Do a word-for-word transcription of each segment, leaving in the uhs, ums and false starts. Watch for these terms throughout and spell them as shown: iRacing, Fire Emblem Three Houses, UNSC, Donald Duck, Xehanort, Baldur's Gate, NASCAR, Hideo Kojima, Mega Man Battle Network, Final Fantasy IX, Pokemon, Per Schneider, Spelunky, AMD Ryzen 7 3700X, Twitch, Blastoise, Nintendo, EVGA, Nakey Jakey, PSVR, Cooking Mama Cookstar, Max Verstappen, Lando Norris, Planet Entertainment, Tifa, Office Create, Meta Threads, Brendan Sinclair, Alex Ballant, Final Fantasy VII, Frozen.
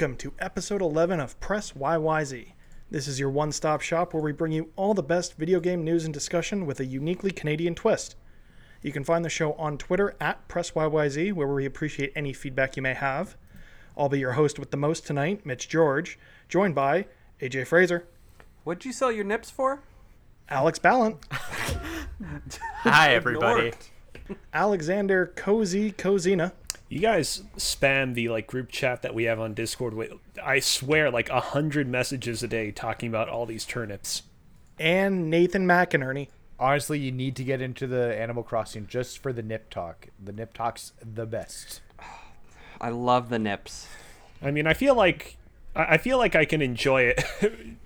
Welcome to episode eleven of Press Y Y Z. This is your one-stop shop where we bring you all the best video game news and discussion with a uniquely Canadian twist. You can find the show on Twitter at Press Y Y Z, where we appreciate any feedback you may have. I'll be your host with the most tonight, Mitch George, joined by A J Fraser. What'd you sell your nips for? Alex Ballant. Hi, everybody. Alexander Cozy Cozina. You guys spam the like group chat that we have on Discord with, I swear, like a hundred messages a day talking about all these turnips. And Nathan McInerney. Honestly, you need to get into the Animal Crossing just for the nip talk. The nip talk's the best. I love the nips. I mean, I feel like I feel like I can enjoy it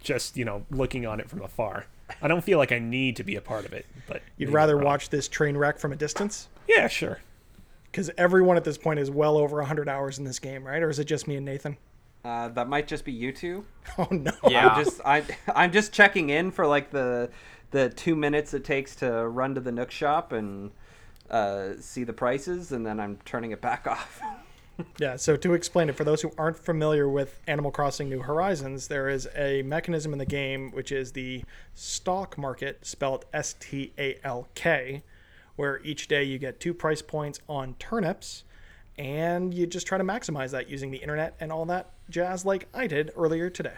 just, you know, looking on it from afar. I don't feel like I need to be a part of it. But you'd rather watch this train wreck from a distance? Yeah, sure. Because everyone at this point is well over one hundred hours in this game, right? Or is it just me and Nathan? Uh, that might just be you two. Oh, no. Yeah, I'm just, I, I'm just checking in for, like, the the two minutes it takes to run to the Nook shop and uh, see the prices, and then I'm turning it back off. Yeah, so to explain it, for those who aren't familiar with Animal Crossing New Horizons, there is a mechanism in the game, which is the stock market, spelled S T A L K, where each day you get two price points on turnips, and you just try to maximize that using the internet and all that jazz like I did earlier today.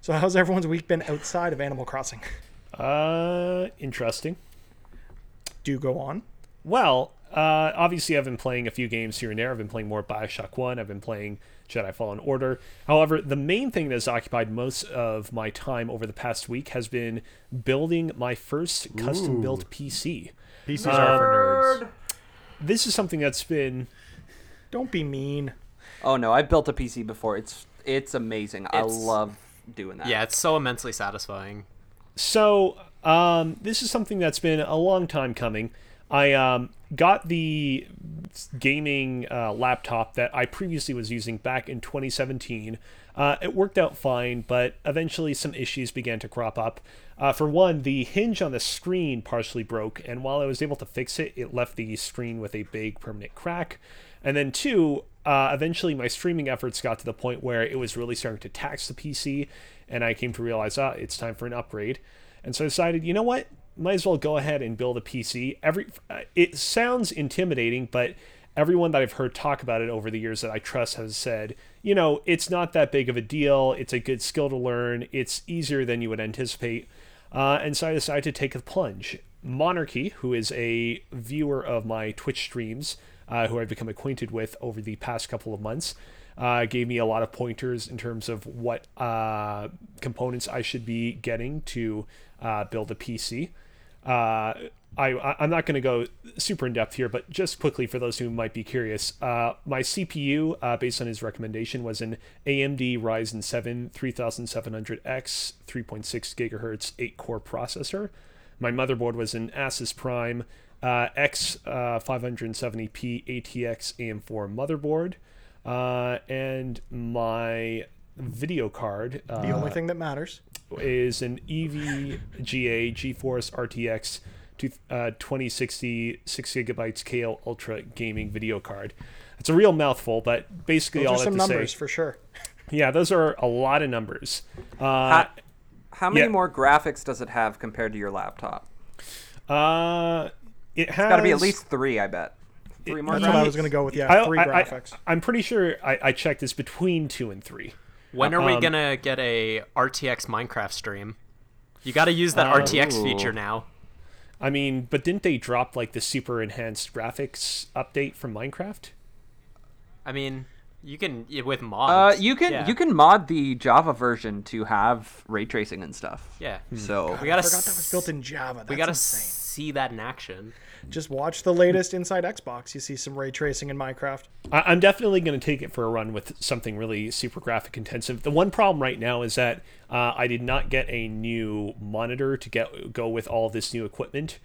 So how's everyone's week been outside of Animal Crossing? Uh, interesting. Do go on. Well, uh, obviously I've been playing a few games here and there. I've been playing more Bioshock one. I've been playing Jedi Fallen Order. However, the main thing that has occupied most of my time over the past week has been building my first custom-built P C. P Cs um, are for nerds. This is something that's been... Don't be mean. Oh, no. I built a P C before. It's it's amazing. It's, I love doing that. Yeah, it's so immensely satisfying. So, um, this is something that's been a long time coming. I um, got the gaming uh, laptop that I previously was using back in twenty seventeen. Uh, it worked out fine, but eventually some issues began to crop up. Uh, for one, the hinge on the screen partially broke, and while I was able to fix it, it left the screen with a big permanent crack. And then two, uh, eventually my streaming efforts got to the point where it was really starting to tax the P C, and I came to realize, ah, it's time for an upgrade. And so I decided, you know what? Might as well go ahead and build a P C. Every uh, it sounds intimidating, but everyone that I've heard talk about it over the years that I trust has said, you know, it's not that big of a deal. It's a good skill to learn. It's easier than you would anticipate. Uh, and so I decided to take a plunge. Monarchy, who is a viewer of my Twitch streams, uh, who I've become acquainted with over the past couple of months, uh, gave me a lot of pointers in terms of what uh, components I should be getting to uh, build a P C. Uh, I, I'm not going to go super in-depth here, but just quickly for those who might be curious, uh, my C P U, uh, based on his recommendation, was an A M D Ryzen seven thirty-seven hundred X three point six gigahertz eight-core processor. My motherboard was an Asus Prime uh, X five seventy P A T X A M four motherboard, uh, and my video card... Uh, the only thing that matters... is an E V G A GeForce R T X twenty sixty six gigabyte K L Ultra gaming video card. It's a real mouthful, but basically all I have to say... Those are some numbers, for sure. Yeah, those are a lot of numbers. Uh, how, how many yeah. more graphics does it have compared to your laptop? Uh, it has... It's got to be at least three, I bet. Three it, more That's graphics. What I was going to go with, yeah, I, three I, graphics. I, I'm pretty sure I, I checked it's between two and three. When are we um, gonna get a R T X Minecraft stream? You gotta use that uh, R T X ooh. feature now. I mean, but didn't they drop like the super enhanced graphics update from Minecraft? I mean, you can with mods. Uh, you can yeah. you can mod the Java version to have ray tracing and stuff. Yeah. So God, we gotta I forgot s- that was built in Java. That's we gotta insane. see that in action. Just watch the latest Inside Xbox. You see some ray tracing in Minecraft. I'm definitely going to take it for a run with something really super graphic intensive. The one problem right now is that uh, I did not get a new monitor to get go with all this new equipment.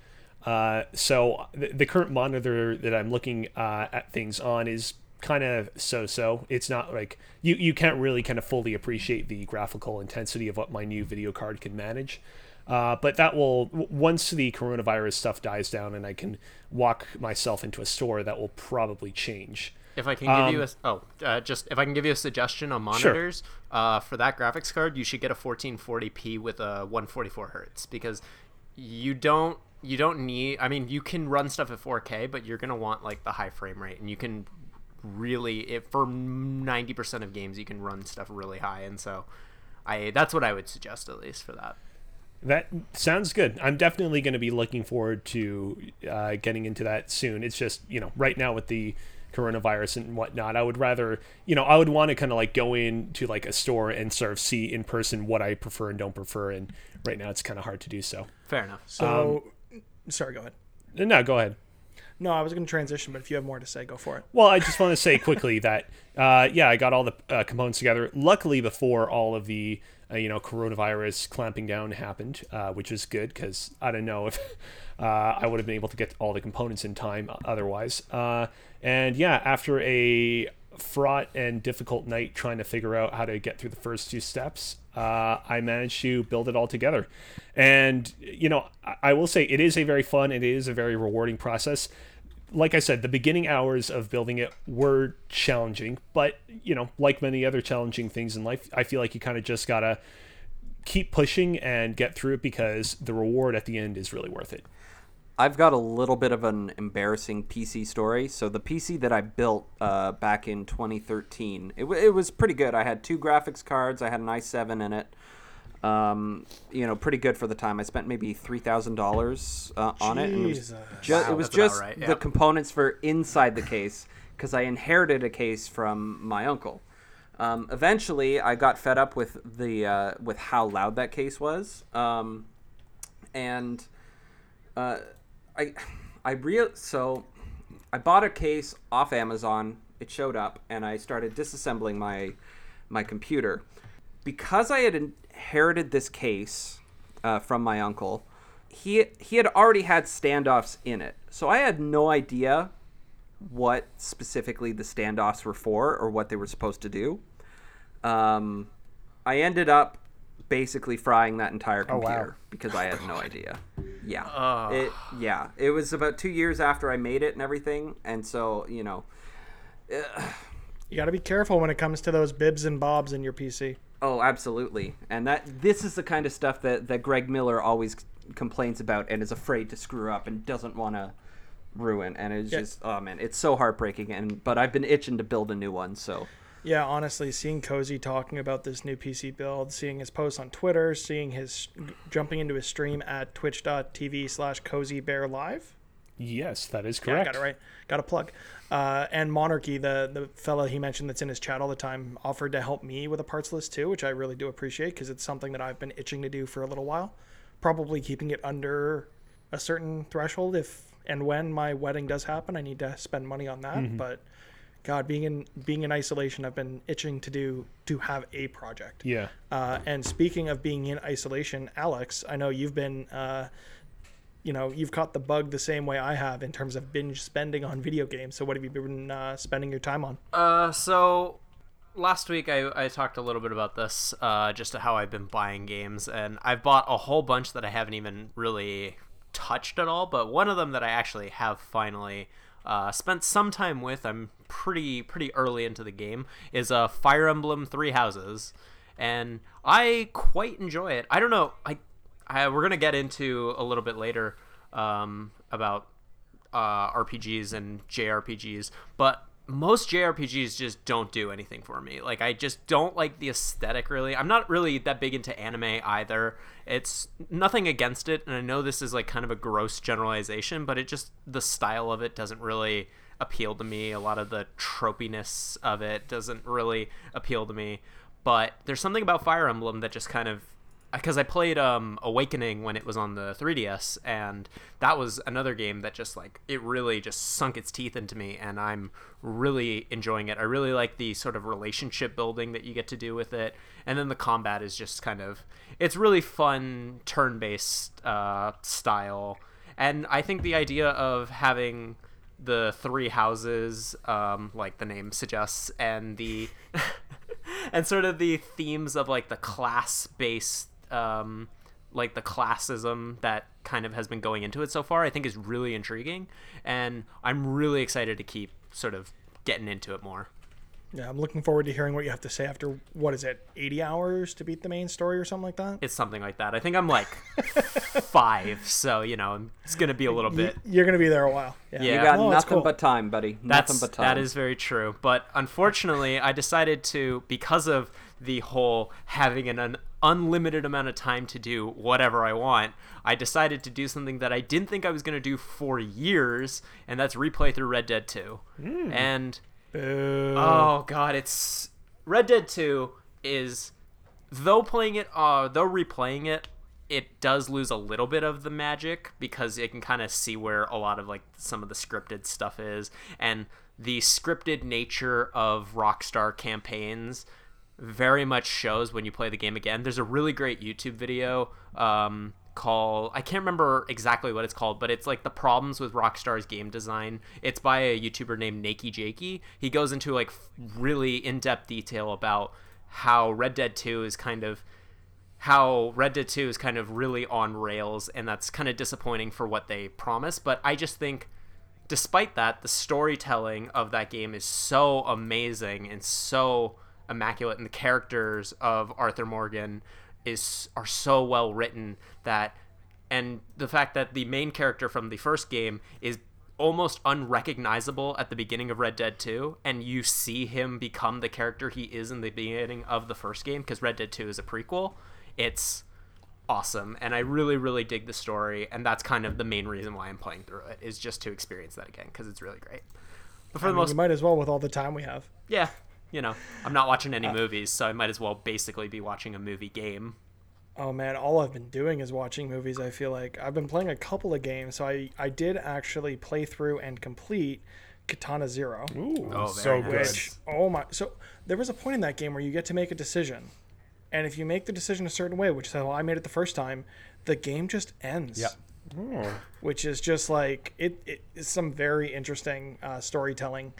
Uh, so the, the current monitor that I'm looking uh, at things on is kind of so-so. It's not like you, you can't really kind of fully appreciate the graphical intensity of what my new video card can manage. Uh, but that will, once the coronavirus stuff dies down and I can walk myself into a store, that will probably change. If I can give um, you a oh, uh, just if I can give you a suggestion on monitors, sure. uh, for that graphics card, you should get a fourteen forty p with a one forty-four hertz, because you don't you don't need. I mean, you can run stuff at four K, but you're gonna want like the high frame rate, and you can really, if for ninety percent of games, you can run stuff really high, and so I that's what I would suggest, at least for that. That sounds good. I'm definitely going to be looking forward to uh, getting into that soon. It's just, you know, right now with the coronavirus and whatnot, I would rather, you know, I would want to kind of like go into like a store and sort of see in person what I prefer and don't prefer. And right now it's kind of hard to do so. Fair enough. So, um, sorry, go ahead. No, go ahead. No, I was going to transition, but if you have more to say, go for it. Well, I just want to say quickly that, uh, yeah, I got all the uh, components together. Luckily, before all of the, uh, you know, coronavirus clamping down happened, uh, which was good, because I don't know if uh, I would have been able to get all the components in time otherwise. Uh, and yeah, after a fraught and difficult night trying to figure out how to get through the first two steps, uh, I managed to build it all together. And, you know, I, I will say it is a very fun and it is a very rewarding process. Like I said, the beginning hours of building it were challenging, but, you know, like many other challenging things in life, I feel like you kind of just gotta keep pushing and get through it, because the reward at the end is really worth it. I've got a little bit of an embarrassing P C story. So the P C that I built uh, back in twenty thirteen, it, w- it was pretty good. I had two graphics cards. I had an i seven in it. Um, you know, pretty good for the time. I spent maybe three thousand dollars uh, on it, and it was, ju- wow, it was just right, yeah. the components for inside the case, because I inherited a case from my uncle. Um, eventually, I got fed up with the uh, with how loud that case was, um, and uh, I I real so I bought a case off Amazon. It showed up, and I started disassembling my my computer. Because I had inherited this case uh, from my uncle, he he had already had standoffs in it. So I had no idea what specifically the standoffs were for or what they were supposed to do. Um, I ended up basically frying that entire computer oh, wow. because I had no idea. Yeah. Uh. It, yeah. It was about two years after I made it and everything. And so, you know... Uh, you got to be careful when it comes to those bibs and bobs in your P C. Oh, absolutely. And that this is the kind of stuff that, that Greg Miller always c- complains about and is afraid to screw up and doesn't want to ruin. And it's yeah. just, oh man, it's so heartbreaking. And But I've been itching to build a new one, so. Yeah, honestly, seeing Cozy talking about this new P C build, seeing his posts on Twitter, seeing his jumping into his stream at twitch.tv slash cozybearlive. Yes, that is correct. Yeah, I got it right. Got a plug. Uh, and Monarchy, the, the fella he mentioned that's in his chat all the time, offered to help me with a parts list too, which I really do appreciate, because it's something that I've been itching to do for a little while. Probably keeping it under a certain threshold. If and when my wedding does happen, I need to spend money on that. Mm-hmm. But God, being in being in isolation, I've been itching to do to have a project. Yeah. Uh, and speaking of being in isolation, Alex, I know you've been... Uh, You know, you've caught the bug the same way I have in terms of binge spending on video games. So what have you been uh, spending your time on? Uh, so last week I, I talked a little bit about this, uh, just how I've been buying games. And I've bought a whole bunch that I haven't even really touched at all. But one of them that I actually have finally uh, spent some time with, I'm pretty, pretty early into the game, is uh, Fire Emblem Three Houses. And I quite enjoy it. I don't know. I... I, we're going to get into a little bit later um, about uh, R P Gs and J R P Gs, but most J R P Gs just don't do anything for me. Like, I just don't like the aesthetic, really. I'm not really that big into anime either. It's nothing against it, and I know this is, like, kind of a gross generalization, but it just, the style of it doesn't really appeal to me. A lot of the tropiness of it doesn't really appeal to me, but there's something about Fire Emblem that just kind of, because I played um, Awakening when it was on the three D S, and that was another game that just, like, it really just sunk its teeth into me, and I'm really enjoying it. I really like the sort of relationship building that you get to do with it, and then the combat is just kind of, it's really fun turn-based uh, style, and I think the idea of having the three houses, um, like the name suggests, and the... and sort of the themes of, like, the class-based... Um, like the classism that kind of has been going into it so far, I think is really intriguing, and I'm really excited to keep sort of getting into it more. Yeah, I'm looking forward to hearing what you have to say after, what is it, eighty hours to beat the main story or something like that? It's something like that. I think I'm like five, so, you know, it's going to be a little bit. You're going to be there a while. Yeah. yeah. You got oh, nothing cool. but time, buddy. That's, nothing but time. That is very true. But unfortunately, I decided to, because of the whole having an, an unlimited amount of time to do whatever I want, I decided to do something that I didn't think I was going to do for years, and that's replay through Red Dead two. Mm. And... Boo. Oh god, it's Red Dead two is, though playing it uh though replaying it, it does lose a little bit of the magic because it can kind of see where a lot of like some of the scripted stuff is, and the scripted nature of Rockstar campaigns very much shows when you play the game again. There's a really great YouTube video um call I can't remember exactly what it's called, but it's like the problems with Rockstar's game design. It's by a YouTuber named Nakey Jakey. He goes into like really in-depth detail about how Red Dead two is kind of how Red Dead two is kind of really on rails, and that's kind of disappointing for what they promise. But I just think despite that, the storytelling of that game is so amazing and so immaculate, and the characters of Arthur Morgan is are so well written that, and the fact that the main character from the first game is almost unrecognizable at the beginning of Red Dead two, and you see him become the character he is in the beginning of the first game, because Red Dead two is a prequel. It's awesome, and I really really dig the story, and that's kind of the main reason why I'm playing through it, is just to experience that again, because it's really great. But for I the mean, most, you might as well with all the time we have. Yeah. You know, I'm not watching any movies, so I might as well basically be watching a movie game. Oh, man, all I've been doing is watching movies, I feel like. I've been playing a couple of games, so I, I did actually play through and complete Katana Zero. Ooh, oh, so nice. Which, oh, my. So there was a point in that game where you get to make a decision, and if you make the decision a certain way, which is how I made it the first time, the game just ends. Yeah. Oh. Which is just like, it, it is some very interesting uh, storytelling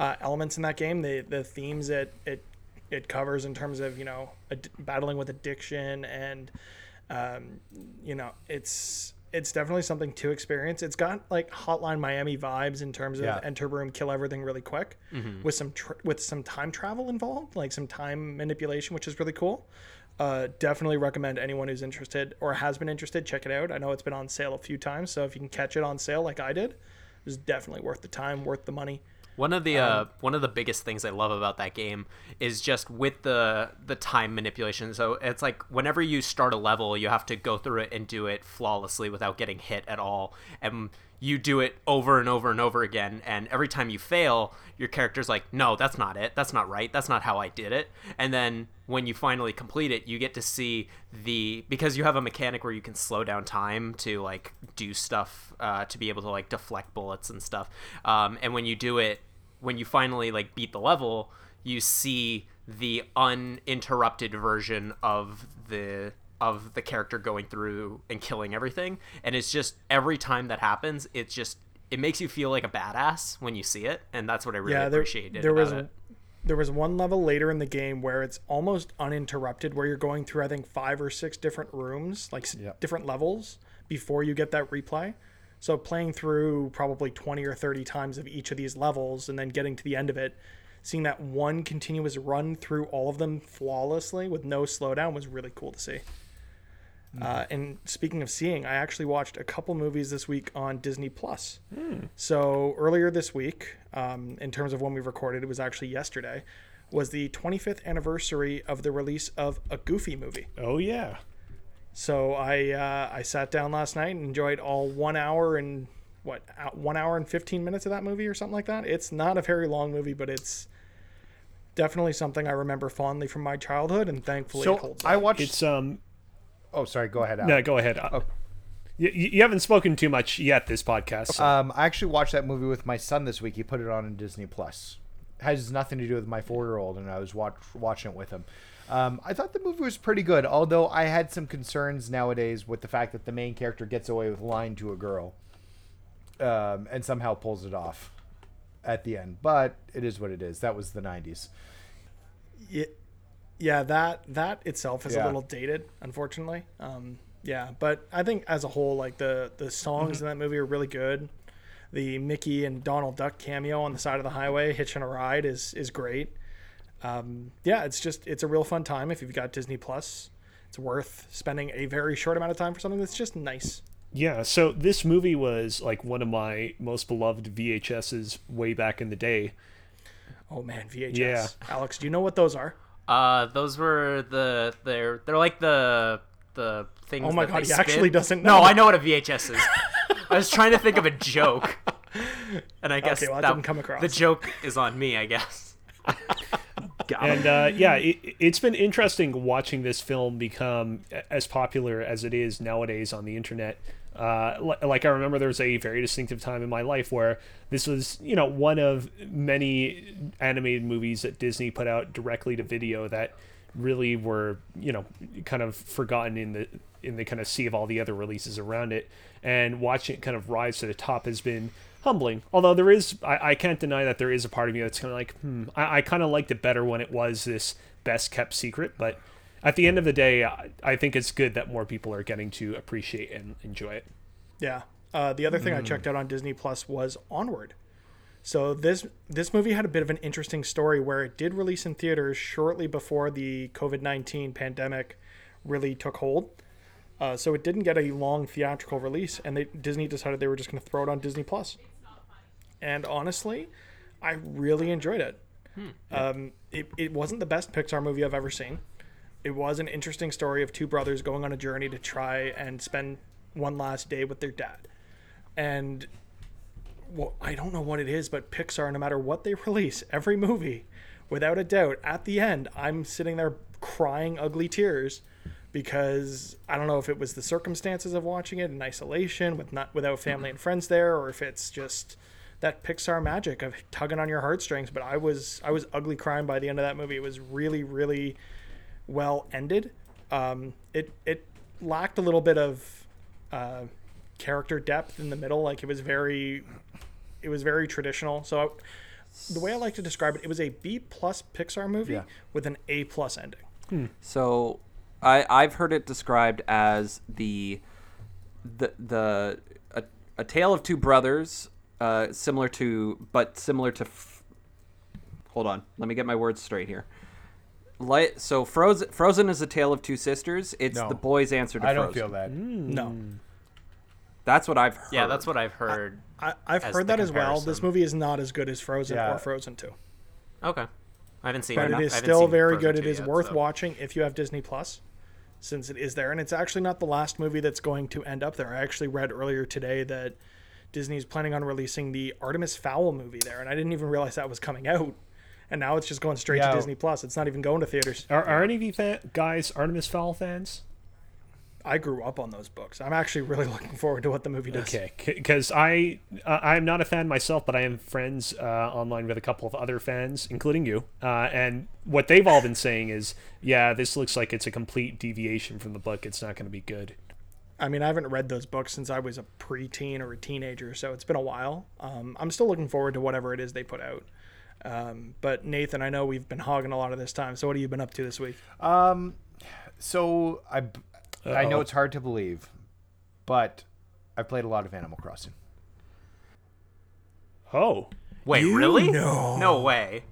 Uh, elements in that game, the the themes it it it covers in terms of, you know, ad- battling with addiction, and um you know, it's it's definitely something to experience. It's got like Hotline Miami vibes in terms of yeah. enter room, kill everything really quick, mm-hmm. with some tr- with some time travel involved, like some time manipulation, which is really cool. Uh definitely recommend anyone who's interested or has been interested, check it out. I know it's been on sale a few times, so if you can catch it on sale like I did, it's definitely worth the time, worth the money. One of the uh, um, one of the biggest things I love about that game is just with the the time manipulation. So it's like whenever you start a level, you have to go through it and do it flawlessly without getting hit at all. And you do it over and over and over again. And every time you fail, your character's like, no, that's not it. That's not right. That's not how I did it. And then when you finally complete it, you get to see the, because you have a mechanic where you can slow down time to like do stuff uh, to be able to like deflect bullets and stuff. Um, and when you do it, when you finally like beat the level, you see the uninterrupted version of the of the character going through and killing everything. And it's just every time that happens, it's just it makes you feel like a badass when you see it, and that's what I really yeah, there, appreciated there about was, it. There was one level later in the game where it's almost uninterrupted, where you're going through I think five or six different rooms, like yep. different levels before you get that replay. So playing through probably twenty or thirty times of each of these levels, and then getting to the end of it, seeing that one continuous run through all of them flawlessly with no slowdown was really cool to see. Mm. Uh, and speaking of seeing, I actually watched a couple movies this week on Disney Plus. Mm. So earlier this week, um, in terms of when we recorded, it was actually yesterday, was the twenty-fifth anniversary of the release of A Goofy Movie. Oh, yeah. So I uh, I sat down last night and enjoyed all one hour and what one hour and fifteen minutes of that movie or something like that. It's not a very long movie, but it's definitely something I remember fondly from my childhood, and thankfully so it holds up. I watched. It's um. Oh, sorry. Go ahead, Al. No, go ahead. Oh. You, you haven't spoken too much yet this podcast. So. Um, I actually watched that movie with my son this week. He put it on in Disney Plus. Has nothing to do with my four-year-old, and I was watch, watching it with him. Um, I thought the movie was pretty good, although I had some concerns nowadays with the fact that the main character gets away with lying to a girl um, and somehow pulls it off at the end. But it is what it is. That was the nineties. Yeah, yeah that that itself is yeah. a little dated, unfortunately. Um, yeah, but I think as a whole, like the, the songs mm-hmm. in that movie are really good. the Mickey and Donald Duck cameo on the side of the highway hitching a ride is is great. Um, yeah, it's just it's a real fun time if you've got Disney Plus. It's worth spending a very short amount of time for something that's just nice. Yeah, so this movie was like one of my most beloved V H S's way back in the day. Oh man, V H S. Yeah. Alex, do you know what those are? Uh, those were the they're they're like the the things. Oh my that god, they he spin. Actually doesn't know. No, I know what a V H S is. I was trying to think of a joke, and I guess okay, well, that didn't come across. The joke is on me, I guess. And uh, yeah, it, it's been interesting watching this film become as popular as it is nowadays on the internet. Uh, like I remember there was a very distinctive time in my life where this was, you know, one of many animated movies that Disney put out directly to video that really were, you know, kind of forgotten in the in the kind of sea of all the other releases around it. And watching it kind of rise to the top has been humbling. Although there is, I, I can't deny that there is a part of me that's kind of like, hmm, I, I kind of liked it better when it was this best kept secret, but at the end of the day, I think it's good that more people are getting to appreciate and enjoy it. Yeah. Uh, the other thing mm. I checked out on Disney Plus was Onward. So this this movie had a bit of an interesting story where it did release in theaters shortly before the covid nineteen pandemic really took hold. Uh, so it didn't get a long theatrical release, and they, Disney decided they were just going to throw it on Disney Plus. And honestly, I really enjoyed it. Hmm. Um, it. It wasn't the best Pixar movie I've ever seen. It was an interesting story of two brothers going on a journey to try and spend one last day with their dad. And well, I don't know what it is, but Pixar, no matter what they release, every movie, without a doubt, at the end, I'm sitting there crying ugly tears because I don't know if it was the circumstances of watching it in isolation with not without family and friends there, or if it's just that Pixar magic of tugging on your heartstrings. But I was I was ugly crying by the end of that movie. It was really, really well ended. Um, it it lacked a little bit of uh, character depth in the middle. Like it was very, it was very traditional. So I, the way I like to describe it, it was a B plus Pixar movie yeah. with an A plus ending. Hmm. So I I've heard it described as the the the a, a tale of two brothers, uh, similar to but similar to. F- Hold on, let me get my words straight here. Light, so Frozen, Frozen is a tale of two sisters. It's no. the boy's answer to I Frozen. I don't feel that. Mm. No. That's what I've heard. Yeah, that's what I've heard. I, I, I've heard that as well. This movie is not as good as Frozen yeah. or Frozen two. Okay. I haven't seen it. But enough. It is still very Frozen good. It is yet, worth so. watching if you have Disney Plus, since it is there. And it's actually not the last movie that's going to end up there. I actually read earlier today that Disney's planning on releasing the Artemis Fowl movie there, and I didn't even realize that was coming out. And now it's just going straight yeah. to Disney Plus. It's not even going to theaters. Are, are any of you fa- guys Artemis Fowl fans? I grew up on those books. I'm actually really looking forward to what the movie does. Okay, because I uh, I'm not a fan myself, but I am friends uh, online with a couple of other fans, including you. Uh, and what they've all been saying is, yeah, this looks like it's a complete deviation from the book. It's not going to be good. I mean, I haven't read those books since I was a preteen or a teenager, so it's been a while. Um, I'm still looking forward to whatever it is they put out. Um, but Nathan, I know we've been hogging a lot of this time. So what have you been up to this week? Um, so I, Uh-oh. I know it's hard to believe, but I played a lot of Animal Crossing. Oh, wait, you really? Know. No way.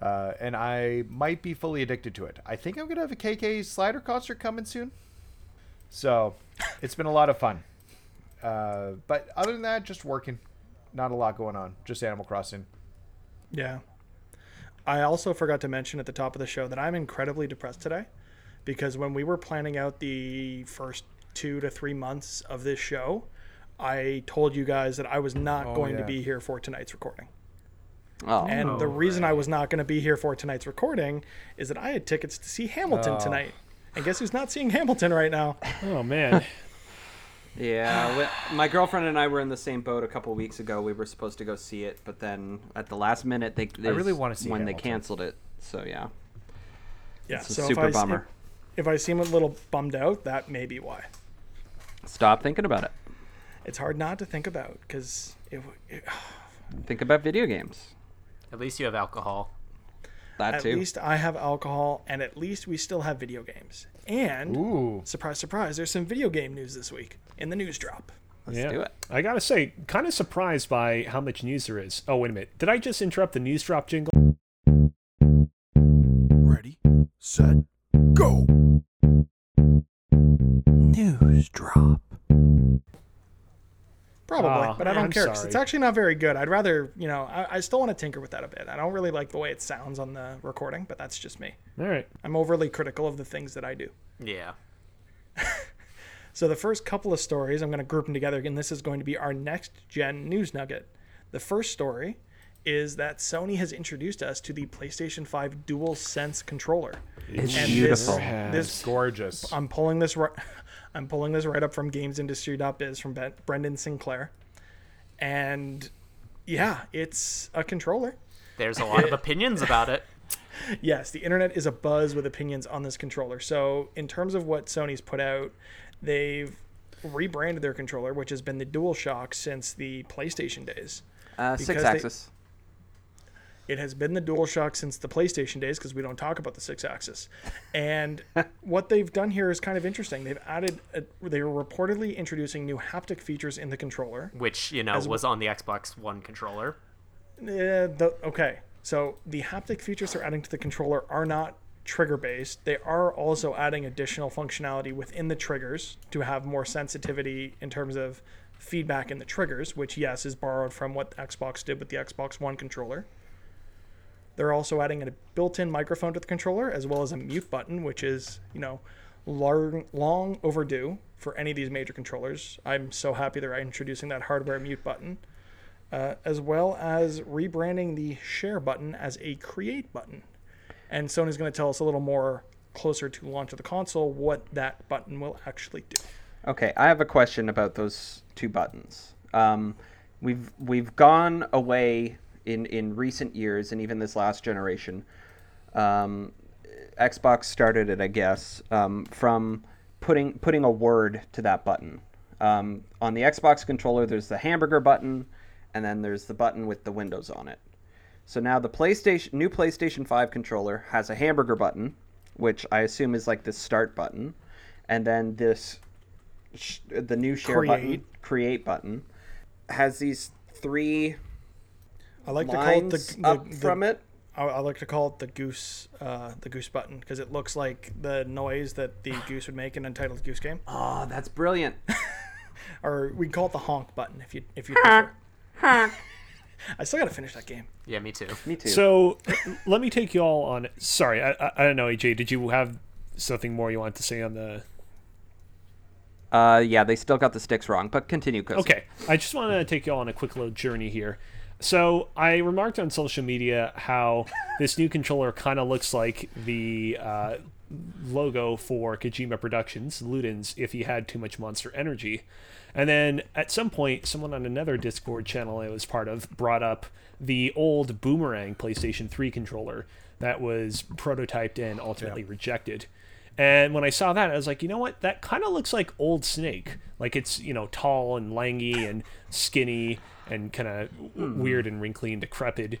Uh, and I might be fully addicted to it. I think I'm going to have a K K Slider concert coming soon. So it's been a lot of fun. Uh, but other than that, just working, not a lot going on, just Animal Crossing. Yeah. I also forgot to mention at the top of the show that I'm incredibly depressed today because when we were planning out the first two to three months of this show, I told you guys that I was not oh, going yeah. to be here for tonight's recording. Oh, and no the reason way. I was not going to be here for tonight's recording is that I had tickets to see Hamilton oh. tonight. And guess who's not seeing Hamilton right now? Oh, man. Yeah, my girlfriend and I were in the same boat a couple weeks ago. We were supposed to go see it, but then at the last minute, they, they I really want to see when Hamilton. They canceled it. So yeah, yeah, it's a so super if I, bummer. If, if I seem a little bummed out, that may be why. Stop thinking about it. It's hard not to think about because it, it. Think about video games. At least you have alcohol. That at too. At least I have alcohol, and at least we still have video games. And, Ooh. surprise, surprise, there's some video game news this week in the news drop. Let's yeah. do it. I gotta say, kind of surprised by how much news there is. Oh, wait a minute. Did I just interrupt the news drop jingle? Ready, set, go. News drop. Probably, uh, but I don't I'm care because it's actually not very good. I'd rather, you know, I, I still want to tinker with that a bit. I don't really like the way it sounds on the recording, but that's just me. All right. I'm overly critical of the things that I do. Yeah. So the first couple of stories, I'm going to group them together. Again, this is going to be our next-gen news nugget. The first story is that Sony has introduced us to the PlayStation five DualSense controller. It's and beautiful. This, yes. this gorgeous. I'm pulling this right. I'm pulling this right up from games industry dot biz from ben, Brendan Sinclair. And yeah, it's a controller. There's a lot of opinions about it. Yes, the internet is abuzz with opinions on this controller. So in terms of what Sony's put out, they've rebranded their controller, which has been the DualShock since the PlayStation days. Uh, six axis. It has been the DualShock since the PlayStation days because we don't talk about the six-axis. And what they've done here is kind of interesting. They've added, a, they were reportedly introducing new haptic features in the controller. Which, you know, was well. on the Xbox One controller. Uh, the, okay, so the haptic features they're adding to the controller are not trigger-based. They are also adding additional functionality within the triggers to have more sensitivity in terms of feedback in the triggers, which, yes, is borrowed from what Xbox did with the Xbox One controller. They're also adding a built-in microphone to the controller, as well as a mute button, which is, you know, long, long overdue for any of these major controllers. I'm so happy they're introducing that hardware mute button, uh, as well as rebranding the share button as a create button. And Sony's going to tell us a little more closer to launch of the console what that button will actually do. Okay, I have a question about those two buttons. Um, we've we've gone away. In, in recent years, and even this last generation, um, Xbox started it, I guess, um, from putting putting a word to that button. Um, on the Xbox controller, there's the hamburger button, and then there's the button with the windows on it. So now the PlayStation new PlayStation five controller has a hamburger button, which I assume is like this start button, and then this sh- the new share create. button, create button, has these three. I like Lines to call it the, the, the from it. I, I like to call it the goose, uh, the goose button, because it looks like the noise that the goose would make in Untitled Goose Game. Oh, that's brilliant! Or we can call it the honk button if you if you prefer. I still gotta finish that game. Yeah, me too. Me too. So let me take you all on. Sorry, I, I I don't know, A J. Did you have something more you wanted to say on the? Uh, yeah, they still got the sticks wrong, but continue. Cozy. Okay, I just want to take you all on a quick little journey here. So I remarked on social media how this new controller kind of looks like the uh, logo for Kojima Productions, Ludens, if he had too much Monster Energy. And then at some point, someone on another Discord channel I was part of brought up the old Boomerang PlayStation three controller that was prototyped and ultimately yeah. rejected. And when I saw that, I was like, you know what? That kind of looks like old Snake. Like it's, you know, tall and langy and skinny and kind of mm-hmm. weird and wrinkly and decrepit.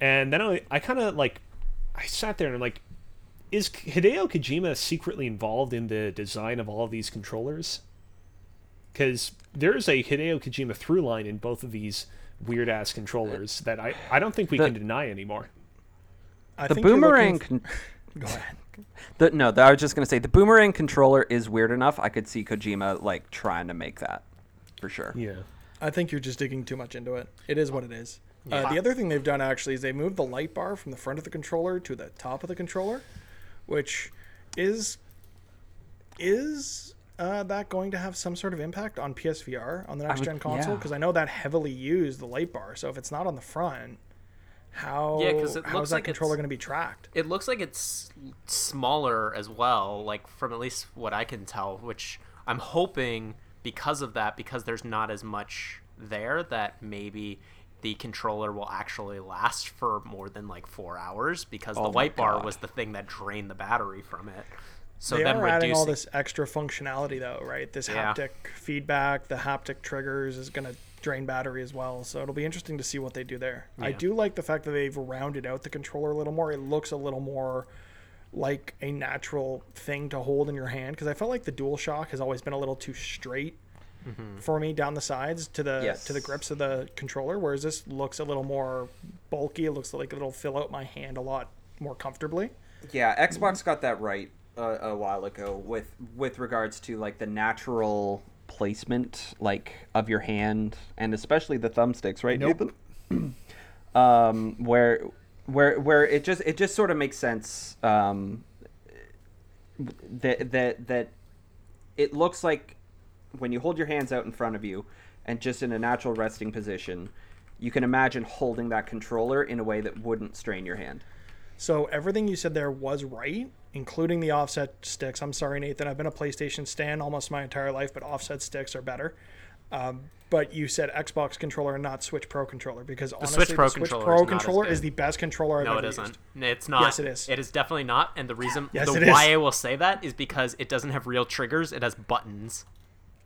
And then I, I kind of like, I sat there and I'm like, is Hideo Kojima secretly involved in the design of all of these controllers? Because there is a Hideo Kojima through line in both of these weird ass controllers that I, I don't think we the, can deny anymore. I the think Boomerang. For... Go ahead. The, no, the, I was just going to say the Boomerang controller is weird enough. I could see Kojima like trying to make that for sure. Yeah. I think you're just digging too much into it. It is what it is. Yeah. Uh, the other thing they've done, actually, is they moved the light bar from the front of the controller to the top of the controller, which is... Is uh, that going to have some sort of impact on P S V R, on the next-gen console? Because yeah. I know that heavily used the light bar, so if it's not on the front, how, yeah, it how is that like controller going to be tracked? It looks like it's smaller as well, like from at least what I can tell, which I'm hoping... Because of that, because there's not as much there, that maybe the controller will actually last for more than like four hours because oh the light bar was the thing that drained the battery from it. So they then are adding all this extra functionality though, right? This yeah. haptic feedback, the haptic triggers is going to drain battery as well. So it'll be interesting to see what they do there. Yeah. I do like the fact that they've rounded out the controller a little more. It looks a little more like a natural thing to hold in your hand, because I felt like the DualShock has always been a little too straight mm-hmm. for me down the sides to the yes. to the grips of the controller, whereas this looks a little more bulky. It looks like it'll fill out my hand a lot more comfortably. Yeah, Xbox got that right uh, a while ago with with regards to like the natural placement like of your hand, and especially the thumbsticks, right, nope. Nathan? um, where where where it just it just sort of makes sense um, that that that it looks like when you hold your hands out in front of you and just in a natural resting position, you can imagine holding that controller in a way that wouldn't strain your hand. So everything you said there was right, including the offset sticks. I'm sorry, Nathan. I've been a PlayStation stan almost my entire life, but offset sticks are better. Um, but you said Xbox controller and not Switch Pro controller, because the honestly, Switch Pro the Switch Pro controller is the best controller I've no, ever used. No, it isn't. It's not. Yes, it is. It is definitely not. And the reason yes, the why I will say that is because it doesn't have real triggers. It has buttons.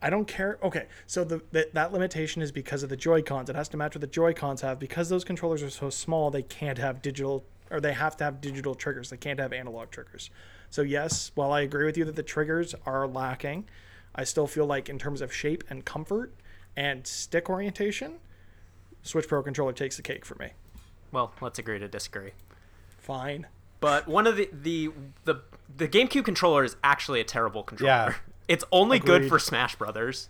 I don't care. Okay, so the, the that limitation is because of the Joy-Cons. It has to match what the Joy-Cons have. Because those controllers are so small, they can't have digital... or they have to have digital triggers. They can't have analog triggers. So yes, while I agree with you that the triggers are lacking, I still feel like in terms of shape and comfort and stick orientation, Switch Pro controller takes the cake for me. Well, let's agree to disagree. Fine. But one of the the the, the GameCube controller is actually a terrible controller. Yeah. It's only Agreed. good for Smash Brothers.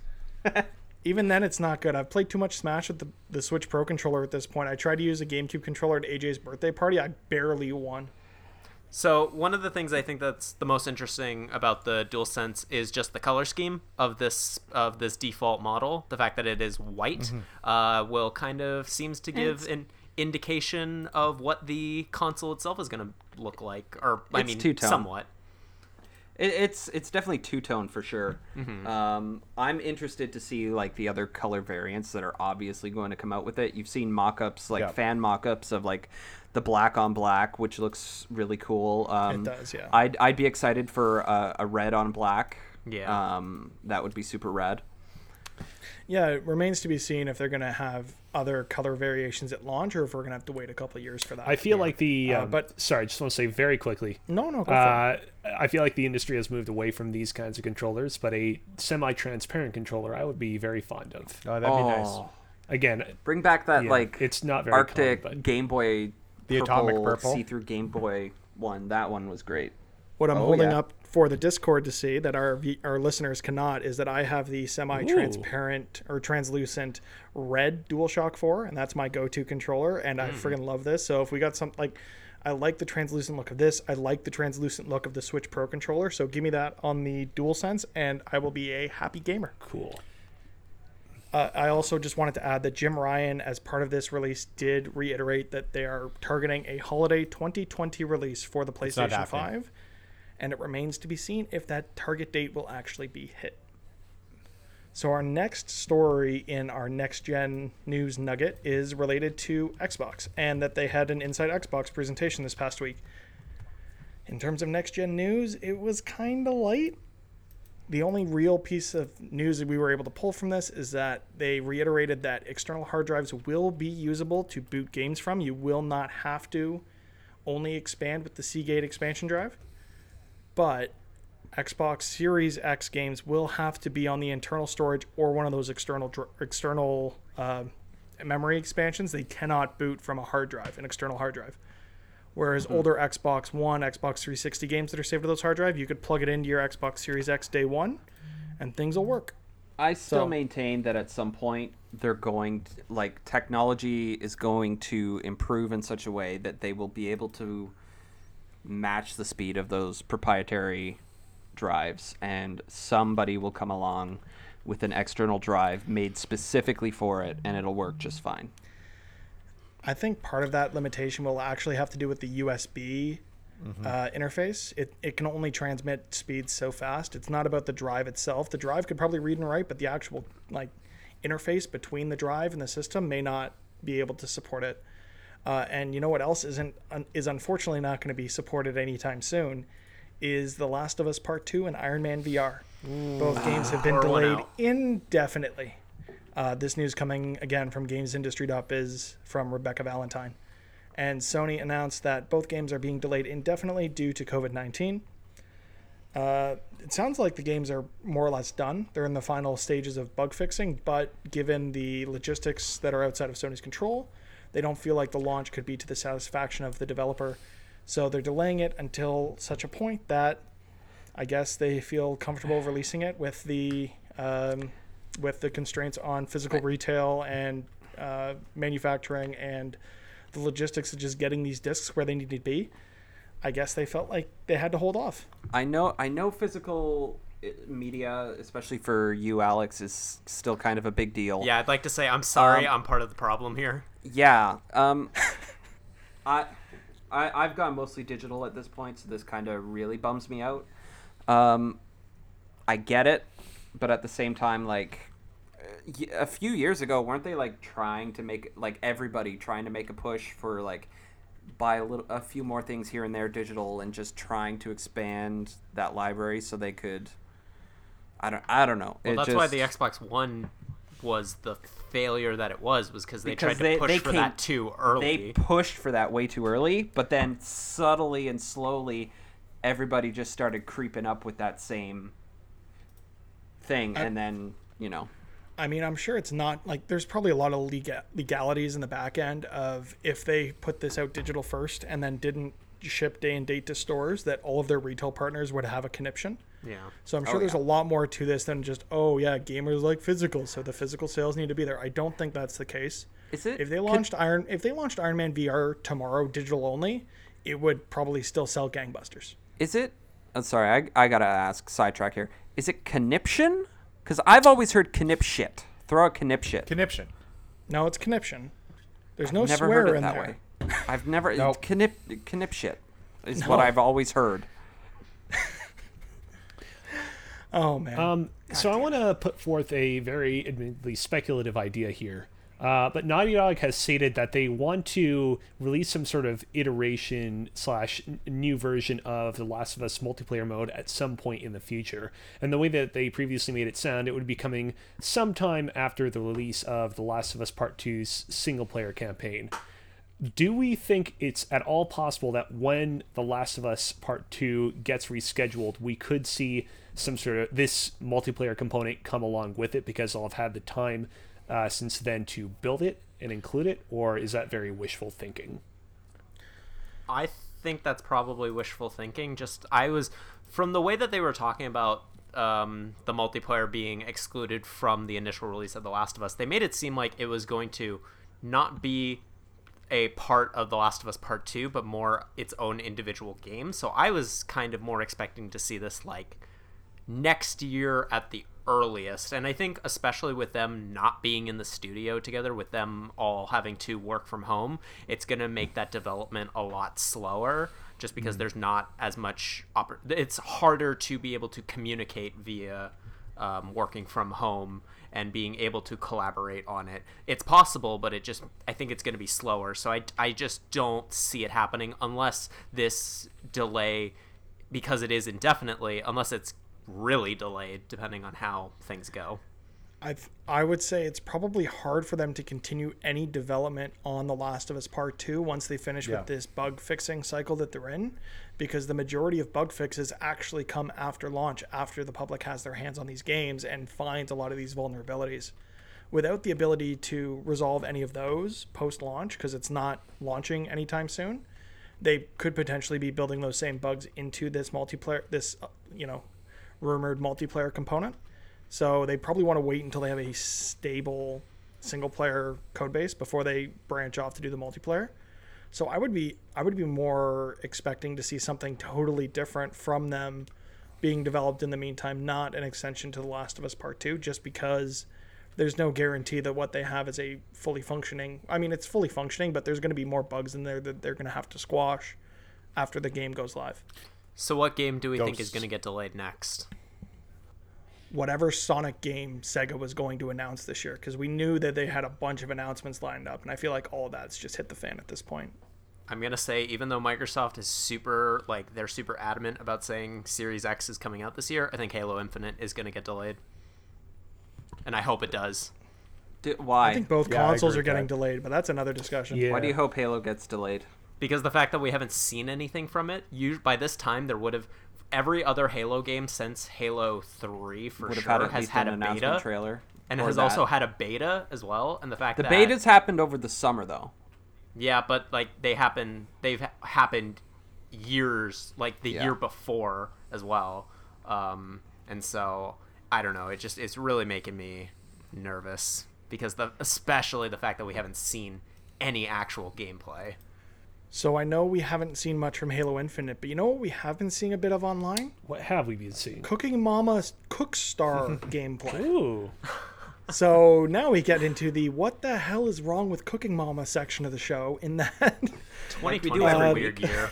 Even then, it's not good. I've played too much Smash with the, the Switch Pro controller at this point. I tried to use a GameCube controller at A J's birthday party. I barely won. So one of the things I think that's the most interesting about the DualSense is just the color scheme of this of this default model. The fact that it is white mm-hmm. uh, will kind of seems to give an indication of what the console itself is going to look like. Or I it's mean, two-tone. somewhat. It's it's definitely two-tone for sure. Mm-hmm. Um, I'm interested to see like the other color variants that are obviously going to come out with it. You've seen mock-ups, like yep. fan mock-ups of like the black on black, which looks really cool. Um, it does, yeah. I'd I'd be excited for a, a red on black. Yeah. Um, that would be super rad. Yeah, it remains to be seen if they're going to have other color variations at launch or if we're going to have to wait a couple of years for that. I feel yeah. like the... Um, uh, but Sorry, I just want to say very quickly. No, no, go uh, for it. I feel like the industry has moved away from these kinds of controllers, but a semi-transparent controller I would be very fond of. Oh, that'd oh. be nice. Again... Bring back that, yeah, like, it's not very Arctic common, Game Boy... The purple, Atomic Purple. See-through Game Boy one. That one was great. What I'm oh, holding yeah. up... for the Discord to see that our our listeners cannot is that I have the semi-transparent Ooh. or translucent red DualShock four, and that's my go-to controller, and mm. I friggin' love this. So if we got something like, I like the translucent look of this, I like the translucent look of the Switch Pro controller, so give me that on the DualSense, and I will be a happy gamer. Cool. Uh, I also just wanted to add that Jim Ryan, as part of this release, did reiterate that they are targeting a holiday twenty twenty release for the PlayStation five. And it remains to be seen if that target date will actually be hit. So our next story in our next-gen news nugget is related to Xbox, and that they had an Inside Xbox presentation this past week. In terms of next-gen news, it was kind of light. The only real piece of news that we were able to pull from this is that they reiterated that external hard drives will be usable to boot games from. You will not have to only expand with the Seagate expansion drive. But Xbox Series X games will have to be on the internal storage or one of those external dr- external uh, memory expansions. They cannot boot from a hard drive, an external hard drive. Whereas mm-hmm. older Xbox One, Xbox three sixty games that are saved to those hard drive, you could plug it into your Xbox Series X day one, and things will work. I still so, maintain that at some point they're going to, like technology is going to improve in such a way that they will be able to match the speed of those proprietary drives, and somebody will come along with an external drive made specifically for it, and it'll work just fine. I think part of that limitation will actually have to do with the U S B mm-hmm. uh, interface. It it can only transmit speeds so fast. It's not about the drive itself. The drive could probably read and write, but the actual like interface between the drive and the system may not be able to support it. Uh, and you know what else isn't un- is unfortunately not going to be supported anytime soon is The Last of Us Part two and Iron Man V R. Ooh. Both games have been ah, delayed indefinitely. Uh, this news coming again from games industry dot biz from Rebecca Valentine. And Sony announced that both games are being delayed indefinitely due to covid nineteen. Uh, it sounds like the games are more or less done. They're in the final stages of bug fixing, but given the logistics that are outside of Sony's control, they don't feel like the launch could be to the satisfaction of the developer. So they're delaying it until such a point that I guess they feel comfortable releasing it with the um, with the constraints on physical retail and uh, manufacturing and the logistics of just getting these discs where they need to be. I guess they felt like they had to hold off. I know, I know physical media, especially for you, Alex, is still kind of a big deal. Yeah, I'd like to say I'm sorry. Um, I'm part of the problem here. Yeah. Um, I, I, I've gone mostly digital at this point, so this kind of really bums me out. Um, I get it, but at the same time, like, a few years ago, weren't they like trying to make like everybody trying to make a push for like. buy a little, a few more things here and there digital, and just trying to expand that library so they could. I don't. I don't know. Well, it that's just, why the Xbox One was the failure that it was, was because they because tried to they, push they for came, that too early. They pushed for that way too early, but then subtly and slowly, everybody just started creeping up with that same thing, I, and then you know. I mean, I'm sure it's not like there's probably a lot of legal legalities in the back end of if they put this out digital first and then didn't ship day and date to stores, that all of their retail partners would have a conniption. Yeah. So I'm sure oh, there's yeah. a lot more to this than just, oh, yeah, gamers like physical, so the physical sales need to be there. I don't think that's the case. Is it? If they launched Could... Iron if they launched Iron Man V R tomorrow digital only, it would probably still sell gangbusters. Is it? I'm sorry, I I got to ask, sidetrack here. Is it conniption? Because I've always heard connip shit. Throw a connip shit. Conniption. No, it's conniption. There's I've no never swear heard it in that there. Way. I've never. Nope. Connip, connip shit is no. what I've always heard. Oh, man. Um, so I want to put forth a very admittedly speculative idea here. Uh, but Naughty Dog has stated that they want to release some sort of iteration slash new version of The Last of Us multiplayer mode at some point in the future. And the way that they previously made it sound, it would be coming sometime after the release of The Last of Us Part two's single player campaign. Do we think it's at all possible that when The Last of Us Part two gets rescheduled, we could see some sort of this multiplayer component come along with it because they'll have had the time Uh, since then to build it and include it, or is that very wishful thinking? I think that's probably wishful thinking. Just I was from the way that they were talking about um, the multiplayer being excluded from the initial release of The Last of Us, they made it seem like it was going to not be a part of The Last of Us Part two, but more its own individual game. So I was kind of more expecting to see this like next year at the earliest, and I think especially with them not being in the studio together, with them all having to work from home, it's going to make that development a lot slower just because mm. there's not as much oper- it's harder to be able to communicate via um, working from home and being able to collaborate on it. It's possible, but it just I think it's going to be slower, so I, I just don't see it happening unless this delay, because it is indefinitely, unless it's really delayed, depending on how things go. I I would say it's probably hard for them to continue any development on The Last of Us Part two once they finish yeah. with this bug fixing cycle that they're in, because the majority of bug fixes actually come after launch, after the public has their hands on these games and finds a lot of these vulnerabilities. Without the ability to resolve any of those post-launch, because it's not launching anytime soon, they could potentially be building those same bugs into this multiplayer, this, you know, rumored multiplayer component. So they probably want to wait until they have a stable single player code base before they branch off to do the multiplayer. So I would be I would be more expecting to see something totally different from them being developed in the meantime, not an extension to The Last of Us Part two, just because there's no guarantee that what they have is a fully functioning, I mean it's fully functioning, but there's going to be more bugs in there that they're going to have to squash after the game goes live. So what game do we Ghosts. think is going to get delayed next? Whatever Sonic game Sega was going to announce this year, because we knew that they had a bunch of announcements lined up, and I feel like all of that's just hit the fan at this point. I'm going to say, even though Microsoft is super, like, they're super adamant about saying Series X is coming out this year, I think Halo Infinite is going to get delayed. And I hope it does. Do, why? I think both yeah, consoles are getting delayed, but that's another discussion. Yeah. Why do you hope Halo gets delayed? Because the fact that we haven't seen anything from it, you, by this time there would have every other Halo game since Halo three for Would sure had has had an a beta trailer. And it has that. also had a beta as well. And the fact the that... The betas happened over the summer, though. Yeah, but, like, they happen... They've ha- happened years, like, the yeah. year before as well. Um, and so, I don't know. It just... It's really making me nervous. Because the especially the fact that we haven't seen any actual gameplay. So, I know we haven't seen much from Halo Infinite, but you know what we have been seeing a bit of online? What have we been seeing? Cooking Mama Cookstar gameplay. Ooh. So now we get into the what the hell is wrong with Cooking Mama section of the show in that like we do every um, weird year.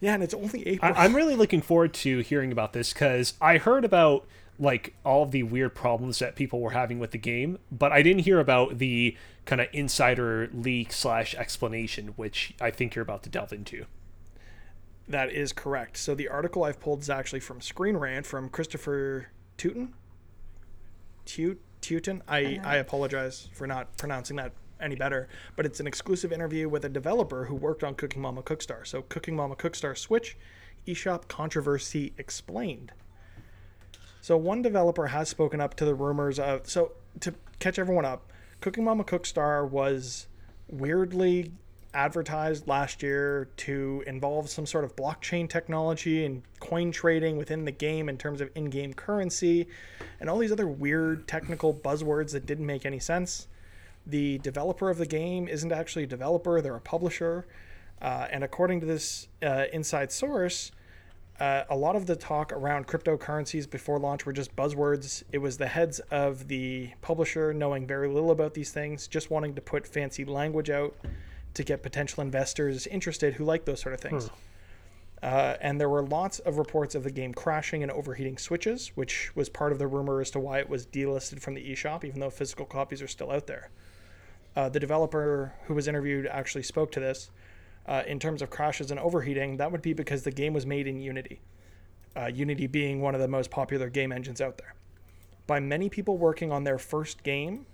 Yeah, and it's only April. I- I'm really looking forward to hearing about this because I heard about like all the weird problems that people were having with the game, but I didn't hear about the kind of insider leak slash explanation, which I think you're about to delve into. That is correct. So the article I've pulled is actually from Screen Rant from Christopher Tuten. Tute. Tuten. I, I apologize for not pronouncing that any better, but it's an exclusive interview with a developer who worked on Cooking Mama Cookstar. So Cooking Mama Cookstar Switch eShop controversy explained. So one developer has spoken up to the rumors of... So to catch everyone up, Cooking Mama Cookstar was weirdly advertised last year to involve some sort of blockchain technology and coin trading within the game in terms of in-game currency and all these other weird technical buzzwords that didn't make any sense. The developer of the game isn't actually a developer, they're a publisher. Uh, and according to this uh, inside source, uh, a lot of the talk around cryptocurrencies before launch were just buzzwords. It was the heads of the publisher knowing very little about these things, just wanting to put fancy language out to get potential investors interested who like those sort of things. Hmm. Uh, and there were lots of reports of the game crashing and overheating switches, which was part of the rumor as to why it was delisted from the eShop, even though physical copies are still out there. Uh, the developer who was interviewed actually spoke to this. Uh, in terms of crashes and overheating, that would be because the game was made in Unity. Uh, Unity being one of the most popular game engines out there. By many people working on their first game,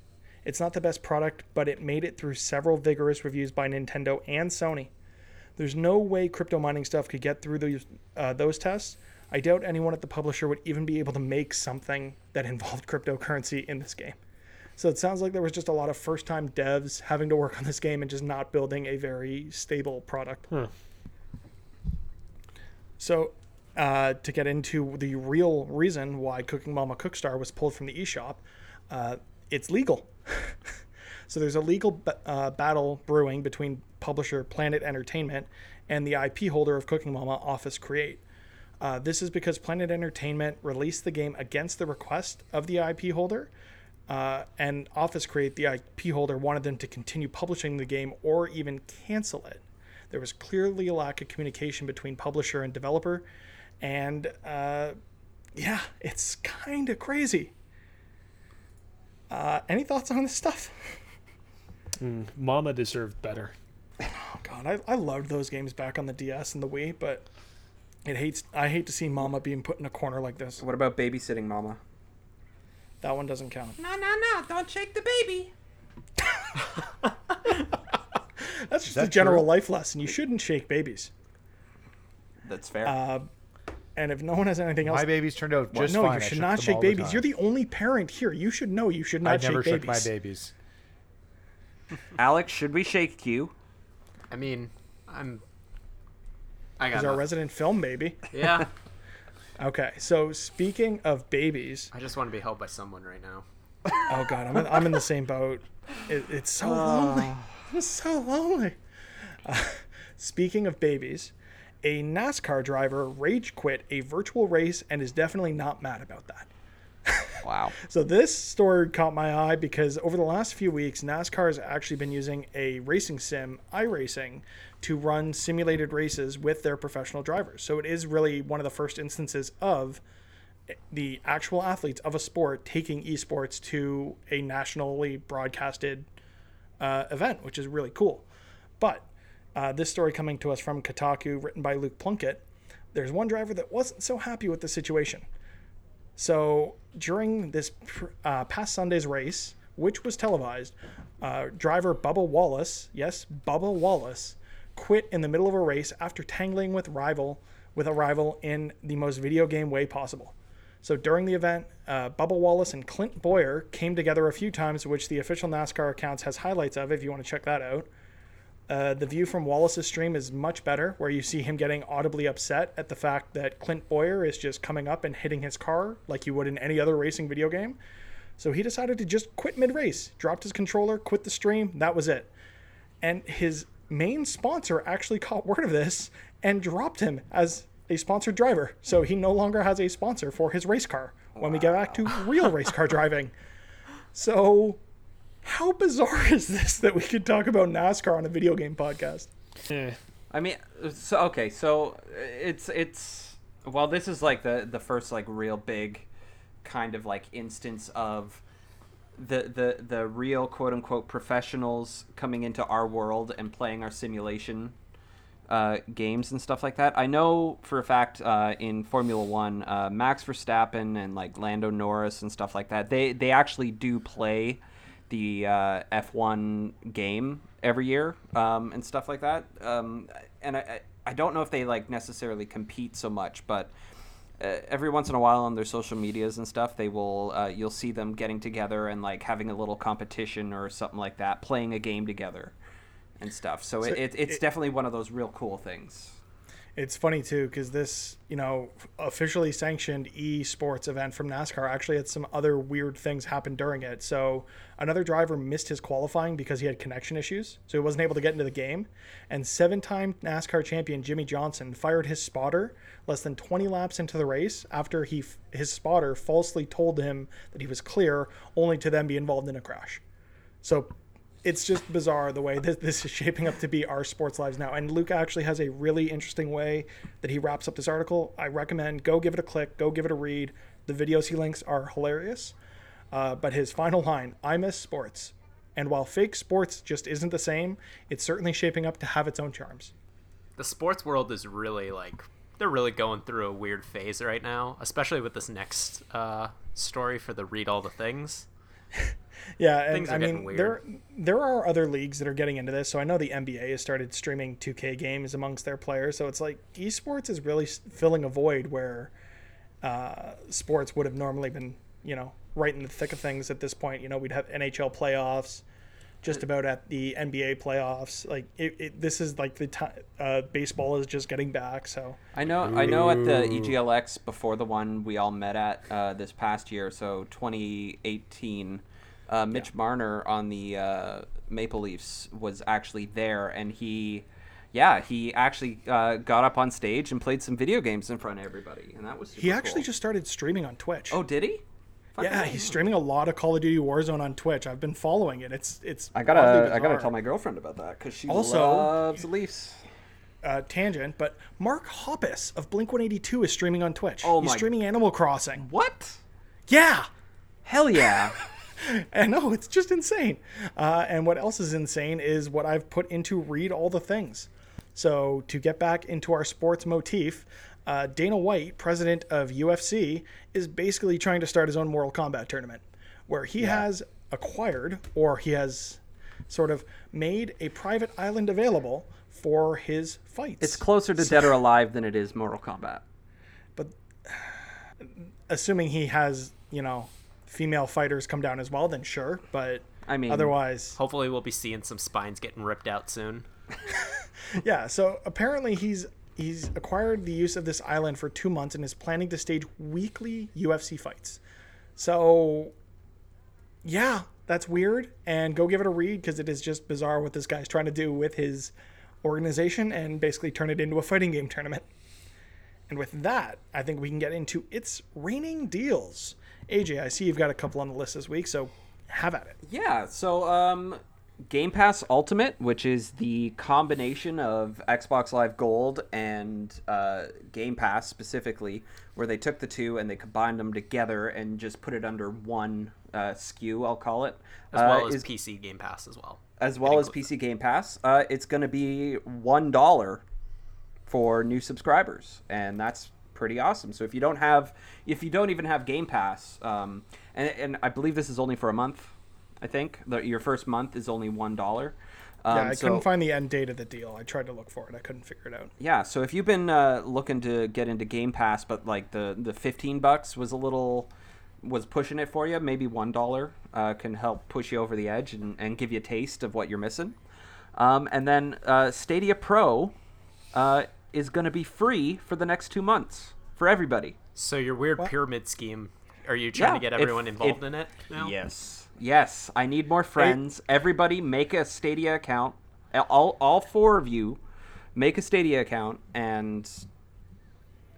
it's not the best product, but it made it through several vigorous reviews by Nintendo and Sony. There's no way crypto mining stuff could get through those, uh, those tests. I doubt anyone at the publisher would even be able to make something that involved cryptocurrency in this game. So it sounds like there was just a lot of first-time devs having to work on this game and just not building a very stable product. Huh. So uh, to get into the real reason why Cooking Mama Cookstar was pulled from the eShop, uh, it's legal. So there's a legal uh, battle brewing between publisher Planet Entertainment and the I P holder of Cooking Mama, Office Create. Uh, this is because Planet Entertainment released the game against the request of the I P holder, uh, and Office Create, the I P holder, wanted them to continue publishing the game or even cancel it. There was clearly a lack of communication between publisher and developer, and uh, yeah, it's kind of crazy. Uh, any thoughts on this stuff? Mm, Mama deserved better. Oh God, I, I loved those games back on the D S and the Wii, but it hates. I hate to see Mama being put in a corner like this. What about Babysitting Mama? That one doesn't count. No, no, no! Don't shake the baby. That's just that a general true? life lesson. You shouldn't shake babies. That's fair. Uh, And if no one has anything else... My babies turned out just no, fine. No, you should not shake babies. You're the only parent here. You should know you should not shake babies. I never shook my babies. Alex, should we shake Q? I mean, I'm... I got He's our resident film baby. Yeah. Okay, so speaking of babies... I just want to be held by someone right now. Oh, God, I'm in, I'm in the same boat. It, it's so uh... lonely. It's so lonely. Uh, speaking of babies... A NASCAR driver rage quit a virtual race and is definitely not mad about that. Wow. So this story caught my eye because over the last few weeks, NASCAR has actually been using a racing sim, iRacing, to run simulated races with their professional drivers. So it is really one of the first instances of the actual athletes of a sport taking esports to a nationally broadcasted uh, event, which is really cool. But Uh, this story coming to us from Kotaku, written by Luke Plunkett. There's one driver that wasn't so happy with the situation. So during this uh, past Sunday's race, which was televised, uh, driver Bubba Wallace, yes, Bubba Wallace, quit in the middle of a race after tangling with rival with a rival in the most video game way possible. So during the event, uh, Bubba Wallace and Clint Boyer came together a few times, which the official NASCAR accounts has highlights of if you want to check that out. Uh, the view from Wallace's stream is much better, where you see him getting audibly upset at the fact that Clint Boyer is just coming up and hitting his car like you would in any other racing video game. So he decided to just quit mid-race, dropped his controller, quit the stream, that was it. And his main sponsor actually caught word of this and dropped him as a sponsored driver. So he no longer has a sponsor for his race car when wow. we get back to real race car driving. So... how bizarre is this that we could talk about NASCAR on a video game podcast? Yeah. I mean, so, okay, so it's it's well, this is like the the first like real big kind of like instance of the the the real quote unquote professionals coming into our world and playing our simulation uh, games and stuff like that. I know for a fact uh, in Formula One, uh, Max Verstappen and like Lando Norris and stuff like that, they they actually do play the uh, F one game every year um, and stuff like that. Um, and I I don't know if they like necessarily compete so much, but uh, every once in a while on their social medias and stuff, they will uh, you'll see them getting together and like having a little competition or something like that, playing a game together and stuff. So, so it, it it's it, definitely one of those real cool things. It's funny too, because this, you know, officially sanctioned esports event from NASCAR actually had some other weird things happen during it. So another driver missed his qualifying because he had connection issues, so he wasn't able to get into the game. And seven-time NASCAR champion Jimmy Johnson fired his spotter less than twenty laps into the race after he his spotter falsely told him that he was clear, only to then be involved in a crash. So it's just bizarre the way that this is shaping up to be our sports lives now. And Luke actually has a really interesting way that he wraps up this article. I recommend go give it a click, go give it a read. The videos he links are hilarious. Uh, but his final line, I miss sports. And while fake sports just isn't the same, it's certainly shaping up to have its own charms. The sports world is really like, they're really going through a weird phase right now, especially with this next uh, story for the Read All the Things. Yeah, and things are I mean, weird. there there are other leagues that are getting into this. So I know the N B A has started streaming two K games amongst their players. So it's like esports is really filling a void where uh, sports would have normally been, you know, right in the thick of things at this point. You know, we'd have N H L playoffs, just about at the N B A playoffs. Like it, it this is like the time uh, baseball is just getting back. So I know, Ooh. I know at the E G L X before the one we all met at uh, this past year, so twenty eighteen. Uh, Mitch yeah. Marner on the uh, Maple Leafs was actually there, and he, yeah, he actually uh, got up on stage and played some video games in front of everybody, and that was super He actually cool. just started streaming on Twitch. Oh, did he? Fuck yeah, he's know. streaming a lot of Call of Duty Warzone on Twitch. I've been following it. It's it's. I gotta I gotta tell my girlfriend about that because she also loves the Leafs. Uh, tangent, but Mark Hoppus of Blink one eighty-two is streaming on Twitch. Oh he's my! He's streaming Animal Crossing. What? Yeah. Hell yeah. And no, it's just insane. Uh, and what else is insane is what I've put into Read All the Things. So to get back into our sports motif, uh, Dana White, president of U F C, is basically trying to start his own Mortal Kombat tournament where he yeah. has acquired, or he has sort of made a private island available for his fights. It's closer to so, Dead or Alive than it is Mortal Kombat. But assuming he has, you know... female fighters come down as well, then sure, but I mean otherwise hopefully we'll be seeing some spines getting ripped out soon. Yeah, so apparently he's he's acquired the use of this island for two months and is planning to stage weekly U F C fights. So yeah, that's weird, and go give it a read because it is just bizarre what this guy's trying to do with his organization and basically turn it into a fighting game tournament. And with that, I think we can get into It's Raining Deals. A J, I see you've got a couple on the list this week, so have at it. Yeah, so um, Game Pass Ultimate, which is the combination of Xbox Live Gold and uh, Game Pass specifically, where they took the two and they combined them together and just put it under one uh, S K U, I'll call it. As well uh, as is, P C Game Pass as well. As well as P C it. Game Pass. Uh, it's going to be one dollar for new subscribers, and that's pretty awesome. So if you don't have if you don't even have Game Pass um and, and I believe this is only for a month I think. The, your first month is only one dollar. Um, yeah, I so, couldn't find the end date of the deal. I tried to look for it. I couldn't figure it out. Yeah, so if you've been uh, looking to get into Game Pass, but like the, the fifteen bucks was a little... was pushing it for you, maybe one dollar uh, can help push you over the edge and, and give you a taste of what you're missing. Um, and then uh, Stadia Pro uh, is going to be free for the next two months for everybody. So your weird what? pyramid scheme, are you trying yeah, to get everyone if, involved if, in it now? Yes. Yes, I need more friends. Hey. Everybody make a Stadia account. All all four of you make a Stadia account and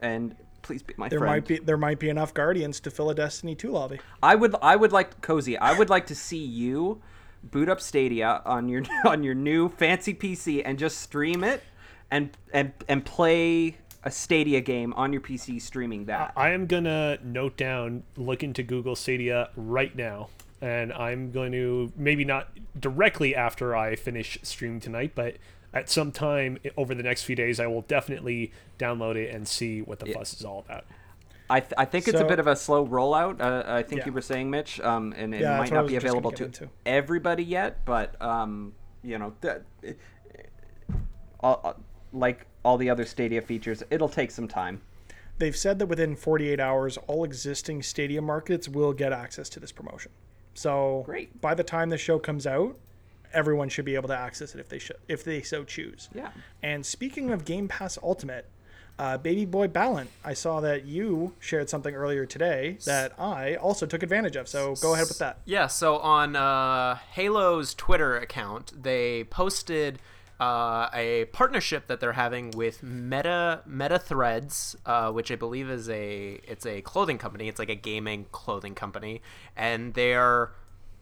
and please be my there friend. There might be there might be enough Guardians to fill a Destiny two lobby. I would I would like Cozy. I would like to see you boot up Stadia on your on your new fancy P C and just stream it and and and play a Stadia game on your P C streaming that. I am going to note down, look into Google Stadia right now. And I'm going to, maybe not directly after I finish stream tonight, but at some time over the next few days, I will definitely download it and see what the yeah. fuss is all about. I th- I think so, it's a bit of a slow rollout, uh, I think yeah. you were saying, Mitch, um, and it yeah, might not be available to into. everybody yet, but, um, you know, th- it, it, all, uh, like all the other Stadia features, it'll take some time. They've said that within forty-eight hours, all existing Stadia markets will get access to this promotion. So Great. by the time the show comes out, everyone should be able to access it if they should, if they so choose. Yeah. And speaking of Game Pass Ultimate, uh, Baby Boy Ballant, I saw that you shared something earlier today that I also took advantage of. So go ahead with that. Yeah. So on uh, Halo's Twitter account, they posted uh, a partnership that they're having with Meta Meta Threads, uh, which I believe is a it's a clothing company. It's like a gaming clothing company, and they're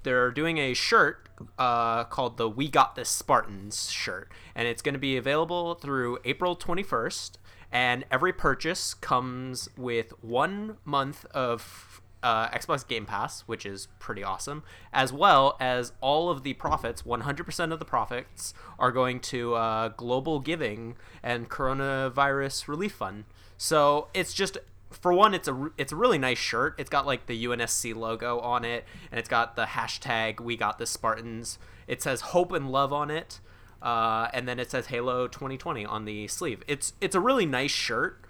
they're doing a shirt uh, called the "We Got This Spartans" shirt, and it's going to be available through April twenty-first. And every purchase comes with one month of uh, Xbox Game Pass, which is pretty awesome, as well as all of the profits. one hundred percent of the profits are going to uh, global giving and coronavirus relief fund. So it's just, for one, it's a it's a really nice shirt. It's got like the U N S C logo on it, and it's got the hashtag We Got This Spartans. It says hope and love on it, uh, and then it says Halo twenty twenty on the sleeve. It's it's a really nice shirt,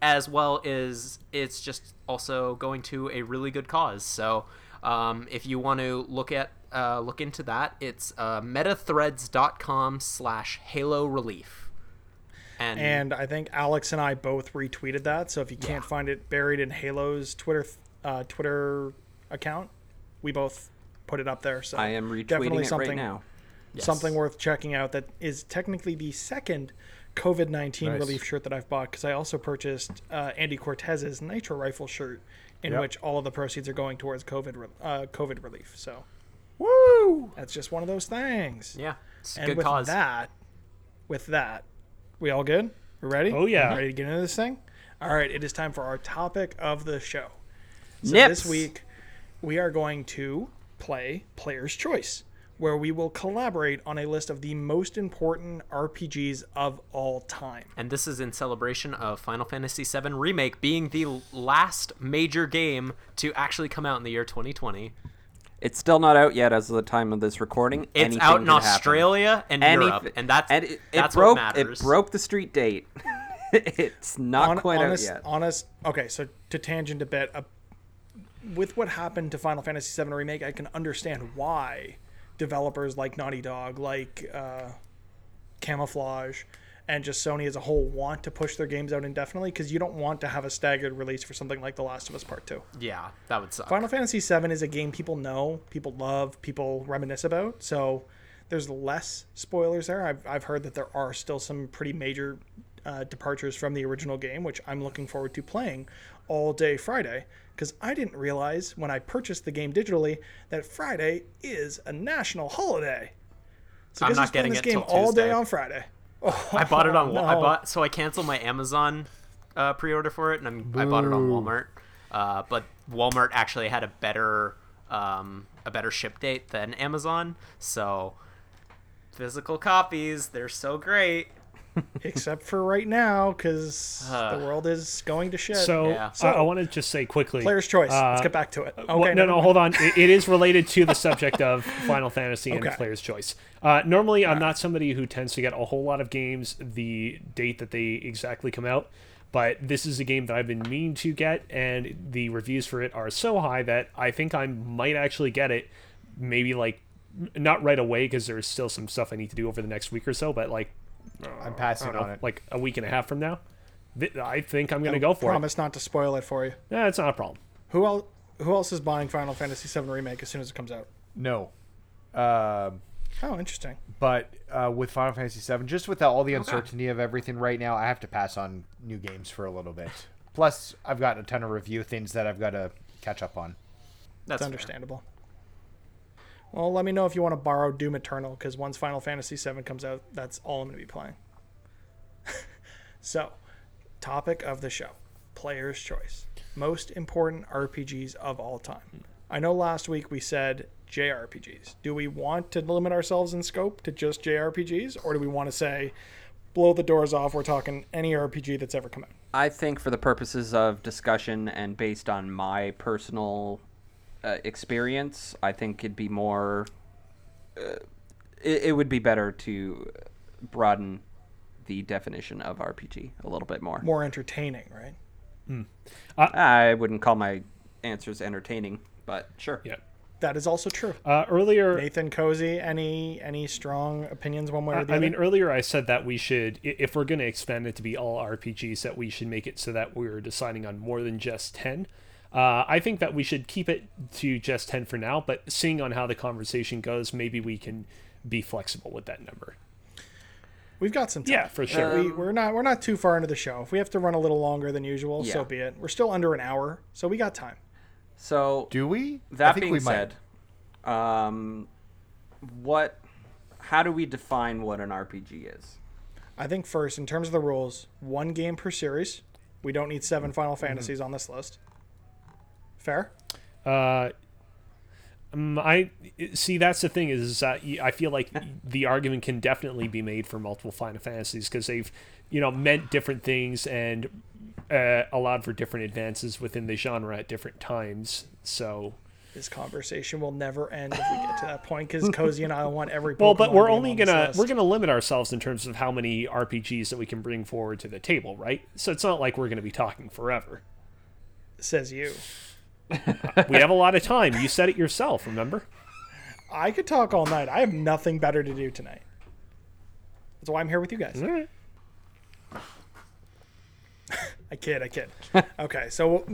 as well as it's just also going to a really good cause. So um, if you want to look at uh, look into that, it's uh, metathreads.com slash Halo Relief. And, and I think Alex and I both retweeted that. So if you can't yeah. find it buried in Halo's Twitter uh, Twitter account, we both put it up there. So I am retweeting definitely it something, right now. Yes. Something worth checking out that is technically the second covid nineteen nice. relief shirt that I've bought, because I also purchased uh, Andy Cortez's Nitro Rifle shirt, in yep. which all of the proceeds are going towards COVID re- uh, COVID relief. So, woo! That's just one of those things. Yeah, it's and a good with cause. that, with that, we all good? We ready? Oh yeah, ready to get into this thing? All right, it is time for our topic of the show. So Nips. This week, we are going to play Player's Choice, where we will collaborate on a list of the most important R P Gs of all time. And this is in celebration of Final Fantasy seven Remake being the last major game to actually come out in the year twenty twenty. It's still not out yet as of the time of this recording. It's Anything out in Australia happen. and Anyth- Europe, and that's, and it, that's it broke, what matters. It broke the street date. It's not on, quite honest, out yet. Honest, okay, so to tangent a bit, uh, with what happened to Final Fantasy seven Remake, I can understand why developers like Naughty Dog, like uh, Camouflage, and just Sony as a whole want to push their games out indefinitely, because you don't want to have a staggered release for something like The Last of Us Part two. Yeah, that would suck. Final Fantasy seven is a game people know, people love, people reminisce about, so there's less spoilers there. I've, I've heard that there are still some pretty major uh, departures from the original game, which I'm looking forward to playing all day Friday, because I didn't realize when I purchased the game digitally that Friday is a national holiday. So I'm not getting this it game all Tuesday. day on Friday. Oh, I bought it on. No. I bought so I canceled my Amazon uh, pre-order for it, and I'm, I bought it on Walmart. Uh, but Walmart actually had a better um, a better ship date than Amazon. So physical copies, they're so great. except for right now, because uh, the world is going to shit. So, yeah. so I, I want to just say quickly. Player's choice. Uh, Let's get back to it. Okay, well, no, no, hold on. It, it is related to the subject of Final Fantasy okay. and player's choice. Uh, normally, I'm not somebody who tends to get a whole lot of games the date that they exactly come out. But this is a game that I've been meaning to get, and the reviews for it are so high that I think I might actually get it, maybe, like, not right away, because there's still some stuff I need to do over the next week or so, but, like, I'm passing on it. Like, a week and a half from now, I think I'm going to go for it. I promise not to spoil it for you. Yeah, it's not a problem. Who else, who else is buying Final Fantasy seven Remake as soon as it comes out? No. Uh... Oh, interesting. But uh, with Final Fantasy seven, just with the, all the uncertainty okay. of everything right now, I have to pass on new games for a little bit. Plus, I've got a ton of review things that I've got to catch up on. That's, That's understandable. Fair. Well, let me know if you want to borrow Doom Eternal, because once Final Fantasy seven comes out, that's all I'm going to be playing. So, topic of the show. Player's choice. Most important R P Gs of all time. I know last week we said J R P Gs. Do we want to limit ourselves in scope to just J R P Gs, or do we want to say, blow the doors off, we're talking any R P G that's ever come out? I think for the purposes of discussion and based on my personal uh, experience, I think it'd be more, uh, it, it would be better to broaden the definition of R P G a little bit more. More entertaining, right? Mm. Uh, I wouldn't call my answers entertaining, but sure. Yeah. That is also true. Uh, earlier, Nathan Cozy, any any strong opinions one way or the I other? I mean, earlier I said that we should, if we're going to extend it to be all R P Gs, that we should make it so that we're deciding on more than just ten. Uh, I think that we should keep it to just ten for now, but seeing on how the conversation goes, maybe we can be flexible with that number. We've got some time. Yeah, for sure. Um, we, we're not we're not too far into the show. If we have to run a little longer than usual, yeah. so be it. We're still under an hour, so we got time. So do we? That I think being we said, might. Um, what? How do we define what an R P G is? I think first, in terms of the rules, one game per series. We don't need seven Final Fantasies mm-hmm. on this list. Fair? Uh, um, I see. That's the thing is, uh, I feel like the argument can definitely be made for multiple Final Fantasies because they've, you know, meant different things and. Uh, allowed for different advances within the genre at different times. So this conversation will never end if we get to that point because Cozy and I want every. Pokemon well, but we're only on gonna we're gonna limit ourselves in terms of how many R P Gs that we can bring forward to the table, right? So it's not like we're gonna be talking forever. Says you. We have a lot of time. You said it yourself. Remember? I could talk all night. I have nothing better to do tonight. That's why I'm here with you guys. All right. I kid, I kid. Okay, so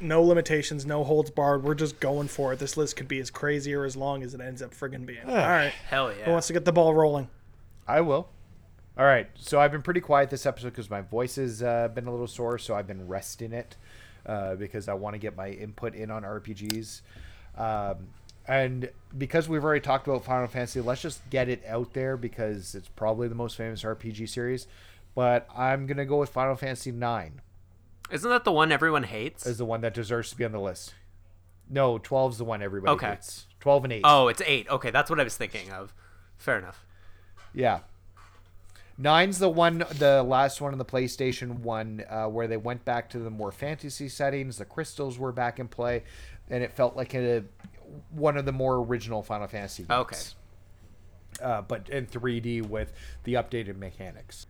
no limitations, no holds barred. We're just going for it. This list could be as crazy or as long as it ends up friggin' being. All right. Hell yeah. Who wants to get the ball rolling? I will. All right, so I've been pretty quiet this episode because my voice has uh, been a little sore, so I've been resting it uh, because I want to get my input in on R P Gs. Um, and because we've already talked about Final Fantasy, let's just get it out there because it's probably the most famous R P G series. But I'm going to go with Final Fantasy nine. Isn't that the one everyone hates? Is the one that deserves to be on the list. No, twelve is the one everybody okay. hates. twelve and eight. Oh, it's eight. Okay, that's what I was thinking of. Fair enough. Yeah. nine's the one, the last one on the PlayStation one, uh, where they went back to the more fantasy settings. The crystals were back in play, and it felt like a, one of the more original Final Fantasy games. Okay. Uh, but in three D with the updated mechanics.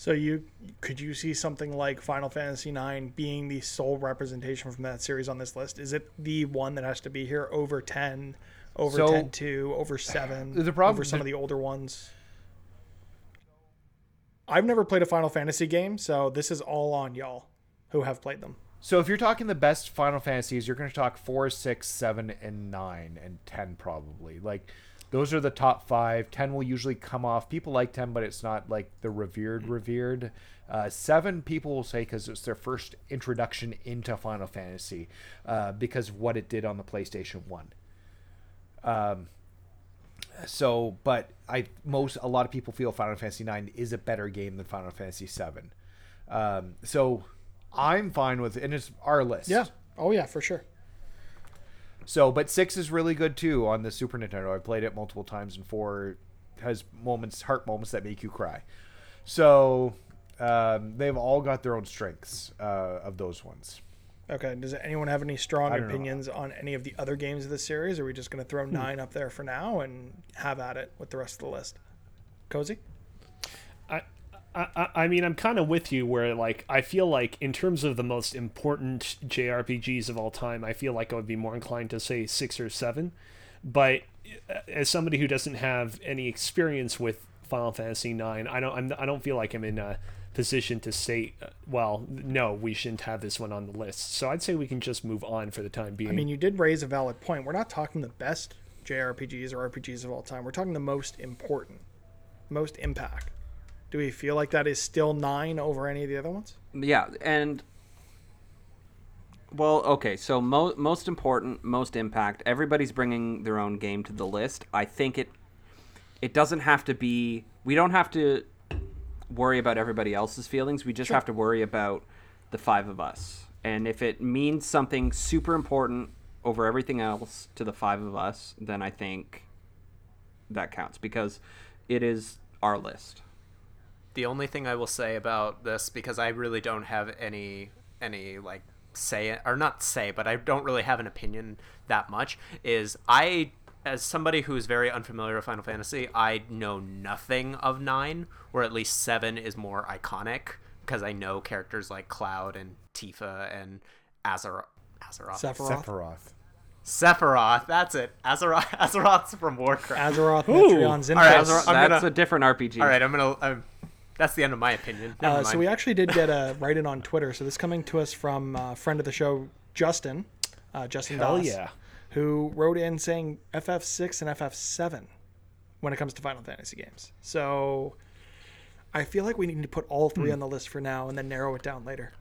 So you could you see something like Final Fantasy nine being the sole representation from that series on this list? Is it the one that has to be here over ten, over so, ten two, over seven, the problem, over some the, of the older ones? I've never played a Final Fantasy game, so this is all on y'all who have played them. So if you're talking the best Final Fantasies, you're going to talk four, six, seven, and nine, and ten probably. Like... Those are the top five. ten will usually come off. People like ten, but it's not like the revered, revered. Uh, seven people will say because it's their first introduction into Final Fantasy uh, because of what it did on the PlayStation one. Um, so, but I most a lot of people feel Final Fantasy nine is a better game than Final Fantasy seven. Um, so I'm fine with it, and it's our list. Yeah. Oh, yeah, for sure. So, but six is really good too on the Super Nintendo. I've played it multiple times, and four has moments, heart moments that make you cry. So um, they've all got their own strengths uh, of those ones. Okay. Does anyone have any strong opinions know. on any of the other games of this series? Or are we just going to throw nine up there for now and have at it with the rest of the list? Cozy? I I, I mean, I'm kind of with you where, like, I feel like in terms of the most important J R P Gs of all time, I feel like I would be more inclined to say six or seven. But as somebody who doesn't have any experience with Final Fantasy nine, I don't I'm, I don't feel like I'm in a position to say, well, no, we shouldn't have this one on the list. So I'd say we can just move on for the time being. I mean, you did raise a valid point. We're not talking the best J R P Gs or R P Gs of all time. We're talking the most important, most impact. Do we feel like that is still nine over any of the other ones? Yeah, and... Well, okay, so mo- most important, most impact. Everybody's bringing their own game to the list. I think it it doesn't have to be... We don't have to worry about everybody else's feelings. We just sure. have to worry about the five of us. And if it means something super important over everything else to the five of us, then I think that counts because it is our list. The only thing I will say about this, because I really don't have any, any like, say, or not say, but I don't really have an opinion that much, is I, as somebody who is very unfamiliar with Final Fantasy, I know nothing of nine, or at least seven is more iconic, because I know characters like Cloud and Tifa and Azeroth. Azeroth. Sephiroth. Sephiroth. Sephiroth, that's it. Azeroth, Azeroth's from Warcraft. Azeroth, Metreon's in right, Azeroth, That's gonna, a different R P G. All right, I'm going to... That's the end of my opinion. Uh, so we actually did get a write-in on Twitter. So this is coming to us from a friend of the show, Justin, uh, Justin Hell Doss, yeah. who wrote in saying F F six and F F seven when it comes to Final Fantasy games. So I feel like we need to put all three mm. on the list for now and then narrow it down later.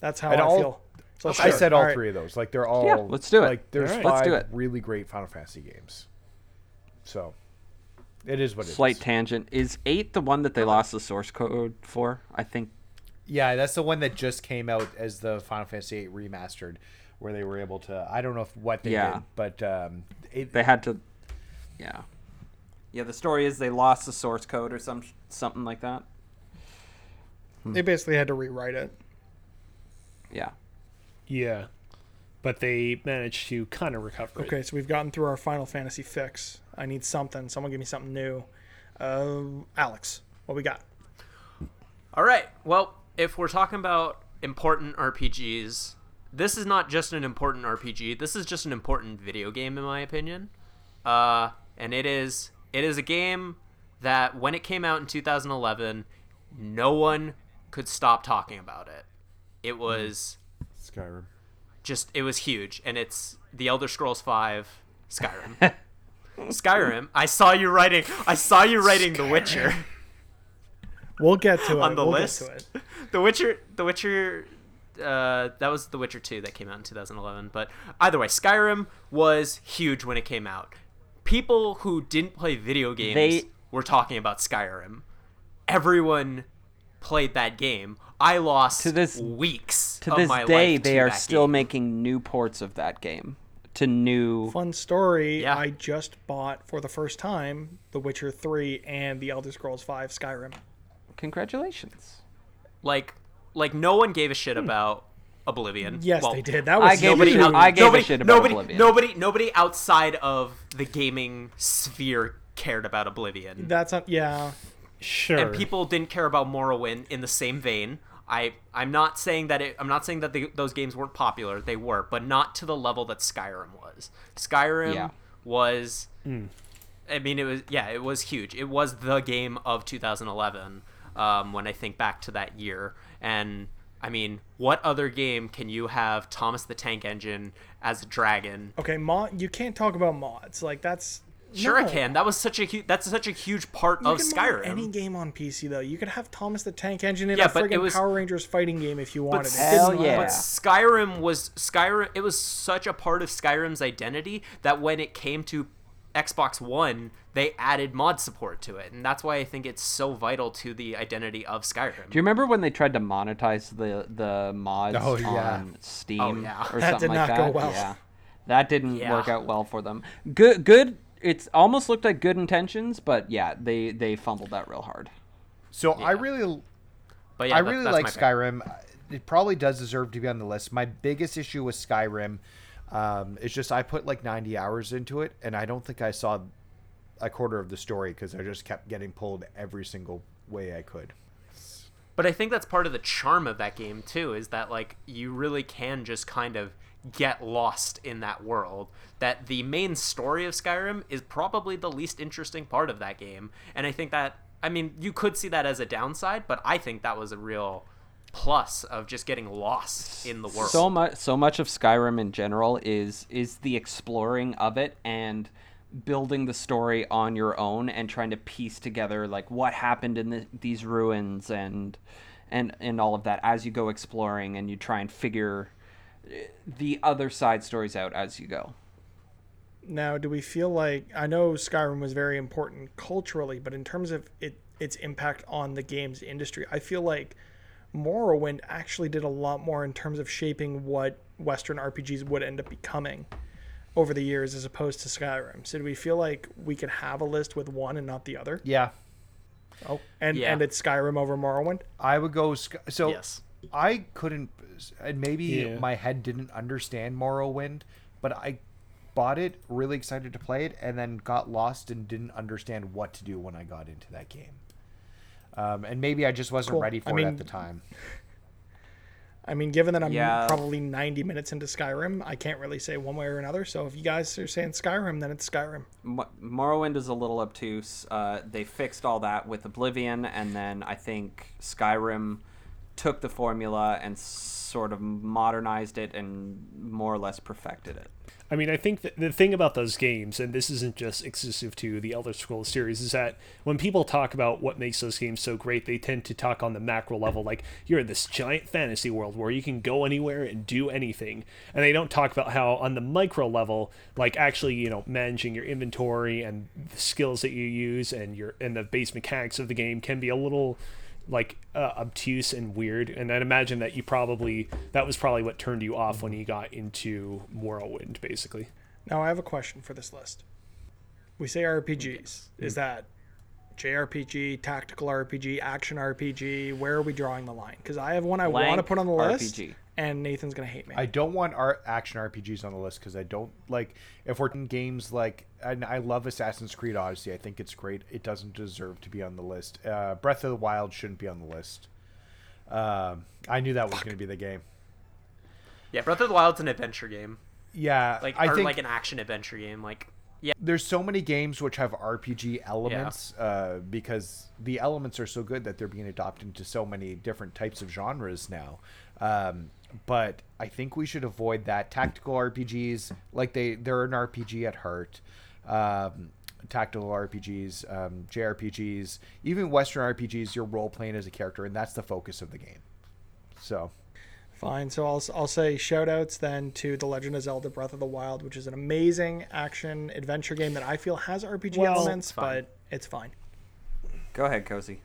That's how and I all, feel. So okay. I said all, all right. three of those. Like they're all. Yeah, let's do it. Like there's right. five really great Final Fantasy games. So. It is what it Slight is. Slight tangent. Is eight the one that they lost the source code for? I think. Yeah, that's the one that just came out as the Final Fantasy eight remastered, where they were able to. I don't know if, what they yeah. did, but um, it, they had to. Yeah. Yeah, the story is they lost the source code or some something like that. Hmm. They basically had to rewrite it. Yeah. Yeah, but they managed to kind of recover it. Okay, so we've gotten through our Final Fantasy fix. I need something. Someone give me something new. Uh, Alex, what we got? All right. Well, if we're talking about important R P Gs, this is not just an important R P G. This is just an important video game, in my opinion. Uh, and it is it is a game that when it came out in two thousand eleven, no one could stop talking about it. It was Skyrim. Just it was huge, and it's The Elder Scrolls five Skyrim. Skyrim. I saw you writing. I saw you writing Skyrim. The Witcher. We'll get to it on the we'll list. Get to it. The Witcher. The Witcher. Uh, that was The Witcher two that came out in two thousand eleven. But either way, Skyrim was huge when it came out. People who didn't play video games they... were talking about Skyrim. Everyone played that game. I lost to this, weeks to of this my day. Life they to are that still game. Making new ports of that game. To new fun story yeah. I just bought for the first time The Witcher three and The Elder Scrolls five Skyrim. Congratulations. Like like no one gave a shit hmm. about Oblivion. Yes, well, they did. That was I gave nobody a shit, out, I gave nobody, a shit about nobody, Oblivion. Nobody nobody outside of the gaming sphere cared about Oblivion. That's not yeah. Sure. And people didn't care about Morrowind in the same vein. I, I'm not saying that it, I'm not saying that they, those games weren't popular. They were, but not to the level that Skyrim was. Skyrim yeah. was, mm. I mean, it was, yeah, it was huge. It was the game of two thousand eleven um, when I think back to that year. And, I mean, what other game can you have Thomas the Tank Engine as a dragon? Okay, mod, you can't talk about mods. Like, that's... Sure, no. I can. That was such a hu- that's such a huge part you of can Skyrim. Mod any game on P C though, you could have Thomas the Tank Engine in yeah, a friggin' was... Power Rangers fighting game if you wanted. But, hell it. yeah. But Skyrim was Skyrim. It was such a part of Skyrim's identity that when it came to Xbox One, they added mod support to it, and that's why I think it's so vital to the identity of Skyrim. Do you remember when they tried to monetize the the mods oh, yeah. on Steam oh, yeah. or that something like that? That did not go well. Yeah, that didn't yeah. work out well for them. Good, good. It's almost looked like good intentions, but yeah, they, they fumbled that real hard. So yeah. I really, but yeah, I that, really like Skyrim. It probably does deserve to be on the list. My biggest issue with Skyrim um, is just I put like ninety hours into it, and I don't think I saw a quarter of the story because I just kept getting pulled every single way I could. But I think that's part of the charm of that game too, is that like you really can just kind of get lost in that world. That the main story of Skyrim is probably the least interesting part of that game, and I think that. I mean, you could see that as a downside, but I think that was a real plus of just getting lost in the world. So much, so much of Skyrim in general is is the exploring of it and building the story on your own and trying to piece together like what happened in the, these ruins and and and all of that as you go exploring, and you try and figure the other side stories out as you go. Now, do we feel like, I know Skyrim was very important culturally, but in terms of it, its impact on the games industry, I feel like Morrowind actually did a lot more in terms of shaping what Western R P Gs would end up becoming over the years as opposed to Skyrim. So do we feel like we could have a list with one and not the other? Yeah. Oh, and, yeah. and it's Skyrim over Morrowind? I would go... So yes. I couldn't... And maybe yeah. my head didn't understand Morrowind, but I... bought it, really excited to play it, and then got lost and didn't understand what to do when I got into that game. Um, and maybe I just wasn't cool. ready for I it mean, at the time. I mean, given that I'm yeah. probably ninety minutes into Skyrim, I can't really say one way or another. So if you guys are saying Skyrim, then it's Skyrim. Morrowind is a little obtuse. Uh, they fixed all that with Oblivion, and then I think Skyrim took the formula and sort of modernized it and more or less perfected it. I mean, I think that the thing about those games, and this isn't just exclusive to the Elder Scrolls series, is that when people talk about what makes those games so great, they tend to talk on the macro level, like you're in this giant fantasy world where you can go anywhere and do anything. And they don't talk about how on the micro level, like actually, you know, managing your inventory and the skills that you use and your and the base mechanics of the game can be a little... like uh, obtuse and weird, and I'd imagine that you probably that was probably what turned you off when you got into Morrowind, basically. Now I have a question for this list. We say R P Gs. Mm-hmm. Is that J R P G, tactical R P G, action R P G? Where are we drawing the line? Because I have one I want to put on the list, R P G. And Nathan's gonna hate me. I don't want our action R P Gs on the list because I don't like if we're in games like. And I love Assassin's Creed Odyssey. I think it's great. It doesn't deserve to be on the list. Uh, Breath of the Wild shouldn't be on the list. Um, I knew that Fuck. was going to be the game. Yeah, Breath of the Wild's an adventure game. Yeah, like I or think, like an action adventure game. Like, yeah, there's so many games which have R P G elements yeah. uh, because the elements are so good that they're being adopted into so many different types of genres now. Um, but I think we should avoid that. Tactical R P Gs, like they they're an R P G at heart. Um, tactical R P Gs, um, J R P Gs, even Western R P Gs, you're role playing as a character, and that's the focus of the game. So, fine. So I'll I'll say shout outs then to The Legend of Zelda: Breath of the Wild, which is an amazing action adventure game that I feel has R P G well, elements, but it's fine. Go ahead, Cozy.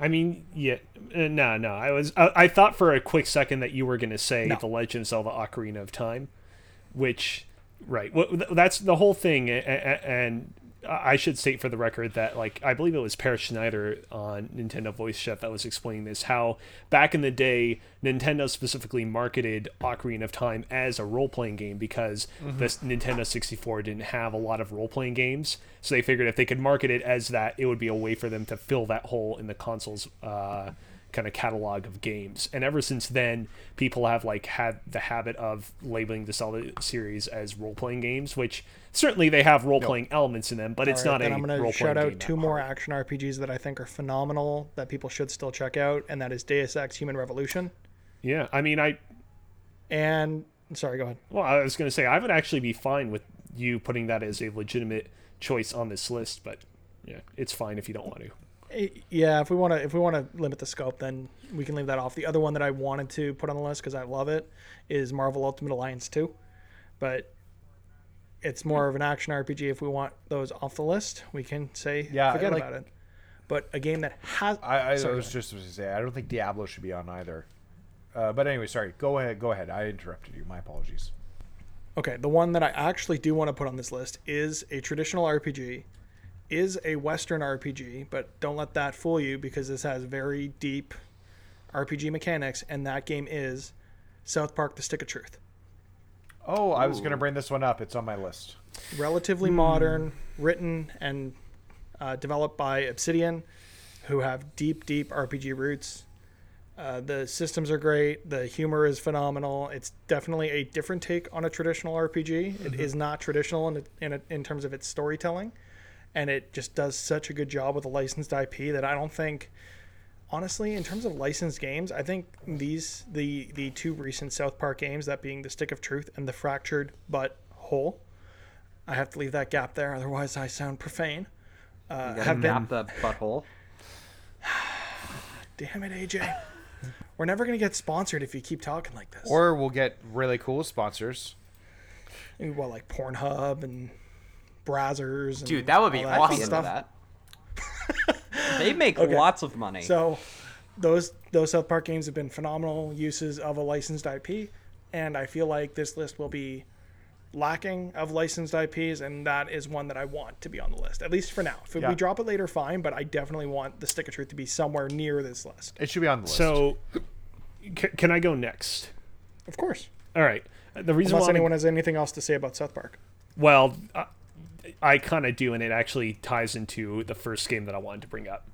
I mean, yeah, no, no. I was I, I thought for a quick second that you were going to say no. The Legend of Zelda: Ocarina of Time, which. Right. Well, that's the whole thing. And I should state for the record that, like, I believe it was Per Schneider on Nintendo Voice Chef that was explaining this, how back in the day, Nintendo specifically marketed Ocarina of Time as a role-playing game because mm-hmm. the Nintendo sixty-four didn't have a lot of role-playing games. So they figured if they could market it as that, it would be a way for them to fill that hole in the console's uh, kind of catalog of games. And ever since then, people have like had the habit of labeling the Zelda series as role-playing games, which certainly they have role-playing nope. elements in them, but All it's right, not then a I'm gonna shout out two more hard. action R P Gs that I think are phenomenal that people should still check out, and that is Deus Ex Human Revolution. Yeah, I mean, I and sorry, go ahead. Well, I was gonna say I would actually be fine with you putting that as a legitimate choice on this list, but yeah, it's fine if you don't want to. Yeah, if we want to if we want to limit the scope, then we can leave that off. The other one that I wanted to put on the list because I love it is Marvel Ultimate Alliance two, but it's more of an action R P G. If we want those off the list, we can say yeah, forget like, about it. But a game that has I, I, sorry, I was just going to say I don't think Diablo should be on either. Uh, but anyway, sorry. Go ahead. Go ahead. I interrupted you. My apologies. Okay, the one that I actually do want to put on this list is a traditional R P G. is a Western R P G, but don't let that fool you, because this has very deep R P G mechanics, and that game is South Park: The Stick of Truth. Oh, I Ooh. was going to bring this one up. It's on my list. Relatively mm. modern, written and uh, developed by Obsidian, who have deep, deep R P G roots. Uh, the systems are great. The humor is phenomenal. It's definitely a different take on a traditional R P G. Mm-hmm. It is not traditional in in, in terms of its storytelling. And it just does such a good job with a licensed I P that I don't think, honestly, in terms of licensed games, I think these the the two recent South Park games, that being The Stick of Truth and The Fractured But Whole. I have to leave that gap there, otherwise I sound profane. Uh, you have been the butthole. Damn it, A J. We're never gonna get sponsored if you keep talking like this. Or we'll get really cool sponsors. Maybe, well, like Pornhub and Brazzers. Dude, that would be that awesome. Stuff. That. They make okay. lots of money. So those those South Park games have been phenomenal uses of a licensed I P, and I feel like this list will be lacking of licensed I Ps, and that is one that I want to be on the list, at least for now. If yeah. we drop it later, fine, but I definitely want The Stick of Truth to be somewhere near this list. It should be on the list. So c- can I go next? Of course. All right. The reason Unless why anyone I'm... has anything else to say about South Park. Well, uh, I kind of do, and it actually ties into the first game that I wanted to bring up.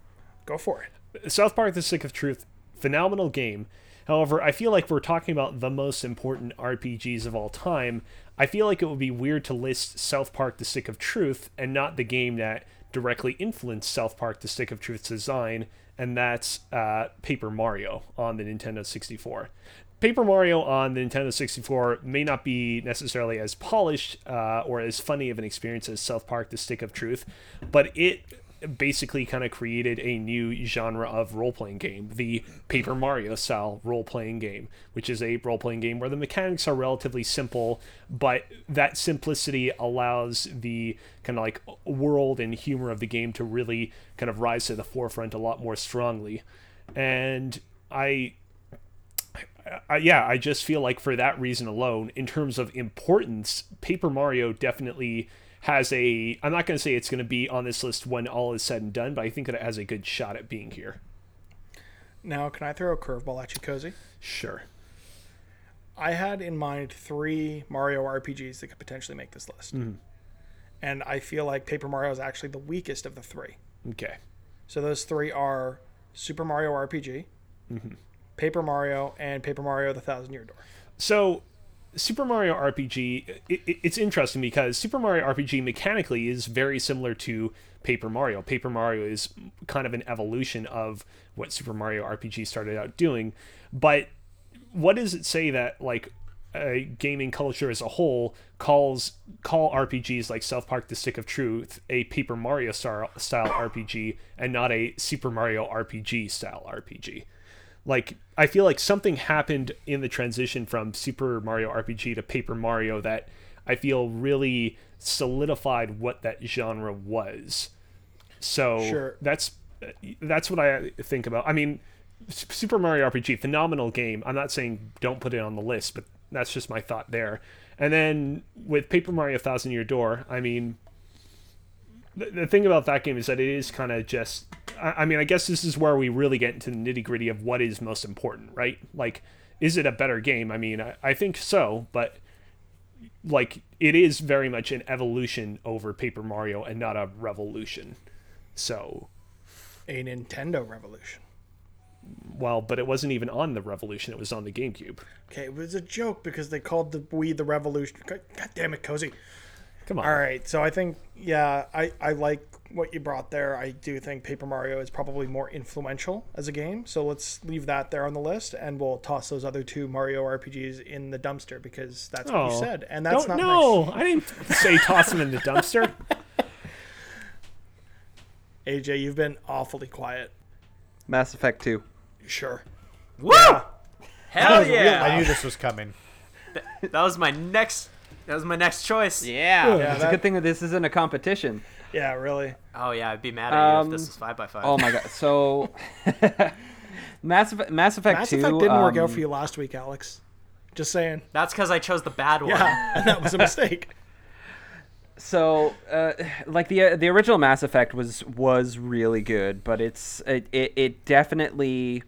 Go for it. South Park: The Stick of Truth, phenomenal game. However, I feel like we're talking about the most important R P Gs of all time. I feel like it would be weird to list South Park: The Stick of Truth and not the game that directly influenced South Park: The Stick of Truth's design, and that's uh, Paper Mario on the Nintendo sixty-four. Paper Mario on the Nintendo sixty-four may not be necessarily as polished uh, or as funny of an experience as South Park: The Stick of Truth, but it basically kind of created a new genre of role-playing game, the Paper Mario style role-playing game, which is a role-playing game where the mechanics are relatively simple, but that simplicity allows the kind of like world and humor of the game to really kind of rise to the forefront a lot more strongly. And I, I yeah, I just feel like for that reason alone, in terms of importance, Paper Mario definitely has a, I'm not going to say it's going to be on this list when all is said and done, but I think that it has a good shot at being here. Now, can I throw a curveball at you, Cozy? Sure. I had in mind three Mario R P Gs that could potentially make this list. Mm. And I feel like Paper Mario is actually the weakest of the three. Okay. So those three are Super Mario R P G, mm-hmm. Paper Mario, and Paper Mario: The Thousand Year Door. So Super Mario R P G, it, it, it's interesting because Super Mario R P G mechanically is very similar to Paper Mario. Paper Mario is kind of an evolution of what Super Mario R P G started out doing. But what does it say that like uh, gaming culture as a whole calls call R P Gs like South Park: The Stick of Truth a Paper Mario style R P G and not a Super Mario R P G style R P G? Like, I feel like something happened in the transition from Super Mario R P G to Paper Mario that I feel really solidified what that genre was. So sure. that's that's what I think about. I mean, Super Mario R P G, phenomenal game. I'm not saying don't put it on the list, but that's just my thought there. And then with Paper Mario: Thousand Year Door, I mean, the, the thing about that game is that it is kind of just... I mean, I guess this is where we really get into the nitty-gritty of what is most important, right? Like, is it a better game? I mean, I, I think so, but like, it is very much an evolution over Paper Mario and not a revolution. So, a Nintendo revolution. Well, but it wasn't even on the Revolution. It was on the GameCube. Okay, it was a joke because they called the Wii the Revolution. God, God damn it, Cozy. Come on. All right, so I think, yeah, I, I like what you brought there. I do think Paper Mario is probably more influential as a game, so let's leave that there on the list, and we'll toss those other two Mario R P Gs in the dumpster, because that's oh, what you said, and that's don't, not no, nice. I didn't say toss them in the dumpster. A J, you've been awfully quiet. Mass Effect two. Sure. Woo! Yeah. Hell yeah! Real, I knew this was coming. That, that was my next... That was my next choice. Yeah. yeah it's that... a good thing that this isn't a competition. Yeah, really. Oh, yeah. I'd be mad at um, you if this was five by five. Oh, my God. So, Mass Effect, Mass Effect Mass two. Mass Effect didn't um, work out for you last week, Alex. Just saying. That's because I chose the bad one. Yeah, and that was a mistake. So, uh, like the uh, the original Mass Effect was was really good, but it's it, it it definitely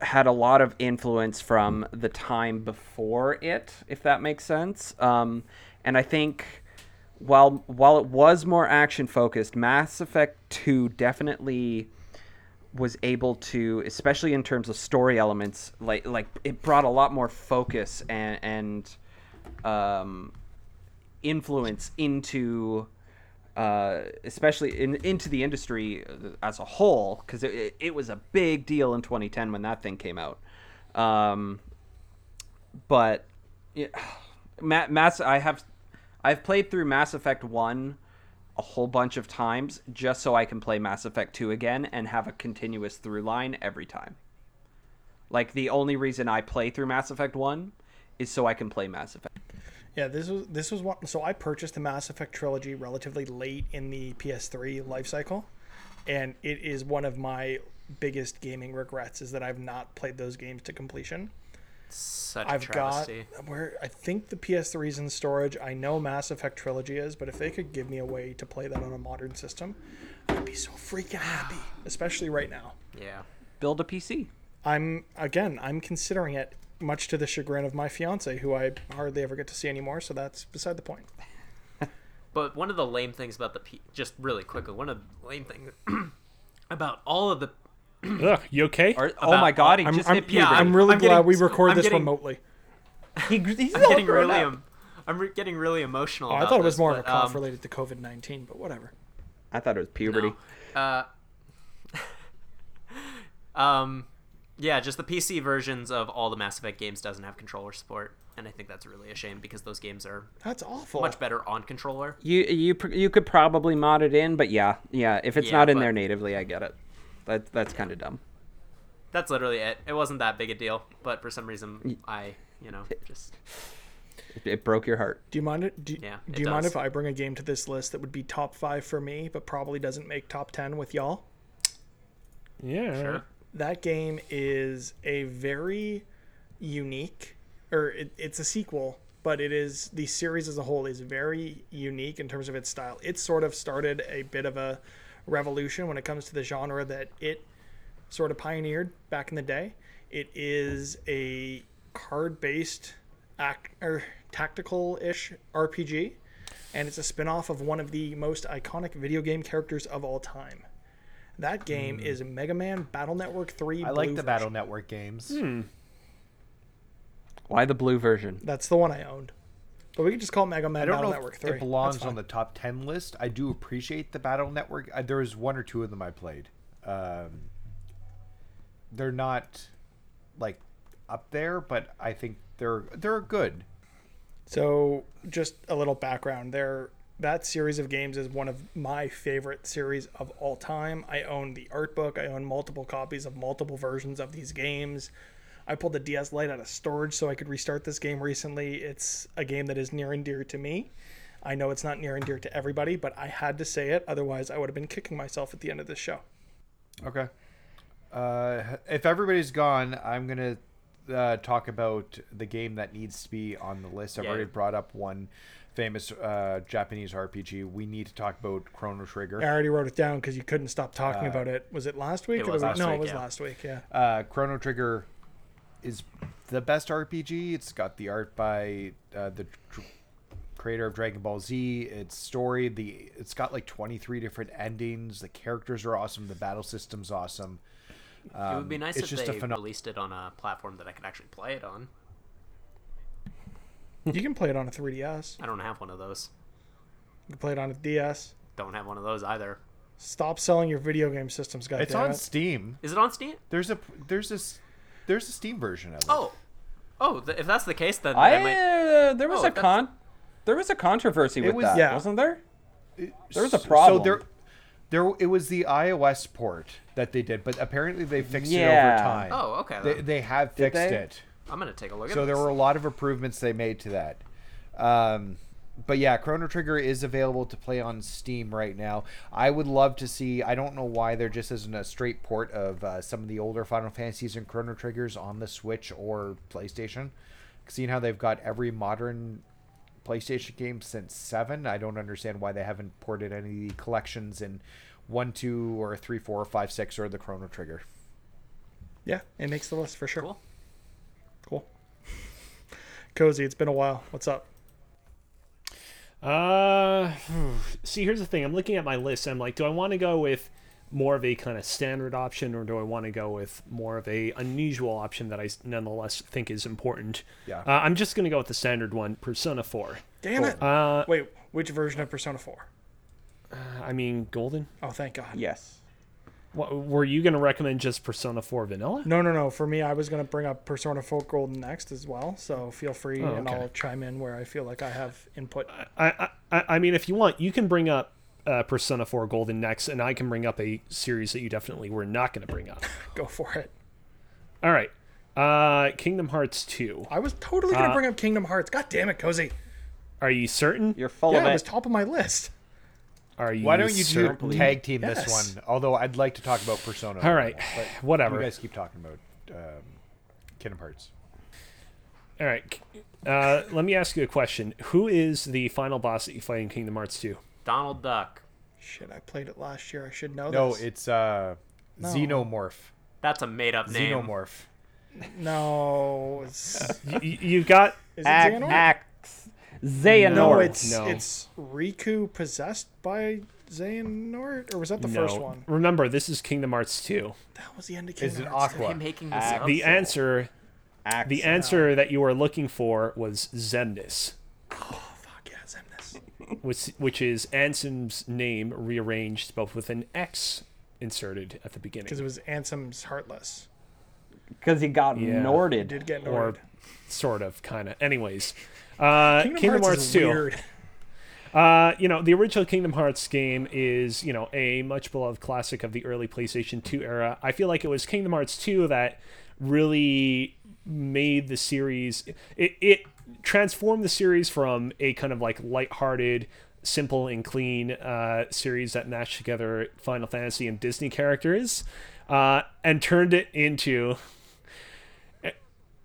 had a lot of influence from the time before it, if that makes sense. Um, and I think while while it was more action focused, Mass Effect two definitely was able to, especially in terms of story elements, like like it brought a lot more focus and and um. influence into uh especially in into the industry as a whole, because it, it was a big deal in twenty ten when that thing came out. Um but yeah, mass i have i've played through Mass Effect one a whole bunch of times just so I can play Mass Effect two again and have a continuous through line every time. Like, the only reason I play through Mass Effect one is so I can play Mass Effect. Yeah, this was this was one. So I purchased the Mass Effect trilogy relatively late in the P S three lifecycle, and it is one of my biggest gaming regrets is that I've not played those games to completion. Such I've a travesty. Got where I think the P S three is in storage. I know Mass Effect trilogy is, but if they could give me a way to play that on a modern system, I'd be so freaking happy, especially right now. Yeah, build a P C. I'm again. I'm considering it. Much to the chagrin of my fiance, who I hardly ever get to see anymore, so that's beside the point. But one of the lame things about the P- just really quickly, one of the lame things about all of the Ugh, you okay? Are, oh my god, he I'm, just I'm, hit puberty. Yeah, I'm really I'm glad getting, we record I'm this getting, remotely. He, he's I'm getting really em- I'm getting really emotional. Oh, about I thought it was this, more but, of a cough um, related to covid nineteen, but whatever. I thought it was puberty. No. Uh, um Yeah, just the P C versions of all the Mass Effect games doesn't have controller support, and I think that's really a shame because those games are that's awful. Much better on controller. You you you could probably mod it in, but yeah, yeah, if it's yeah, not in there natively, I get it. That that's yeah. kind of dumb. That's literally it. It wasn't that big a deal, but for some reason, I you know just it, it broke your heart. Do you mind it? Do, yeah, do you does. mind if I bring a game to this list that would be top five for me, but probably doesn't make top ten with y'all? Yeah. Sure. That game is a very unique, or it, it's a sequel, but it is, the series as a whole is very unique in terms of its style. It sort of started a bit of a revolution when it comes to the genre that it sort of pioneered back in the day. It is a card-based act, or tactical-ish R P G, and it's a spin-off of one of the most iconic video game characters of all time. That game mm. is Mega Man Battle Network three. I blue like the version. Battle Network games. Hmm. Why the blue version? That's the one I owned. But we could just call it Mega Man I don't Battle know Network if three. It belongs on the top ten list. I do appreciate the Battle Network. Uh, there was one or two of them I played. Um, they're not like up there, but I think they're they're good. So just a little background there. That series of games is one of my favorite series of all time. I own the art book. I own multiple copies of multiple versions of these games. I pulled the D S Lite out of storage so I could restart this game recently. It's a game that is near and dear to me. I know it's not near and dear to everybody, but I had to say it. Otherwise, I would have been kicking myself at the end of this show. Okay. Uh, if everybody's gone, I'm going to Uh, talk about the game that needs to be on the list. I've yeah. already brought up one famous uh, Japanese R P G. We need to talk about Chrono Trigger. I already wrote it down because you couldn't stop talking uh, about it. Was it last week? It was or last no, week, it was yeah. last week. Yeah. Uh, Chrono Trigger is the best R P G. It's got the art by uh, the tr- creator of Dragon Ball Z. Its story, the it's got like twenty-three different endings. The characters are awesome. The battle system's awesome. Um, it would be nice if they phen- released it on a platform that I could actually play it on. You can play it on a three D S. I don't have one of those. You can play it on a D S. Don't have one of those either. Stop selling your video game systems, guys. It's on Steam. Is it on Steam? There's a there's this there's a Steam version of it. Oh, oh! Th- if that's the case, then I, I might... uh, there was oh, a con there was a controversy with was, that, yeah. wasn't there? It, there was a problem. So there. There, it was the iOS port that they did, but apparently they fixed yeah. it over time. Oh, okay. They, they have fixed they? it. I'm going to take a look so at it. So there this. were a lot of improvements they made to that. Um, but yeah, Chrono Trigger is available to play on Steam right now. I would love to see, I don't know why there just isn't a straight port of uh, some of the older Final Fantasies and Chrono Triggers on the Switch or PlayStation. Seeing how they've got every modern PlayStation games since seven. I don't understand why they haven't ported any of the collections in one, two, or three, four, five, six, or the Chrono Trigger. Yeah, it makes the list for sure. Cool. Cool. Cozy, it's been a while. What's up? Uh, see, here's the thing. I'm looking at my list. And I'm like, do I want to go with more of a kind of standard option, or do I want to go with more of a unusual option that I nonetheless think is important? Yeah. Uh, I'm just going to go with the standard one, Persona four. Damn it. Uh, Wait, which version of Persona four? Uh, I mean, Golden. Oh, thank God. Yes. What, were you going to recommend just Persona four Vanilla? No, no, no. For me, I was going to bring up Persona four Golden next as well. So feel free, oh, okay. and I'll chime in where I feel like I have input. I, I, I mean, if you want, you can bring up uh, Persona four Golden next, and I can bring up a series that you definitely were not going to bring up. Go for it. All right. Uh, Kingdom Hearts two. I was totally going to uh, bring up Kingdom Hearts. God damn it, Cozy. Are you certain? You're full yeah, of it. Yeah, it was top of my list. Are you Why don't you do tag team yes. this one? Although I'd like to talk about Persona. All right, right whatever. You guys keep talking about um, Kingdom Hearts. All right, uh, let me ask you a question. Who is the final boss that you fight in Kingdom Hearts two? Donald Duck. Shit, I played it last year. I should know no, this. It's, uh, no, it's Xenomorph. That's a made-up name. Xenomorph. No. It's... you, you've got... Is it Act, Xenomorph? Act. Xehanort. No, it's, no. it's Riku possessed by Xehanort? Or was that the no. first one? Remember, this is Kingdom Hearts two. That was the end of Kingdom is Hearts Aqua? Making this Axel. The answer Axel. The answer that you were looking for was Xemnas. Oh, fuck yeah, Xemnas. which, which is Ansem's name rearranged, both with an X inserted at the beginning. Because it was Ansem's Heartless. Because he got yeah. Norted. He did get Norted. Or sort of, kind of. Anyways. Uh, Kingdom, Kingdom Hearts, Hearts two. Weird. Uh, you know, the original Kingdom Hearts game is, you know, a much beloved classic of the early PlayStation two era. I feel like it was Kingdom Hearts two that really made the series. It, it transformed the series from a kind of like lighthearted, simple and clean uh, series that mashed together Final Fantasy and Disney characters, uh, and turned it into.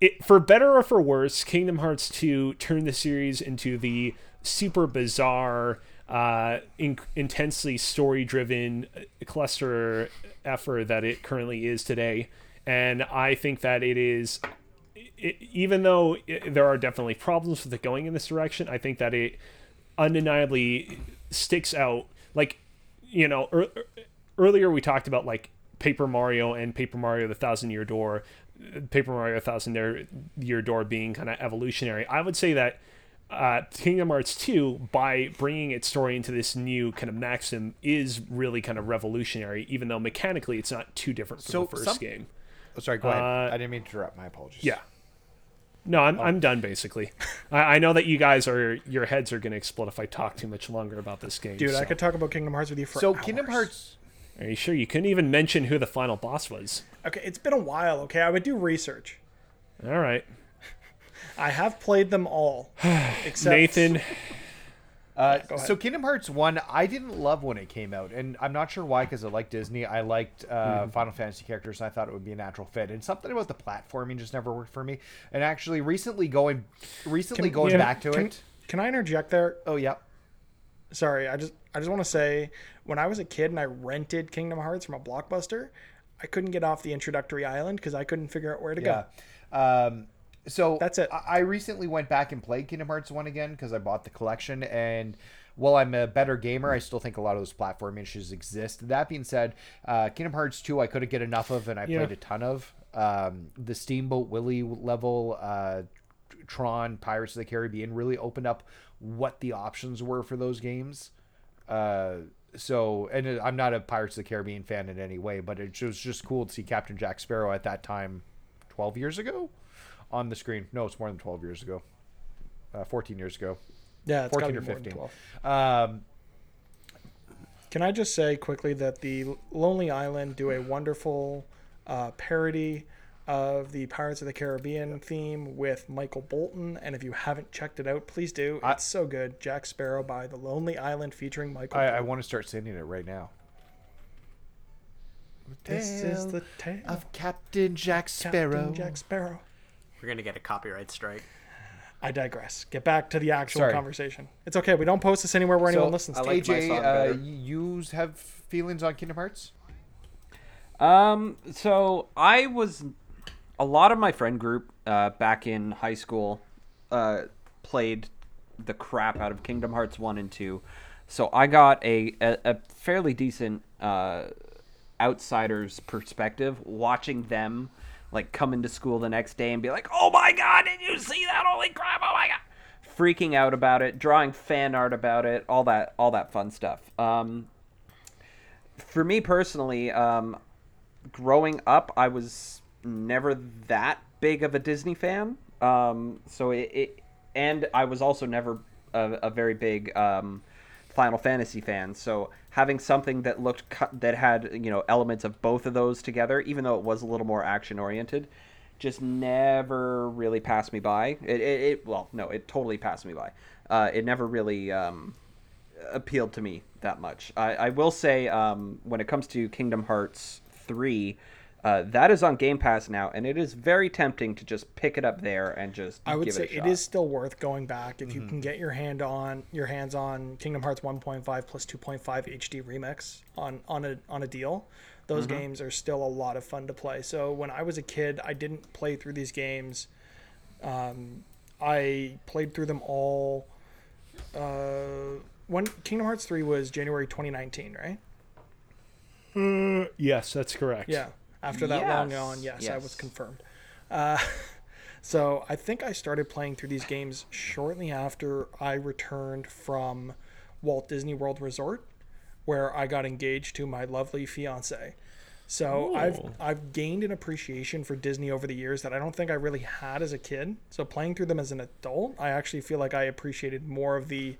It, for better or for worse, Kingdom Hearts two turned the series into the super bizarre, uh, in, intensely story-driven cluster effort that it currently is today. And I think that it is, it, even though it, there are definitely problems with it going in this direction, I think that it undeniably sticks out. Like, you know, er, earlier we talked about, like, Paper Mario and Paper Mario the Thousand Year Door. Paper Mario Thousand Year Door being kind of evolutionary. I would say that uh, Kingdom Hearts two, by bringing its story into this new kind of maxim, is really kind of revolutionary, even though mechanically it's not too different from so the first some... game. Oh, sorry, go ahead. Uh, I didn't mean to interrupt. My apologies. Yeah. No, I'm oh. I'm done, basically. I, I know that you guys are, your heads are going to explode if I talk too much longer about this game. Dude, so. I could talk about Kingdom Hearts with you for So hours. Kingdom Hearts... Are you sure? You couldn't even mention who the final boss was. Okay, it's been a while, okay? I would do research. All right. I have played them all. Except Nathan. Uh, yeah, so Kingdom Hearts one, I didn't love when it came out. And I'm not sure why, because I liked Disney. I liked uh, mm. Final Fantasy characters, and I thought it would be a natural fit. And something about the platforming just never worked for me. And actually, recently going recently can, going yeah, back to can, it. Can I interject there? Oh, yeah. Sorry, I just I just want to say, when I was a kid and I rented Kingdom Hearts from a Blockbuster, I couldn't get off the introductory island because I couldn't figure out where to yeah. go. Um, so that's it. I, I recently went back and played Kingdom Hearts one again because I bought the collection. And while I'm a better gamer, I still think a lot of those platform issues exist. That being said, uh, Kingdom Hearts two I couldn't get enough of, and I yeah. played a ton of. Um, the Steamboat Willie level, uh, Tron, Pirates of the Caribbean really opened up what the options were for those games. Uh, so, and I'm not a Pirates of the Caribbean fan in any way, but it was just cool to see Captain Jack Sparrow at that time, twelve years ago on the screen. No, it's more than twelve years ago, uh, fourteen years ago. Yeah. It's fourteen or fifteen. Um, can I just say quickly that the Lonely Island do a wonderful, uh, parody of the Pirates of the Caribbean theme with Michael Bolton, and if you haven't checked it out, please do. It's I, so good. Jack Sparrow by The Lonely Island featuring Michael I, Bolton. I want to start singing it right now. This tale is the tale of Captain Jack Sparrow. Captain Jack Sparrow. We're going to get a copyright strike. I digress. Get back to the actual Sorry. conversation. It's okay. We don't post this anywhere where so, anyone listens to it. A J, uh, you have feelings on Kingdom Hearts? Um, so I was... A lot of my friend group uh, back in high school uh, played the crap out of Kingdom Hearts one and two. So I got a, a, a fairly decent uh, outsider's perspective watching them like come into school the next day and be like, oh my god, did you see that? Holy crap, oh my god. Freaking out about it, drawing fan art about it, all that all that fun stuff. Um, for me personally, um, growing up, I was never that big of a Disney fan. Um, so it, it and I was also never a, a very big um, Final Fantasy fan. So having something that looked that had, you know, elements of both of those together, even though it was a little more action oriented, just never really passed me by. It, it, it well, no, it totally passed me by. Uh, it never really um, appealed to me that much. I, I will say um, when it comes to Kingdom Hearts three, uh, that is on Game Pass now, and it is very tempting to just pick it up there and just I would give say it a shot. It is still worth going back if mm-hmm. you can get your hand on your hands on Kingdom Hearts one point five plus two point five H D Remix on on a on a deal. Those mm-hmm. games are still a lot of fun to play. So when I was a kid, I didn't play through these games. Um, I played through them all. Uh, when Kingdom Hearts three was January twenty nineteen, right? Mm, yes, that's correct. Yeah. After that yes. long on, yes, yes, I was confirmed. Uh, so I think I started playing through these games shortly after I returned from Walt Disney World Resort, where I got engaged to my lovely fiance. So Ooh. I've I've gained an appreciation for Disney over the years that I don't think I really had as a kid. So playing through them as an adult, I actually feel like I appreciated more of the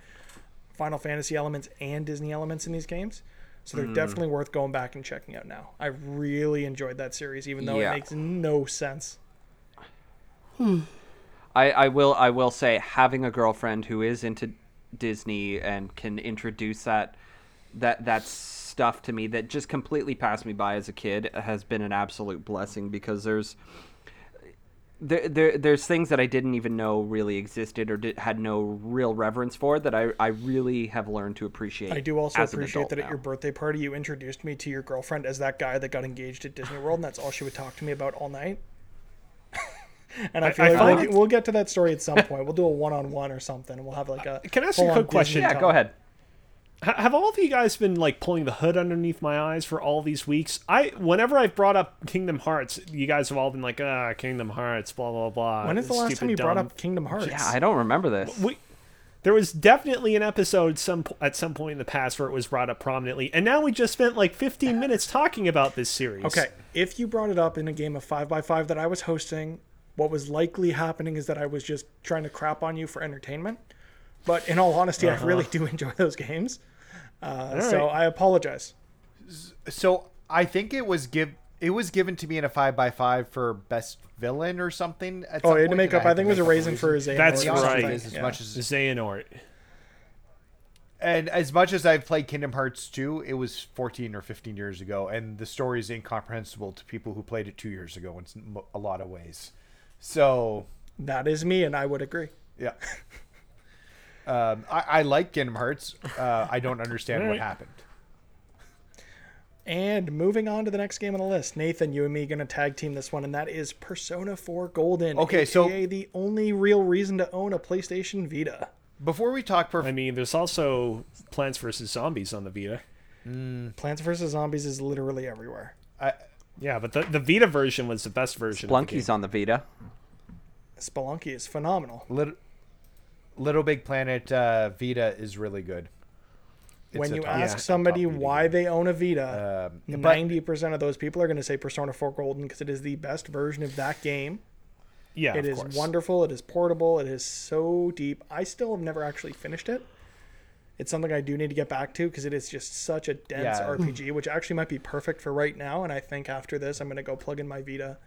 Final Fantasy elements and Disney elements in these games. So they're mm. definitely worth going back and checking out now. I really enjoyed that series, even though yeah. it makes no sense. Hmm. I, I will I will say having a girlfriend who is into Disney and can introduce that that that stuff to me that just completely passed me by as a kid has been an absolute blessing, because there's there, there there's things that I didn't even know really existed or did, had no real reverence for that I, I really have learned to appreciate. I do also appreciate that now. At your birthday party you introduced me to your girlfriend as that guy that got engaged at Disney World, and that's all she would talk to me about all night. And I feel I, like I we'll, get, we'll get to that story at some point. We'll do a one-on-one or something, and we'll have like a uh, can I ask you a quick question? Yeah, go ahead. Have all of you guys been like pulling the hood underneath my eyes for all these weeks? I, whenever I've brought up Kingdom Hearts, you guys have all been like, ah, Kingdom Hearts, blah, blah, blah. When is the last time you dumb. brought up Kingdom Hearts? Yeah, I don't remember this. We, there was definitely an episode some at some point in the past where it was brought up prominently. And now we just spent like fifteen minutes talking about this series. Okay, if you brought it up in a game of five by five that I was hosting, what was likely happening is that I was just trying to crap on you for entertainment. But in all honesty, uh-huh. I really do enjoy those games. Uh, right. So I apologize. So I think it was give it was given to me in a five by five for best villain or something. At oh, some it had to make up. I, I think it was a raisin for Xehanort. That's right. As yeah. much as Xehanort. And as much as I've played Kingdom Hearts two, it was fourteen or fifteen years ago, and the story is incomprehensible to people who played it two years ago in a lot of ways. So that is me, and I would agree. Yeah. Um, I, I like Kingdom Hearts. Uh, I don't understand right. what happened. And moving on to the next game on the list, Nathan, you and me going to tag team this one, and that is Persona four Golden. Okay, so the only real reason to own a PlayStation Vita. Before we talk, perf- I mean, there's also Plants versus. Zombies on the Vita. Mm. Plants versus. Zombies is literally everywhere. I, yeah, but the, the Vita version was the best version. Spelunky's on the Vita. Spelunky is phenomenal. Literally. Little Big Planet uh, Vita is really good. It's when you top, ask yeah, somebody why game. they own a Vita, um, ninety percent of those people are going to say Persona four Golden because it is the best version of that game. Yeah, It of is course. wonderful. It is portable. It is so deep. I still have never actually finished it. It's something I do need to get back to because it is just such a dense yeah. R P G, which actually might be perfect for right now. And I think after this, I'm going to go plug in my Vita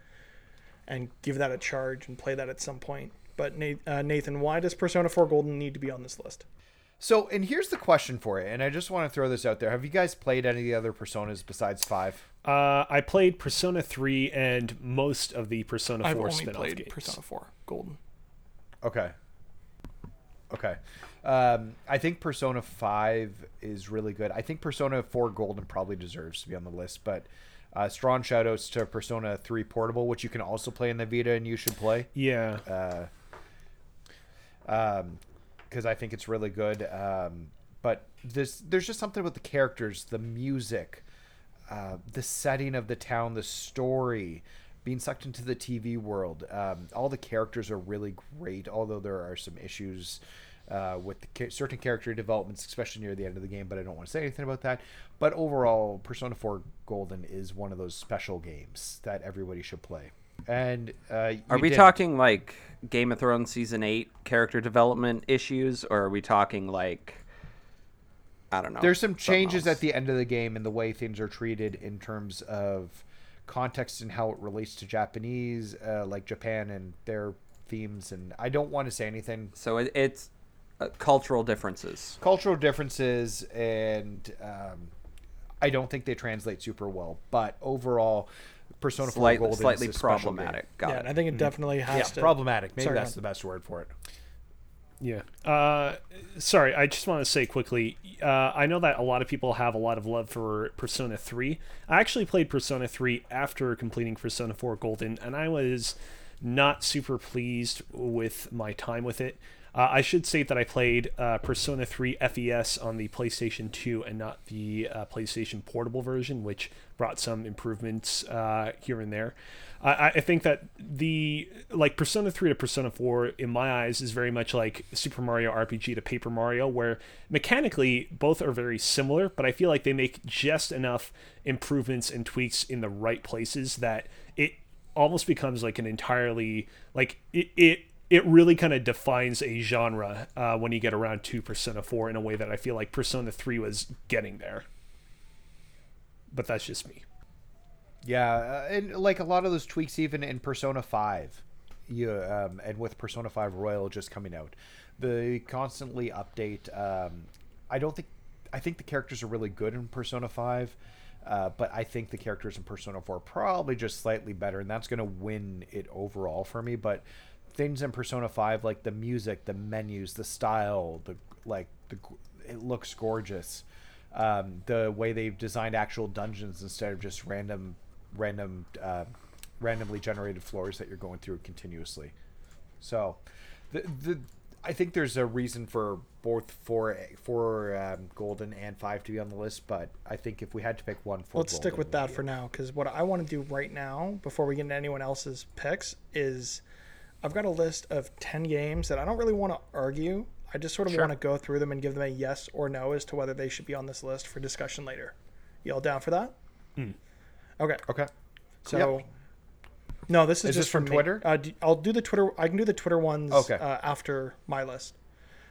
and give that a charge and play that at some point. But Nathan, why does Persona four Golden need to be on this list? So, and here's the question for it, and I just want to throw this out there. Have you guys played any of the other Personas besides five? Uh, I played Persona three and most of the Persona four spin-off games. I've only played Persona four Golden. Okay. Okay. Um, I think Persona five is really good. I think Persona four Golden probably deserves to be on the list, but uh, strong shoutouts to Persona three Portable, which you can also play in the Vita and you should play. Yeah. Uh, um, because I think it's really good. Um, but this, there's just something about the characters, the music, uh, the setting of the town, the story, being sucked into the T V world. Um, all the characters are really great, although there are some issues uh, with the ca- certain character developments, especially near the end of the game, but I don't want to say anything about that. But overall, Persona four Golden is one of those special games that everybody should play. And uh, Are we did. talking like Game of Thrones Season eight character development issues, or are we talking like... I don't know. There's some changes else. at the end of the game in the way things are treated in terms of context and how it relates to Japanese, uh, like Japan and their themes. And I don't want to say anything. So it, it's uh, cultural differences. Cultural differences. And um, I don't think they translate super well. But overall, Persona Slight, four Golden slightly is slightly problematic. Got yeah, it. And I think it definitely mm-hmm. has yeah, to. Yeah, problematic. Maybe Sorry, that's the best word for it. Yeah. Uh, sorry, I just want to say quickly, uh, I know that a lot of people have a lot of love for Persona three. I actually played Persona three after completing Persona four Golden, and I was not super pleased with my time with it. Uh, I should state that I played uh, Persona three F E S on the PlayStation two and not the uh, PlayStation Portable version, which brought some improvements uh, here and there. I, I think that the like Persona three to Persona four, in my eyes, is very much like Super Mario R P G to Paper Mario, where mechanically both are very similar, but I feel like they make just enough improvements and tweaks in the right places that it almost becomes like an entirely... like it. it it really kind of defines a genre uh, when you get around to Persona four in a way that I feel like Persona three was getting there. But that's just me. Yeah, and like a lot of those tweaks even in Persona five, you, um, and with Persona five Royal just coming out, they constantly update. Um, I don't think... I think the characters are really good in Persona five, uh, but I think the characters in Persona four are probably just slightly better, and that's going to win it overall for me, but... things in Persona five, like the music, the menus, the style, the like the it looks gorgeous. Um, the way they've designed actual dungeons instead of just random random uh, randomly generated floors that you're going through continuously. So the the I think there's a reason for both four four um, Golden and five to be on the list, but I think if we had to pick one, four let's Golden stick with that for now, because what I want to do right now before we get into anyone else's picks is I've got a list of ten games that I don't really want to argue. I just sort of sure. want to go through them and give them a yes or no as to whether they should be on this list for discussion later. You all down for that? Mm. Okay. Okay. So, yep. no, this is, is just this from, from Twitter. Uh, do, I'll do the Twitter. I can do the Twitter ones okay. uh, after my list.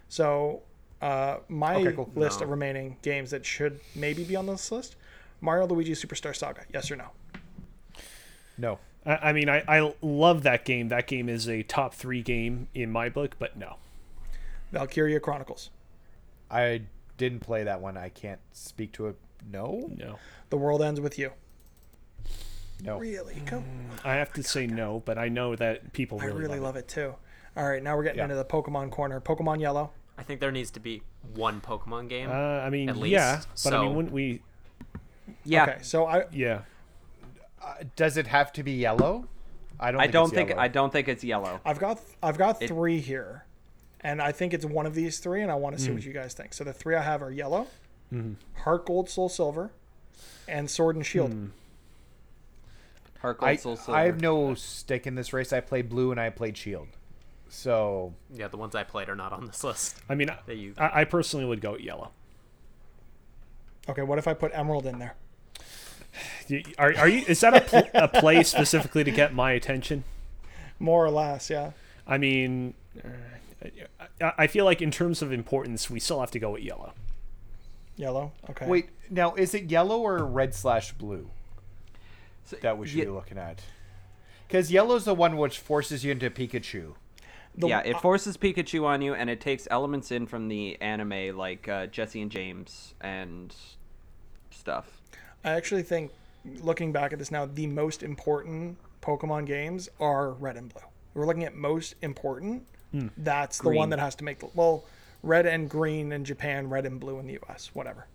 So uh, my okay, cool. list no. of remaining games that should maybe be on this list: Mario Luigi Superstar Saga. Yes or no? No. I mean, I, I love that game. That game is a top three game in my book, but no. Valkyria Chronicles. I didn't play that one. I can't speak to it. No? No. The World Ends With You. No. Really? Go. I have to oh say God. no, but I know that people really, I really love, love it. it, too. All right, now we're getting yeah. into the Pokemon corner. Pokemon Yellow. I think there needs to be one Pokemon game. Uh, I mean, at least. yeah, but so... I mean, wouldn't we... Yeah. Okay, so I... Yeah. Uh, does it have to be yellow? I don't. I think don't it's think. Yellow. I don't think it's yellow. I've got. I've got it, three here, and I think it's one of these three, and I want to see mm. what you guys think. So the three I have are yellow, mm. Heart Gold, Soul Silver, and Sword and Shield. Mm. Heart Gold, I, Soul Silver. I have no stake in this race. I played Blue and I played Shield. So yeah, the ones I played are not on this list. I mean, you... I, I personally would go yellow. Okay, what if I put Emerald in there? Are are you? Is that a, pl- a play specifically to get my attention? More or less, yeah. I mean, I, I feel like in terms of importance, we still have to go with yellow. Yellow, okay. Wait, now is it yellow or red slash blue so, that we should y- be looking at? Because yellow's the one which forces you into Pikachu. The, yeah, it forces Pikachu on you, and it takes elements in from the anime, like uh, Jesse and James and stuff. I actually think, looking back at this now, the most important Pokemon games are Red and Blue. We're looking at most important. Hmm. That's green. The one that has to make the, well, red and green in Japan, red and blue in the U S, whatever.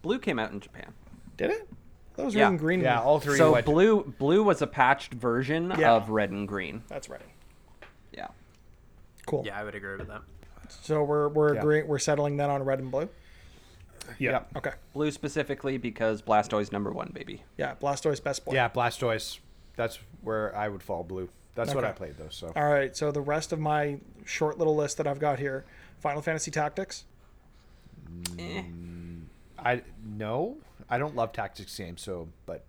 Blue came out in Japan. Did it? That was yeah. red and green. Yeah, all three. So blue, blue was a patched version yeah. of red and green. That's right. Yeah. Cool. Yeah, I would agree with that. So we're we're yeah. agreeing, we're settling that on red and blue. Yeah. yeah. Okay. Blue specifically because Blastoise number one, baby. Yeah, Blastoise best boy. Yeah, Blastoise. That's where I would fall. Blue. That's okay. what I played though. So. All right. So the rest of my short little list that I've got here: Final Fantasy Tactics. Eh. I no. I don't love tactics games, so but.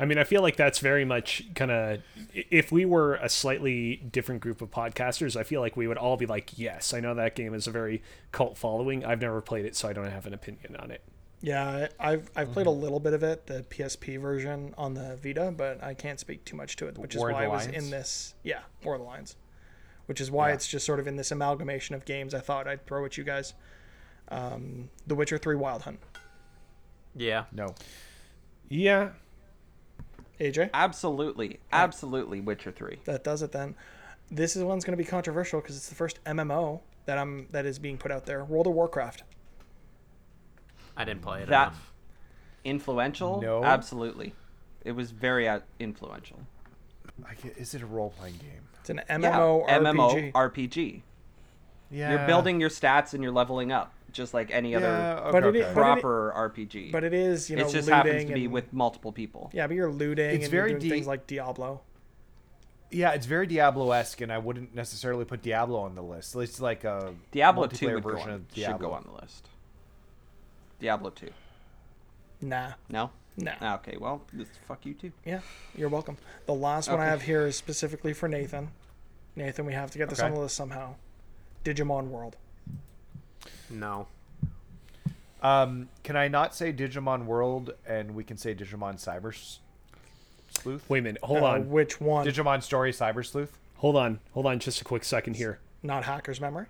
I mean, I feel like that's very much kind of, if we were a slightly different group of podcasters, I feel like we would all be like, yes, I know that game is a very cult following. I've never played it, so I don't have an opinion on it. Yeah, I've I've mm-hmm. played a little bit of it, the P S P version on the Vita, but I can't speak too much to it, which War is why I was in this. Yeah, War of the Lions, which is why yeah. it's just sort of in this amalgamation of games I thought I'd throw at you guys. Um, The Witcher three Wild Hunt. Yeah. No. Yeah. A J? Absolutely. Okay. Absolutely Witcher three. That does it then. This is one's going to be controversial because it's the first M M O that I'm that is being put out there. World of Warcraft. I didn't play it that enough. Influential? No. Absolutely. It was very influential. I get, is it a role-playing game? It's an M M O R P G. Yeah, M M O R P G. Yeah. You're building your stats and you're leveling up, just like any yeah, other but okay, it, proper but it, R P G. But it is, you know, it just happens to be and, with multiple people. Yeah, but you're looting it's and very you're doing di- things like Diablo. Yeah, it's very Diablo-esque, and I wouldn't necessarily put Diablo on the list. It's like a Diablo two would version go on, of Diablo. Should go on the list. Diablo two. Nah. No? Nah. Ah, okay, well, fuck you too. Yeah, you're welcome. The last okay. one I have here is specifically for Nathan. Nathan, we have to get this okay. on the list somehow. Digimon World. No. Um, can I not say Digimon World and we can say Digimon Cyber Sleuth? Wait a minute. Hold uh, on. Which one? Digimon Story Cyber Sleuth. Hold on. Hold on just a quick second here. Not Hacker's Memory?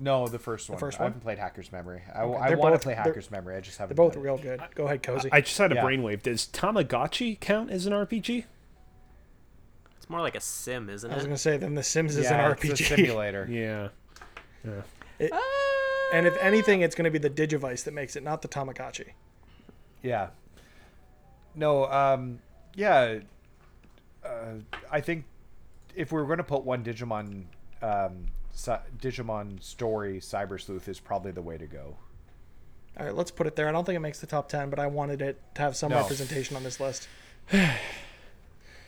No, the first one. The first one? I haven't played Hacker's Memory. I, okay. I want to play Hacker's Memory. I just haven't They're both played real it. Good. Go ahead, Cozy. I, I just had a yeah. brainwave. Does Tamagotchi count as an R P G? It's more like a sim, isn't it? I was going to say, then The Sims yeah, is an R P G. It's a simulator. yeah. Yeah. It, uh, and if anything, it's going to be the Digivice that makes it, not the Tamagotchi. Yeah. No, um, yeah. Uh, I think if we were going to put one Digimon, um, si- Digimon Story, Cyber Sleuth is probably the way to go. All right, let's put it there. I don't think it makes the top ten, but I wanted it to have some no. representation on this list.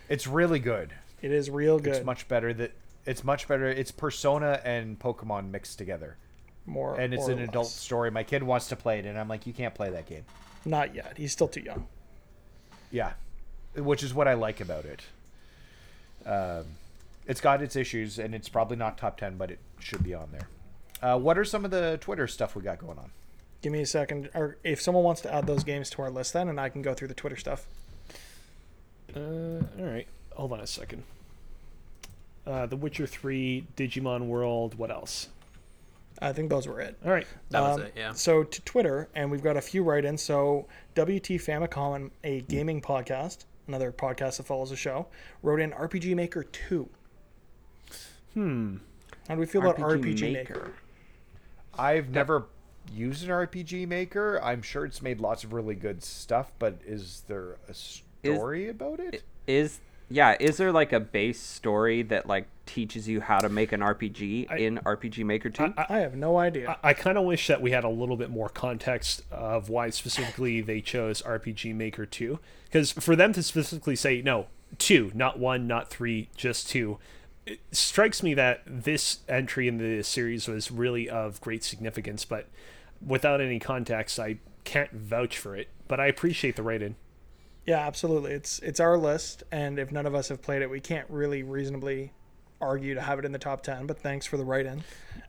It's really good. It is real good. It's much better that. It's much better. It's Persona and Pokemon mixed together. More And it's an less. adult story. My kid wants to play it, and I'm like, you can't play that game. Not yet. He's still too young. Yeah, which is what I like about it. Um, it's got its issues, and it's probably not top ten, but it should be on there. Uh, what are some of the Twitter stuff we got going on? Give me a second. Or if someone wants to add those games to our list then, and I can go through the Twitter stuff. Uh, all right. Hold on a second. Uh, The Witcher three, Digimon World, what else? I think those were it. All right. That um, was it, yeah. So to Twitter, and we've got a few write-ins. So W T Famicom, a gaming podcast, another podcast that follows the show, wrote in R P G Maker two. Hmm. How do we feel R P G about R P G Maker? Maker? I've never used an R P G Maker. I'm sure it's made lots of really good stuff, but is there a story is, about it? Is Yeah, is there like a base story that like teaches you how to make an R P G I, in R P G Maker two? I, I, I have no idea. I, I kind of wish that we had a little bit more context of why specifically they chose R P G Maker two. Because for them to specifically say, no, two, not one, not three, just two, it strikes me that this entry in the series was really of great significance. But without any context, I can't vouch for it. But I appreciate the write-in. Yeah, absolutely. It's it's our list, and if none of us have played it, we can't really reasonably argue to have it in the top ten, but thanks for the write-in.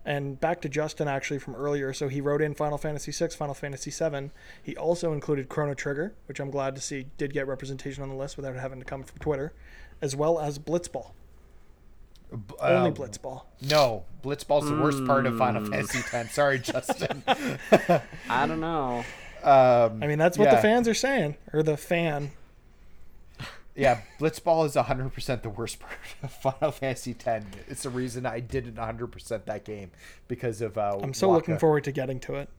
And back to Justin, actually, from earlier. So he wrote in Final Fantasy six, Final Fantasy seven. He also included Chrono Trigger, which I'm glad to see did get representation on the list without having to come from Twitter, as well as Blitzball. Um, Only Blitzball. No, Blitzball's mm. the worst part of Final Fantasy ten. Sorry, Justin. I don't know. Um, I mean, that's what yeah. the fans are saying, or the fan. Yeah, Blitzball is one hundred percent the worst part of Final Fantasy X. It's the reason I didn't one hundred percent that game because of uh, I'm so Waka. looking forward to getting to it.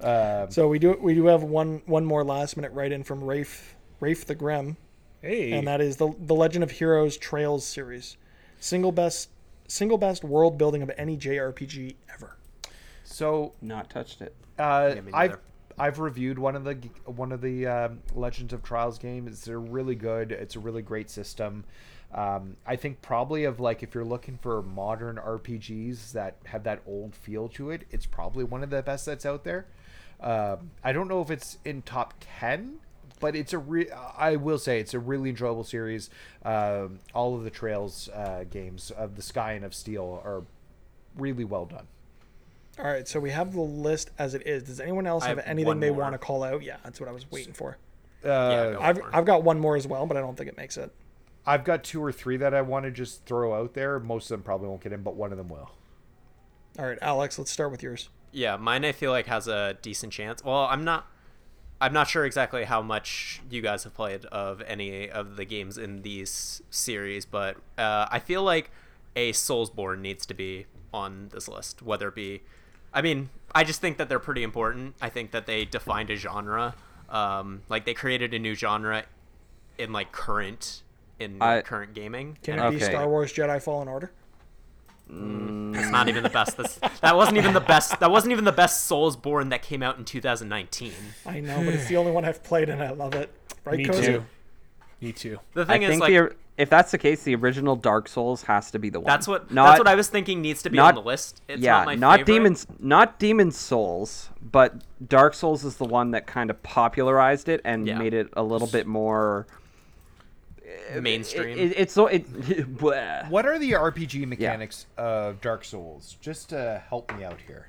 Um, so we do we do have one one more last minute write-in from Rafe Rafe the Grim. Hey. And that is the the Legend of Heroes Trails series. Single best single best world building of any J R P G ever. So not touched it. Uh, yeah, I've I've reviewed one of the one of the um, Legends of Trials games. They're really good. It's a really great system. Um, I think probably of like if you're looking for modern R P Gs that have that old feel to it, it's probably one of the best that's out there. Uh, I don't know if it's in top ten, but it's a re- I will say it's a really enjoyable series. Uh, all of the Trails uh, games of the Sky and of Steel are really well done. All right, so we have the list as it is. Does anyone else have, have anything they more. want to call out? Yeah, that's what I was waiting for. Uh, yeah, I've more. I've got one more as well, but I don't think it makes it. I've got two or three that I want to just throw out there. Most of them probably won't get in, but one of them will. All right, Alex, let's start with yours. Yeah, mine I feel like has a decent chance. Well, I'm not I'm not sure exactly how much you guys have played of any of the games in these series, but uh, I feel like a Soulsborne needs to be on this list, whether it be... I mean, I just think that they're pretty important. I think that they defined a genre. Um, like, they created a new genre in, like, current... in I, current gaming. Can it okay. be Star Wars Jedi Fallen Order? Mm. That's not even the best. That's, that wasn't even the best. That wasn't even the best Soulsborne that came out in two thousand nineteen. I know, but it's the only one I've played, and I love it. Right, Me Cozy? too. Me too. The thing I is, think like, the, if that's the case, the original Dark Souls has to be the one. That's what. Not, that's what I was thinking needs to be not, on the list. It's yeah, not my not favorite. Demons, not Demon Souls, but Dark Souls is the one that kind of popularized it and yeah. made it a little bit more. Mainstream. It, it, it's so. It, what are the R P G mechanics yeah. of Dark Souls? Just to help me out here.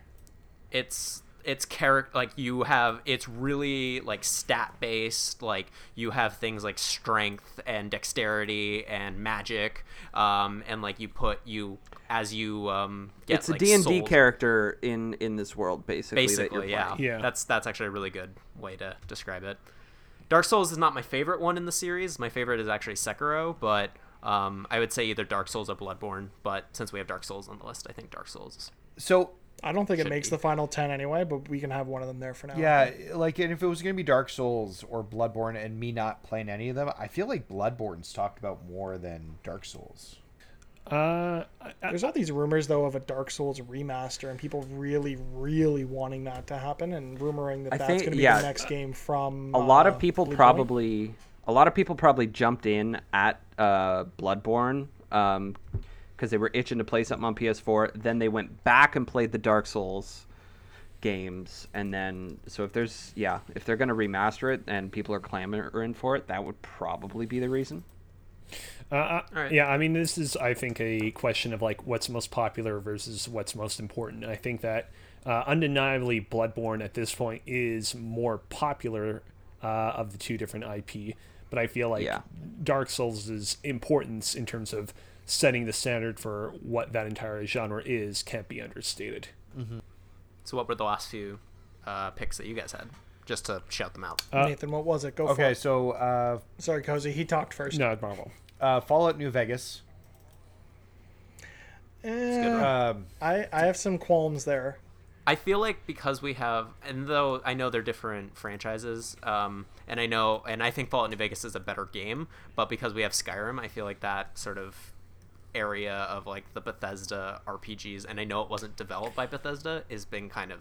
It's it's character like you have. It's really like stat based. Like you have things like strength and dexterity and magic. Um, and like you put you as you um. Get, it's a like, D and D character in in this world basically. Basically, that yeah. yeah. That's that's actually a really good way to describe it. Dark Souls is not my favorite one in the series. My favorite is actually Sekiro, but um, I would say either Dark Souls or Bloodborne. But since we have Dark Souls on the list, I think Dark Souls. So I don't think it makes be. the final ten anyway, but we can have one of them there for now. Yeah, like, and if it was going to be Dark Souls or Bloodborne and me not playing any of them, I feel like Bloodborne's talked about more than Dark Souls. Uh, I, I, There's all these rumors, though, of a Dark Souls remaster and people really, really wanting that to happen and rumoring that I that's going to be yeah, the next uh, game from... A lot uh, of people Blue probably... Point. A lot of people probably jumped in at uh, Bloodborne because um, they were itching to play something on P S four. Then they went back and played the Dark Souls games. And then... So if there's... Yeah, if they're going to remaster it and people are clamoring for it, that would probably be the reason. Uh, right. Yeah, I mean, this is, I think, a question of like what's most popular versus what's most important. I think that uh, undeniably Bloodborne at this point is more popular uh, of the two different I P, but I feel like yeah. Dark Souls' importance in terms of setting the standard for what that entire genre is can't be understated. Mm-hmm. So what were the last few uh, picks that you guys had? Just to shout them out. Uh, Nathan, what was it? Go okay, for it. Okay, so... Uh, Sorry, Cozy, he talked first. No, it's normal. Uh, Fallout New Vegas. Uh, um, I, I have some qualms there. I feel like because we have... And though I know they're different franchises, um, and I know... And I think Fallout New Vegas is a better game, but because we have Skyrim, I feel like that sort of area of like the Bethesda R P Gs, and I know it wasn't developed by Bethesda, is being kind of...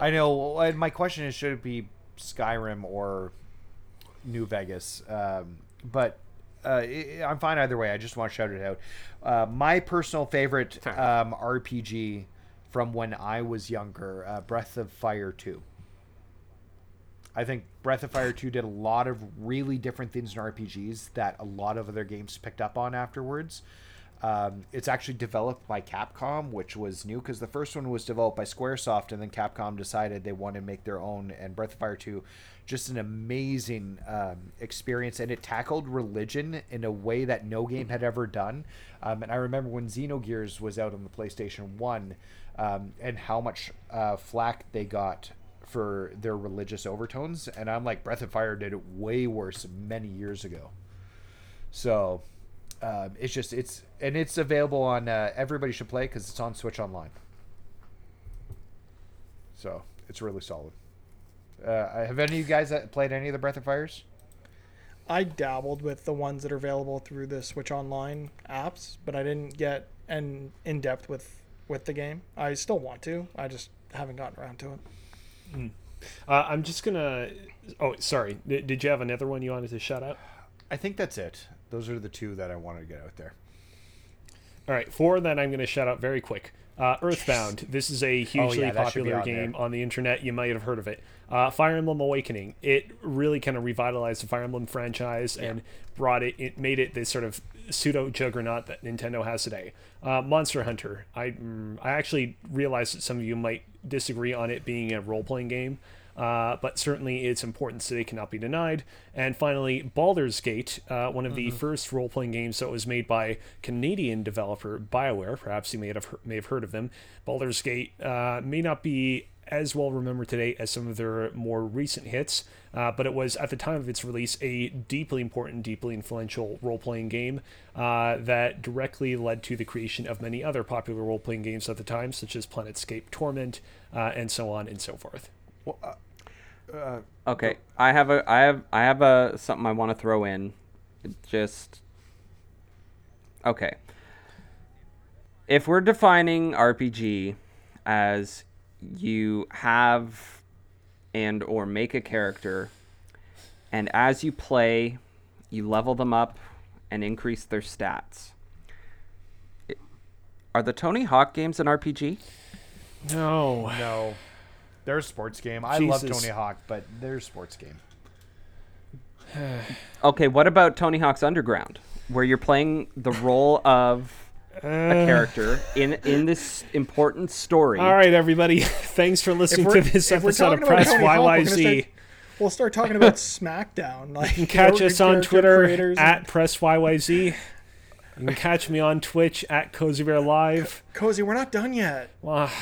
I know, and my question is, should it be Skyrim or New Vegas? Um, but uh, it, I'm fine either way. I just want to shout it out. Uh, my personal favorite um, R P G from when I was younger, uh, Breath of Fire two. I think Breath of Fire two did a lot of really different things in R P Gs that a lot of other games picked up on afterwards. Um, it's actually developed by Capcom, which was new because the first one was developed by Squaresoft, and then Capcom decided they wanted to make their own. And Breath of Fire two, just an amazing um, experience, and it tackled religion in a way that no game had ever done. Um, and I remember when Xenogears was out on the PlayStation one, um, and how much uh, flack they got for their religious overtones. And I'm like, Breath of Fire did it way worse many years ago. So um, it's just it's and it's available on uh, everybody should play because it's on Switch Online. So it's really solid. Uh, have any of you guys played any of the Breath of Fires? I dabbled with the ones that are available through the Switch Online apps, but I didn't get an in depth with with the game. I still want to. I just haven't gotten around to it. Mm. Uh, I'm just gonna. Oh, sorry. D- did you have another one you wanted to shout out? I think that's it. Those are the two that I wanted to get out there. All right, four that I'm going to shout out very quick. Uh, Earthbound. This is a hugely oh, yeah, popular on game there. on the internet. You might have heard of it. Uh, Fire Emblem Awakening. It really kind of revitalized the Fire Emblem franchise yeah. and brought it, it made it this sort of pseudo juggernaut that Nintendo has today. Uh, Monster Hunter. I mm, I actually realize that some of you might disagree on it being a role-playing game, uh, but certainly its importance today cannot be denied. And finally, Baldur's Gate, uh, one of mm-hmm. the first role-playing games that was made by Canadian developer BioWare. Perhaps you may have may have heard of them. Baldur's Gate uh, may not be as well remembered today as some of their more recent hits, uh, but it was, at the time of its release, a deeply important, deeply influential role-playing game uh, that directly led to the creation of many other popular role-playing games at the time, such as Planetscape Torment, uh, and so on and so forth. Well, uh, uh, okay, no. I have a, I have, I have a something I want to throw in. It just okay. If we're defining R P G as you have and or make a character, and as you play, you level them up and increase their stats. It, are the Tony Hawk games an R P G? No. No. They're a sports game. I Jesus. love Tony Hawk, but they're a sports game. Okay, what about Tony Hawk's Underground, where you're playing the role of a character in in this important story. All right, everybody. Thanks for listening to this episode of Press Y Y Z. Start, we'll start talking about SmackDown. Like, you can catch us on Twitter at Press Y Y Z. You can catch me on Twitch at Cozy Bear Live. Co- Cozy, we're not done yet. Oh,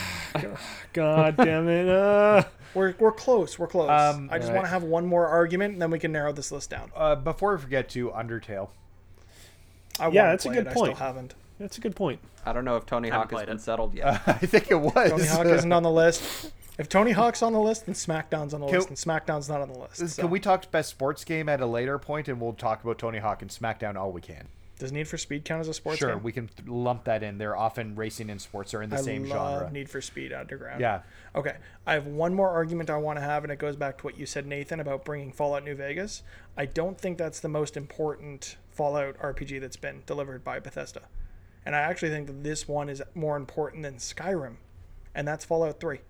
God damn it. Uh. We're we're close. We're close. Um, I just right. want to have one more argument, and then we can narrow this list down. Uh, before we forget to Undertale. I yeah, that's a good it. point. I still haven't. That's a good point. I don't know if Tony Hawk has been it. settled yet. Uh, I think it was. Tony Hawk isn't on the list. If Tony Hawk's on the list, then SmackDown's on the can, list, and SmackDown's not on the list. Can so. we talk best sports game at a later point, and we'll talk about Tony Hawk and SmackDown all we can? Does Need for Speed count as a sports sure, game? Sure, we can lump that in. They're often racing and sports are in the I same genre. I love Need for Speed Underground. Yeah. Okay, I have one more argument I want to have, and it goes back to what you said, Nathan, about bringing Fallout New Vegas. I don't think that's the most important Fallout R P G that's been delivered by Bethesda. And I actually think that this one is more important than Skyrim, and that's Fallout three.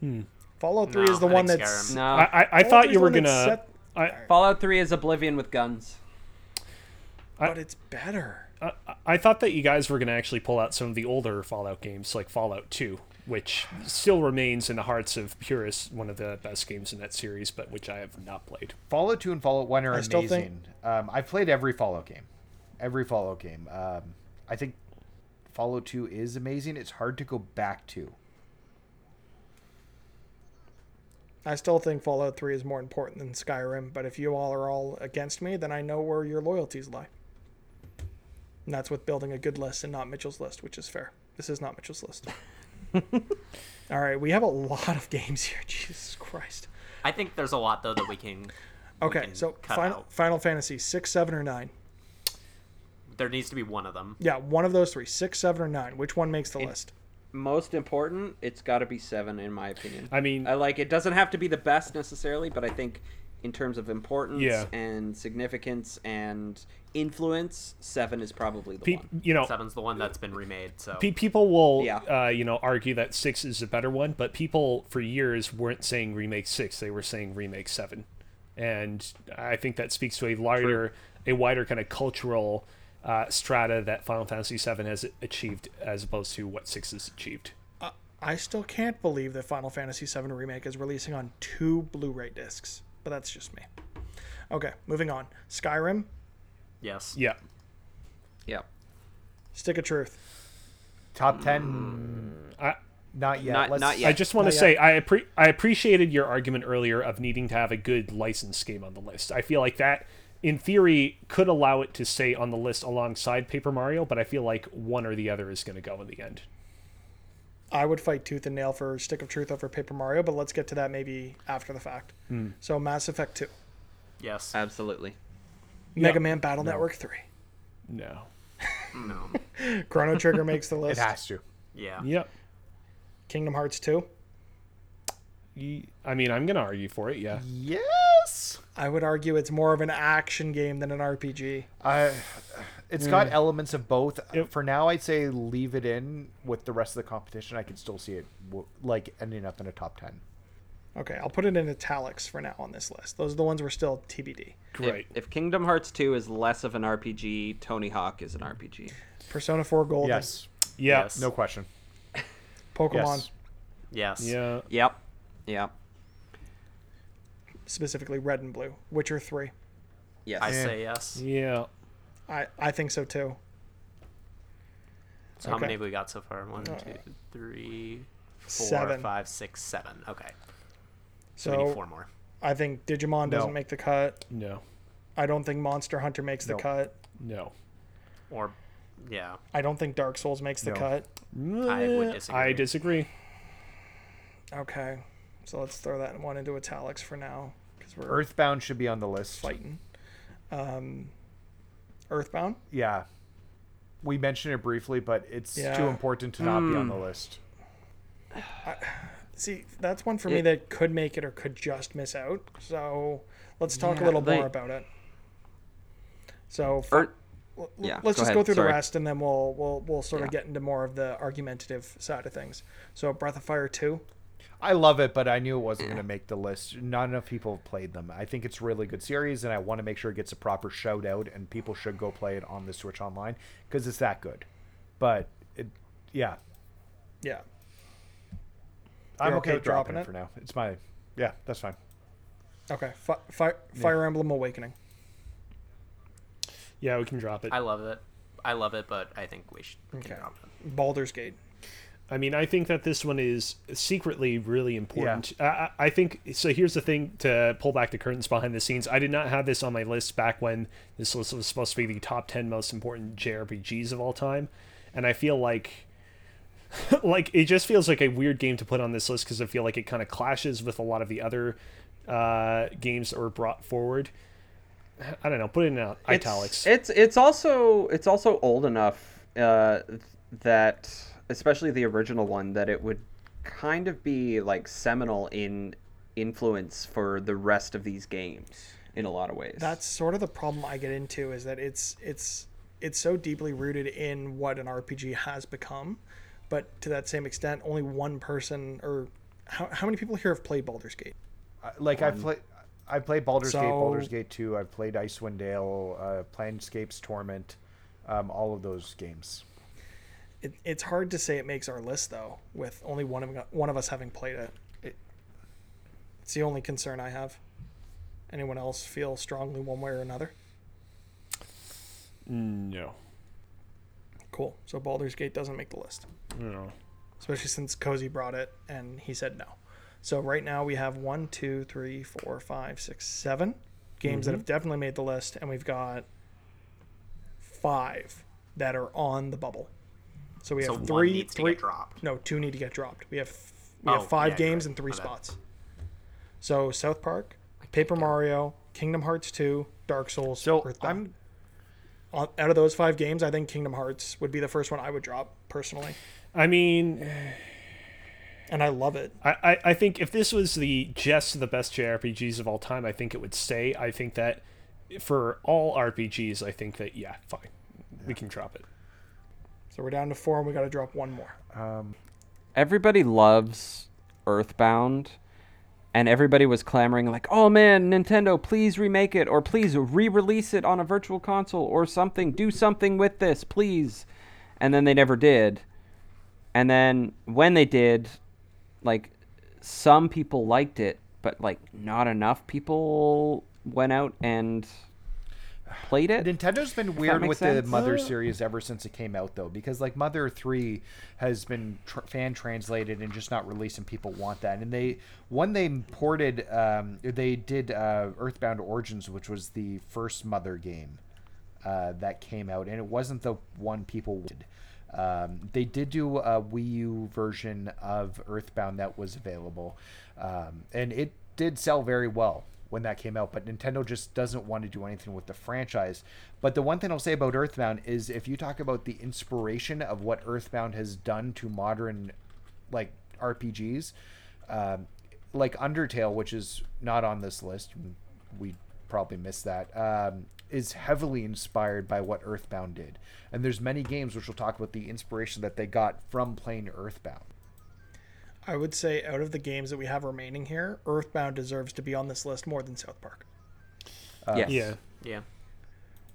Hmm. Fallout three no, is the I one that's. No. I, I, I thought you were gonna. Set... I... Fallout three is Oblivion with guns. I, but it's better. I, I thought that you guys were gonna actually pull out some of the older Fallout games, like Fallout two, which still remains in the hearts of purists one of the best games in that series, but which I have not played. Fallout two and Fallout one are I amazing. Think... Um, I've played every Fallout game, every Fallout game. Um, I think Fallout two is amazing. It's hard to go back to. I still think Fallout three is more important than Skyrim, but if you all are all against me, then I know where your loyalties lie. And that's with building a good list and not Mitchell's list, which is fair. This is not Mitchell's list. All right, we have a lot of games here. Jesus Christ. I think there's a lot, though, that we can Okay, we can so cut Final, out. Final Fantasy six, seven, or nine. There needs to be one of them. Yeah, one of those three. Six, seven, or nine. Which one makes the it's list? Most important, it's got to be seven, in my opinion. I mean... I like, it doesn't have to be the best, necessarily, but I think in terms of importance yeah. and significance and influence, seven is probably the Pe- one. You know, seven's the one that's been remade, so... Pe- people will, yeah. uh, you know, argue that six is a better one, but people for years weren't saying remake six. They were saying remake seven. And I think that speaks to a larger, True. a wider kind of cultural... Uh, strata that Final Fantasy seven has achieved as opposed to what six has achieved. Uh, I still can't believe that Final Fantasy seven Remake is releasing on two Blu-ray discs, but that's just me. Okay, moving on. Skyrim? Yes. Yeah. Yeah. Stick of Truth. Top ten? Mm. I, not yet. Not, not yet. I just want to say, I, appre- I appreciated your argument earlier of needing to have a good licensed game on the list. I feel like that in theory, could allow it to stay on the list alongside Paper Mario, but I feel like one or the other is going to go in the end. I would fight tooth and nail for Stick of Truth over Paper Mario, but let's get to that maybe after the fact. Mm. So Mass Effect two. Yes. Absolutely. Mega no. Man Battle no. Network three. No. No. Chrono Trigger makes the list. It has to. Yeah. Yep. Kingdom Hearts two. I mean, I'm going to argue for it, yeah. Yes! I would argue it's more of an action game than an R P G. I... It's got mm. elements of both. It, For now, I'd say leave it in with the rest of the competition. I can still see it like ending up in a top ten. Okay, I'll put it in italics for now on this list. Those are the ones we're still T B D. Great. If, if Kingdom Hearts two is less of an R P G, Tony Hawk is an R P G. Persona four Golden. Yes. Yeah, yes. No question. Pokemon. Yes. yes. Yeah. Yep. Yep. Specifically Red and Blue. Witcher three. Yes. I say yes. Yeah. I, I think so, too. So okay. How many have we got so far? One, uh, two, three, four, seven. five, six, seven. Okay. So, so we need four more. I think Digimon no. doesn't make the cut. No. I don't think Monster Hunter makes no. the cut. No. Or, yeah. I don't think Dark Souls makes the no. cut. I would disagree. I disagree. Okay. So let's throw that one into italics for now. Because we're Earthbound should be on the list. Fighting. Um... Earthbound? Yeah. We mentioned it briefly, but it's yeah. too important to not mm. be on the list. I, see, that's one for it, me that could make it or could just miss out. So let's talk yeah, a little they, more about it. So for, er, yeah, let's go just ahead. go through Sorry. the rest, and then we'll we'll we'll sort yeah. of get into more of the argumentative side of things. So Breath of Fire two. I love it, but I knew it wasn't yeah. going to make the list. Not enough people have played them. I think it's a really good series, and I want to make sure it gets a proper shout out, and people should go play it on the Switch Online because it's that good. But it, yeah, yeah, I'm You're okay, okay with dropping, dropping it? it for now. It's my yeah, that's fine. Okay, fi- fi- Fire yeah. Emblem Awakening. Yeah, we can drop it. I love it. I love it, but I think we should we okay. can drop it. Baldur's Gate. I mean, I think that this one is secretly really important. Yeah. I, I think, so here's the thing, to pull back the curtains behind the scenes. I did not have this on my list back when this list was supposed to be the top ten most important J R P Gs of all time. And I feel like, like it just feels like a weird game to put on this list because I feel like it kind of clashes with a lot of the other uh, games that were brought forward. I don't know, put it in uh, it's, italics. It's it's also, it's also old enough uh, that... especially the original one, that it would kind of be like seminal in influence for the rest of these games in a lot of ways. That's sort of the problem I get into, is that it's it's it's so deeply rooted in what an R P G has become, but to that same extent, only one person or how how many people here have played Baldur's Gate? Uh, like um, I've played I've played Baldur's so... Gate, Baldur's Gate two, I've played Icewind Dale, uh, Planescape's Torment, um, all of those games. It, it's hard to say it makes our list, though, with only one of one of us having played it. it. It's the only concern I have. Anyone else feel strongly one way or another? No. Cool. So Baldur's Gate doesn't make the list. No. Especially since Cozy brought it and he said no. So right now we have one, two, three, four, five, six, seven games mm-hmm. that have definitely made the list, and we've got five that are on the bubble. So we have so three. One needs three to get dropped. No, two need to get dropped. We have we oh, have five yeah, games right. and three My spots. Bad. So South Park, Paper Mario, Kingdom Hearts two, Dark Souls. So Earthbound. I'm out of those five games, I think Kingdom Hearts would be the first one I would drop personally. I mean, and I love it. I, I, I think if this was the just the best J R P Gs of all time, I think it would stay. I think that for all R P Gs, I think that yeah, fine, yeah. we can drop it. So we're down to four, and we got to drop one more. Um, everybody loves Earthbound, and everybody was clamoring like, "Oh man, Nintendo, please remake it, or please re-release it on a virtual console, or something. Do something with this, please." And then they never did. And then when they did, like, some people liked it, but like not enough people went out and played it. Nintendo's been weird with sense. the Mother series ever since it came out, though, because like Mother three has been tr- fan translated and just not released, and people want that. And they when they ported, um, they did uh, Earthbound Origins, which was the first Mother game uh, that came out, and it wasn't the one people wanted. Um, they did do a Wii U version of Earthbound that was available, um, and it did sell very well when that came out, but Nintendo just doesn't want to do anything with the franchise. But the one thing I'll say about Earthbound is, if you talk about the inspiration of what Earthbound has done to modern like R P Gs, um, like Undertale, which is not on this list, we probably missed that, um, is heavily inspired by what Earthbound did. And there's many games which will talk about the inspiration that they got from playing Earthbound. I would say out of the games that we have remaining here, Earthbound deserves to be on this list more than South Park. Uh, yes. Yeah. Yeah.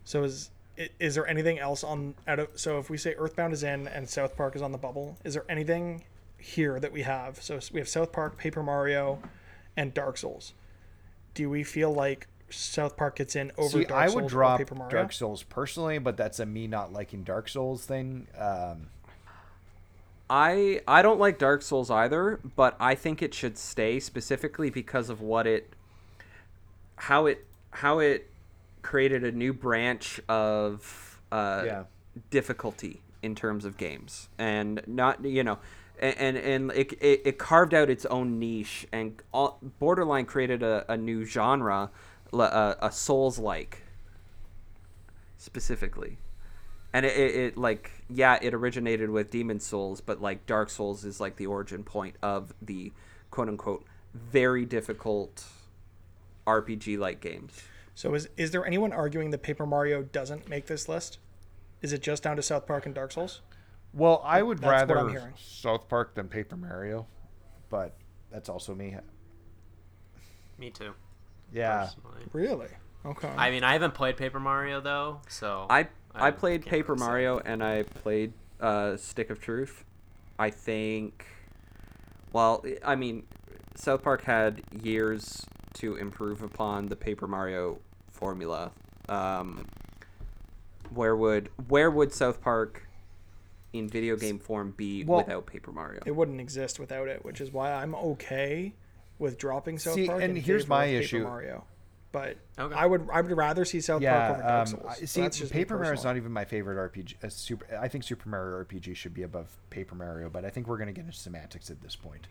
So is is there anything else on out of so if we say Earthbound is in and South Park is on the bubble, is there anything here that we have? So we have South Park, Paper Mario, and Dark Souls. Do we feel like South Park gets in over See, Dark I Souls? I would drop Paper Mario? Dark Souls personally, but that's a me not liking Dark Souls thing. Um I I don't like Dark Souls either, but I think it should stay specifically because of what it, how it how it created a new branch of uh, yeah. difficulty in terms of games, and not you know, and and it it, it carved out its own niche, and all, borderline created a, a new genre, a, a Souls-like specifically. And it, it, it, like, yeah, it originated with Demon Souls, but, like, Dark Souls is, like, the origin point of the, quote-unquote, very difficult R P G-like games. So is is there anyone arguing that Paper Mario doesn't make this list? Is it just down to South Park and Dark Souls? Well, I would that's rather South Park than Paper Mario, but that's also me. Me too. Yeah. Personally. Really? Okay. I mean, I haven't played Paper Mario, though, so... I. I played I Paper Mario and I played uh, Stick of Truth. I think, well, I mean, South Park had years to improve upon the Paper Mario formula. Um, where would where would South Park in video game form be well, without Paper Mario? It wouldn't exist without it, which is why I'm okay with dropping South See, Park. And here's my issue. Paper Mario. But okay. I would I would rather see South yeah, Park over Dark Souls. Um, see, so Paper Mario is not even my favorite R P G. Uh, super, I think Super Mario R P G should be above Paper Mario, but I think we're going to get into semantics at this point.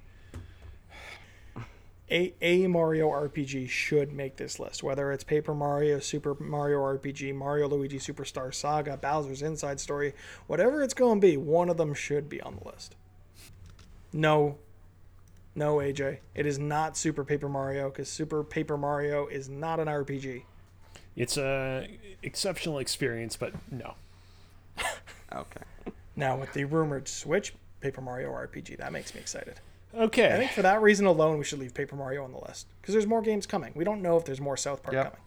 A, a Mario R P G should make this list, whether it's Paper Mario, Super Mario R P G, Mario Luigi Superstar Saga, Bowser's Inside Story, whatever it's going to be, one of them should be on the list. No. No, A J. It is not Super Paper Mario, because Super Paper Mario is not an R P G. It's an exceptional experience, but no. Okay. Now, with the rumored Switch Paper Mario R P G, that makes me excited. Okay. I think for that reason alone, we should leave Paper Mario on the list, because there's more games coming. We don't know if there's more South Park yep. coming.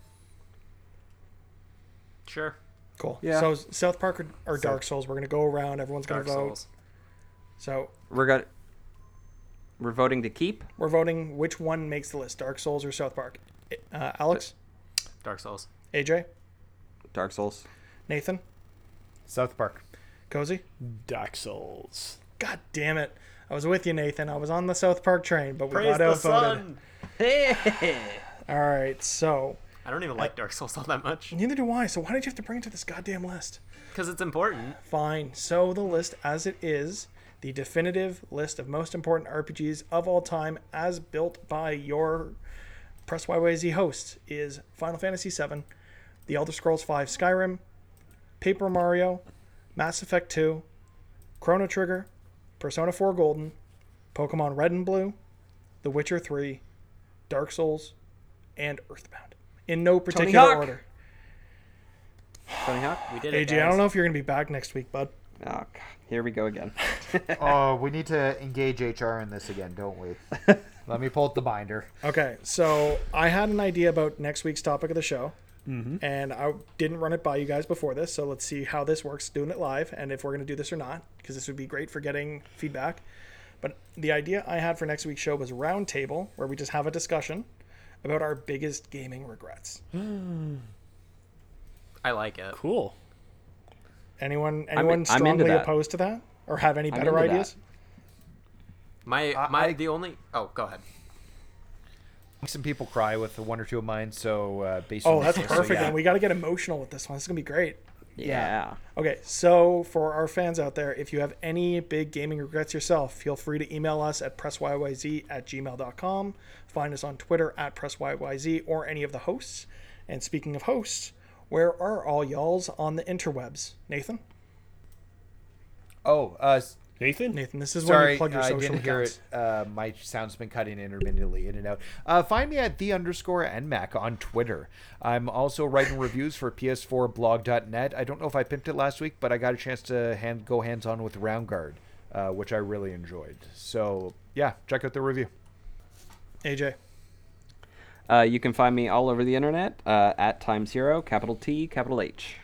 Sure. Cool. Yeah. So South Park or, or so, Dark Souls, we're going to go around. Everyone's going to vote. Souls. So we're going to... We're voting to keep? We're voting which one makes the list, Dark Souls or South Park. Uh, Alex? Dark Souls. A J? Dark Souls. Nathan? South Park. Cozy? Dark Souls. God damn it. I was with you, Nathan. I was on the South Park train, but we Praise got outvoted. Praise the sun! Hey! All right, so... I don't even like I, Dark Souls all that much. Neither do I, so why did you have to bring it to this goddamn list? Because it's important. Fine. So the list as it is... The definitive list of most important R P Gs of all time as built by your Press Y Y Z hosts is Final Fantasy seven, The Elder Scrolls V Skyrim, Paper Mario, Mass Effect two, Chrono Trigger, Persona four Golden, Pokemon Red and Blue, The Witcher three, Dark Souls, and Earthbound. In no particular order. Tony Hawk, we did it, guys. A J, I don't know if you're going to be back next week, bud. Oh, God. Here we go again. Oh, we need to engage H R in this again, don't we? Let me pull up the binder. Okay, so I had an idea about next week's topic of the show, mm-hmm. and I didn't run it by you guys before this, so let's see how this works doing it live and if we're going to do this or not, because this would be great for getting feedback. But the idea I had for next week's show was roundtable, where we just have a discussion about our biggest gaming regrets. I like it. Cool. Anyone anyone I'm, strongly I'm opposed to that? Or have any better ideas? That. My uh, my I, the only oh, go ahead. Some people cry with one or two of mine, so uh, based on Oh, that's perfect. So, yeah. And we got to get emotional with this one. This is going to be great. Yeah. yeah. Okay, so for our fans out there, if you have any big gaming regrets yourself, feel free to email us at press y y z at gmail dot com. Find us on Twitter at press y y z or any of the hosts. And speaking of hosts, where are all y'alls on the interwebs? Nathan? Oh, uh, Nathan? Nathan, this is Sorry, when you plug your social accounts. I didn't hear accounts. it. Uh, my sound's been cutting intermittently in and out. Uh, find me at the underscore nmac on Twitter. I'm also writing reviews for P S four blog dot net. I don't know if I pimped it last week, but I got a chance to hand go hands-on with Roundguard, uh, which I really enjoyed. So, yeah, check out the review. A J? Uh, you can find me all over the internet uh, at Times Hero, capital T, capital H.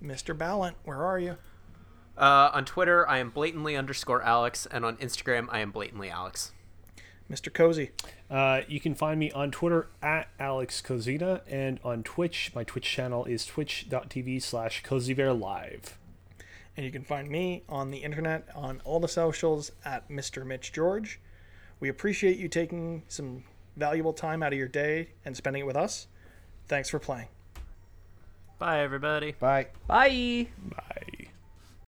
Mister Ballant, where are you? Uh, on Twitter, I am blatantly underscore Alex, and on Instagram, I am blatantly Alex. Mister Cozy. Uh, you can find me on Twitter at Alex Cozina, and on Twitch, my Twitch channel is twitch dot t v slash cozy bear live. And you can find me on the internet on all the socials at Mister Mitch George. We appreciate you taking some valuable time out of your day and spending it with us. Thanks for playing. Bye, everybody. Bye. Bye. Bye.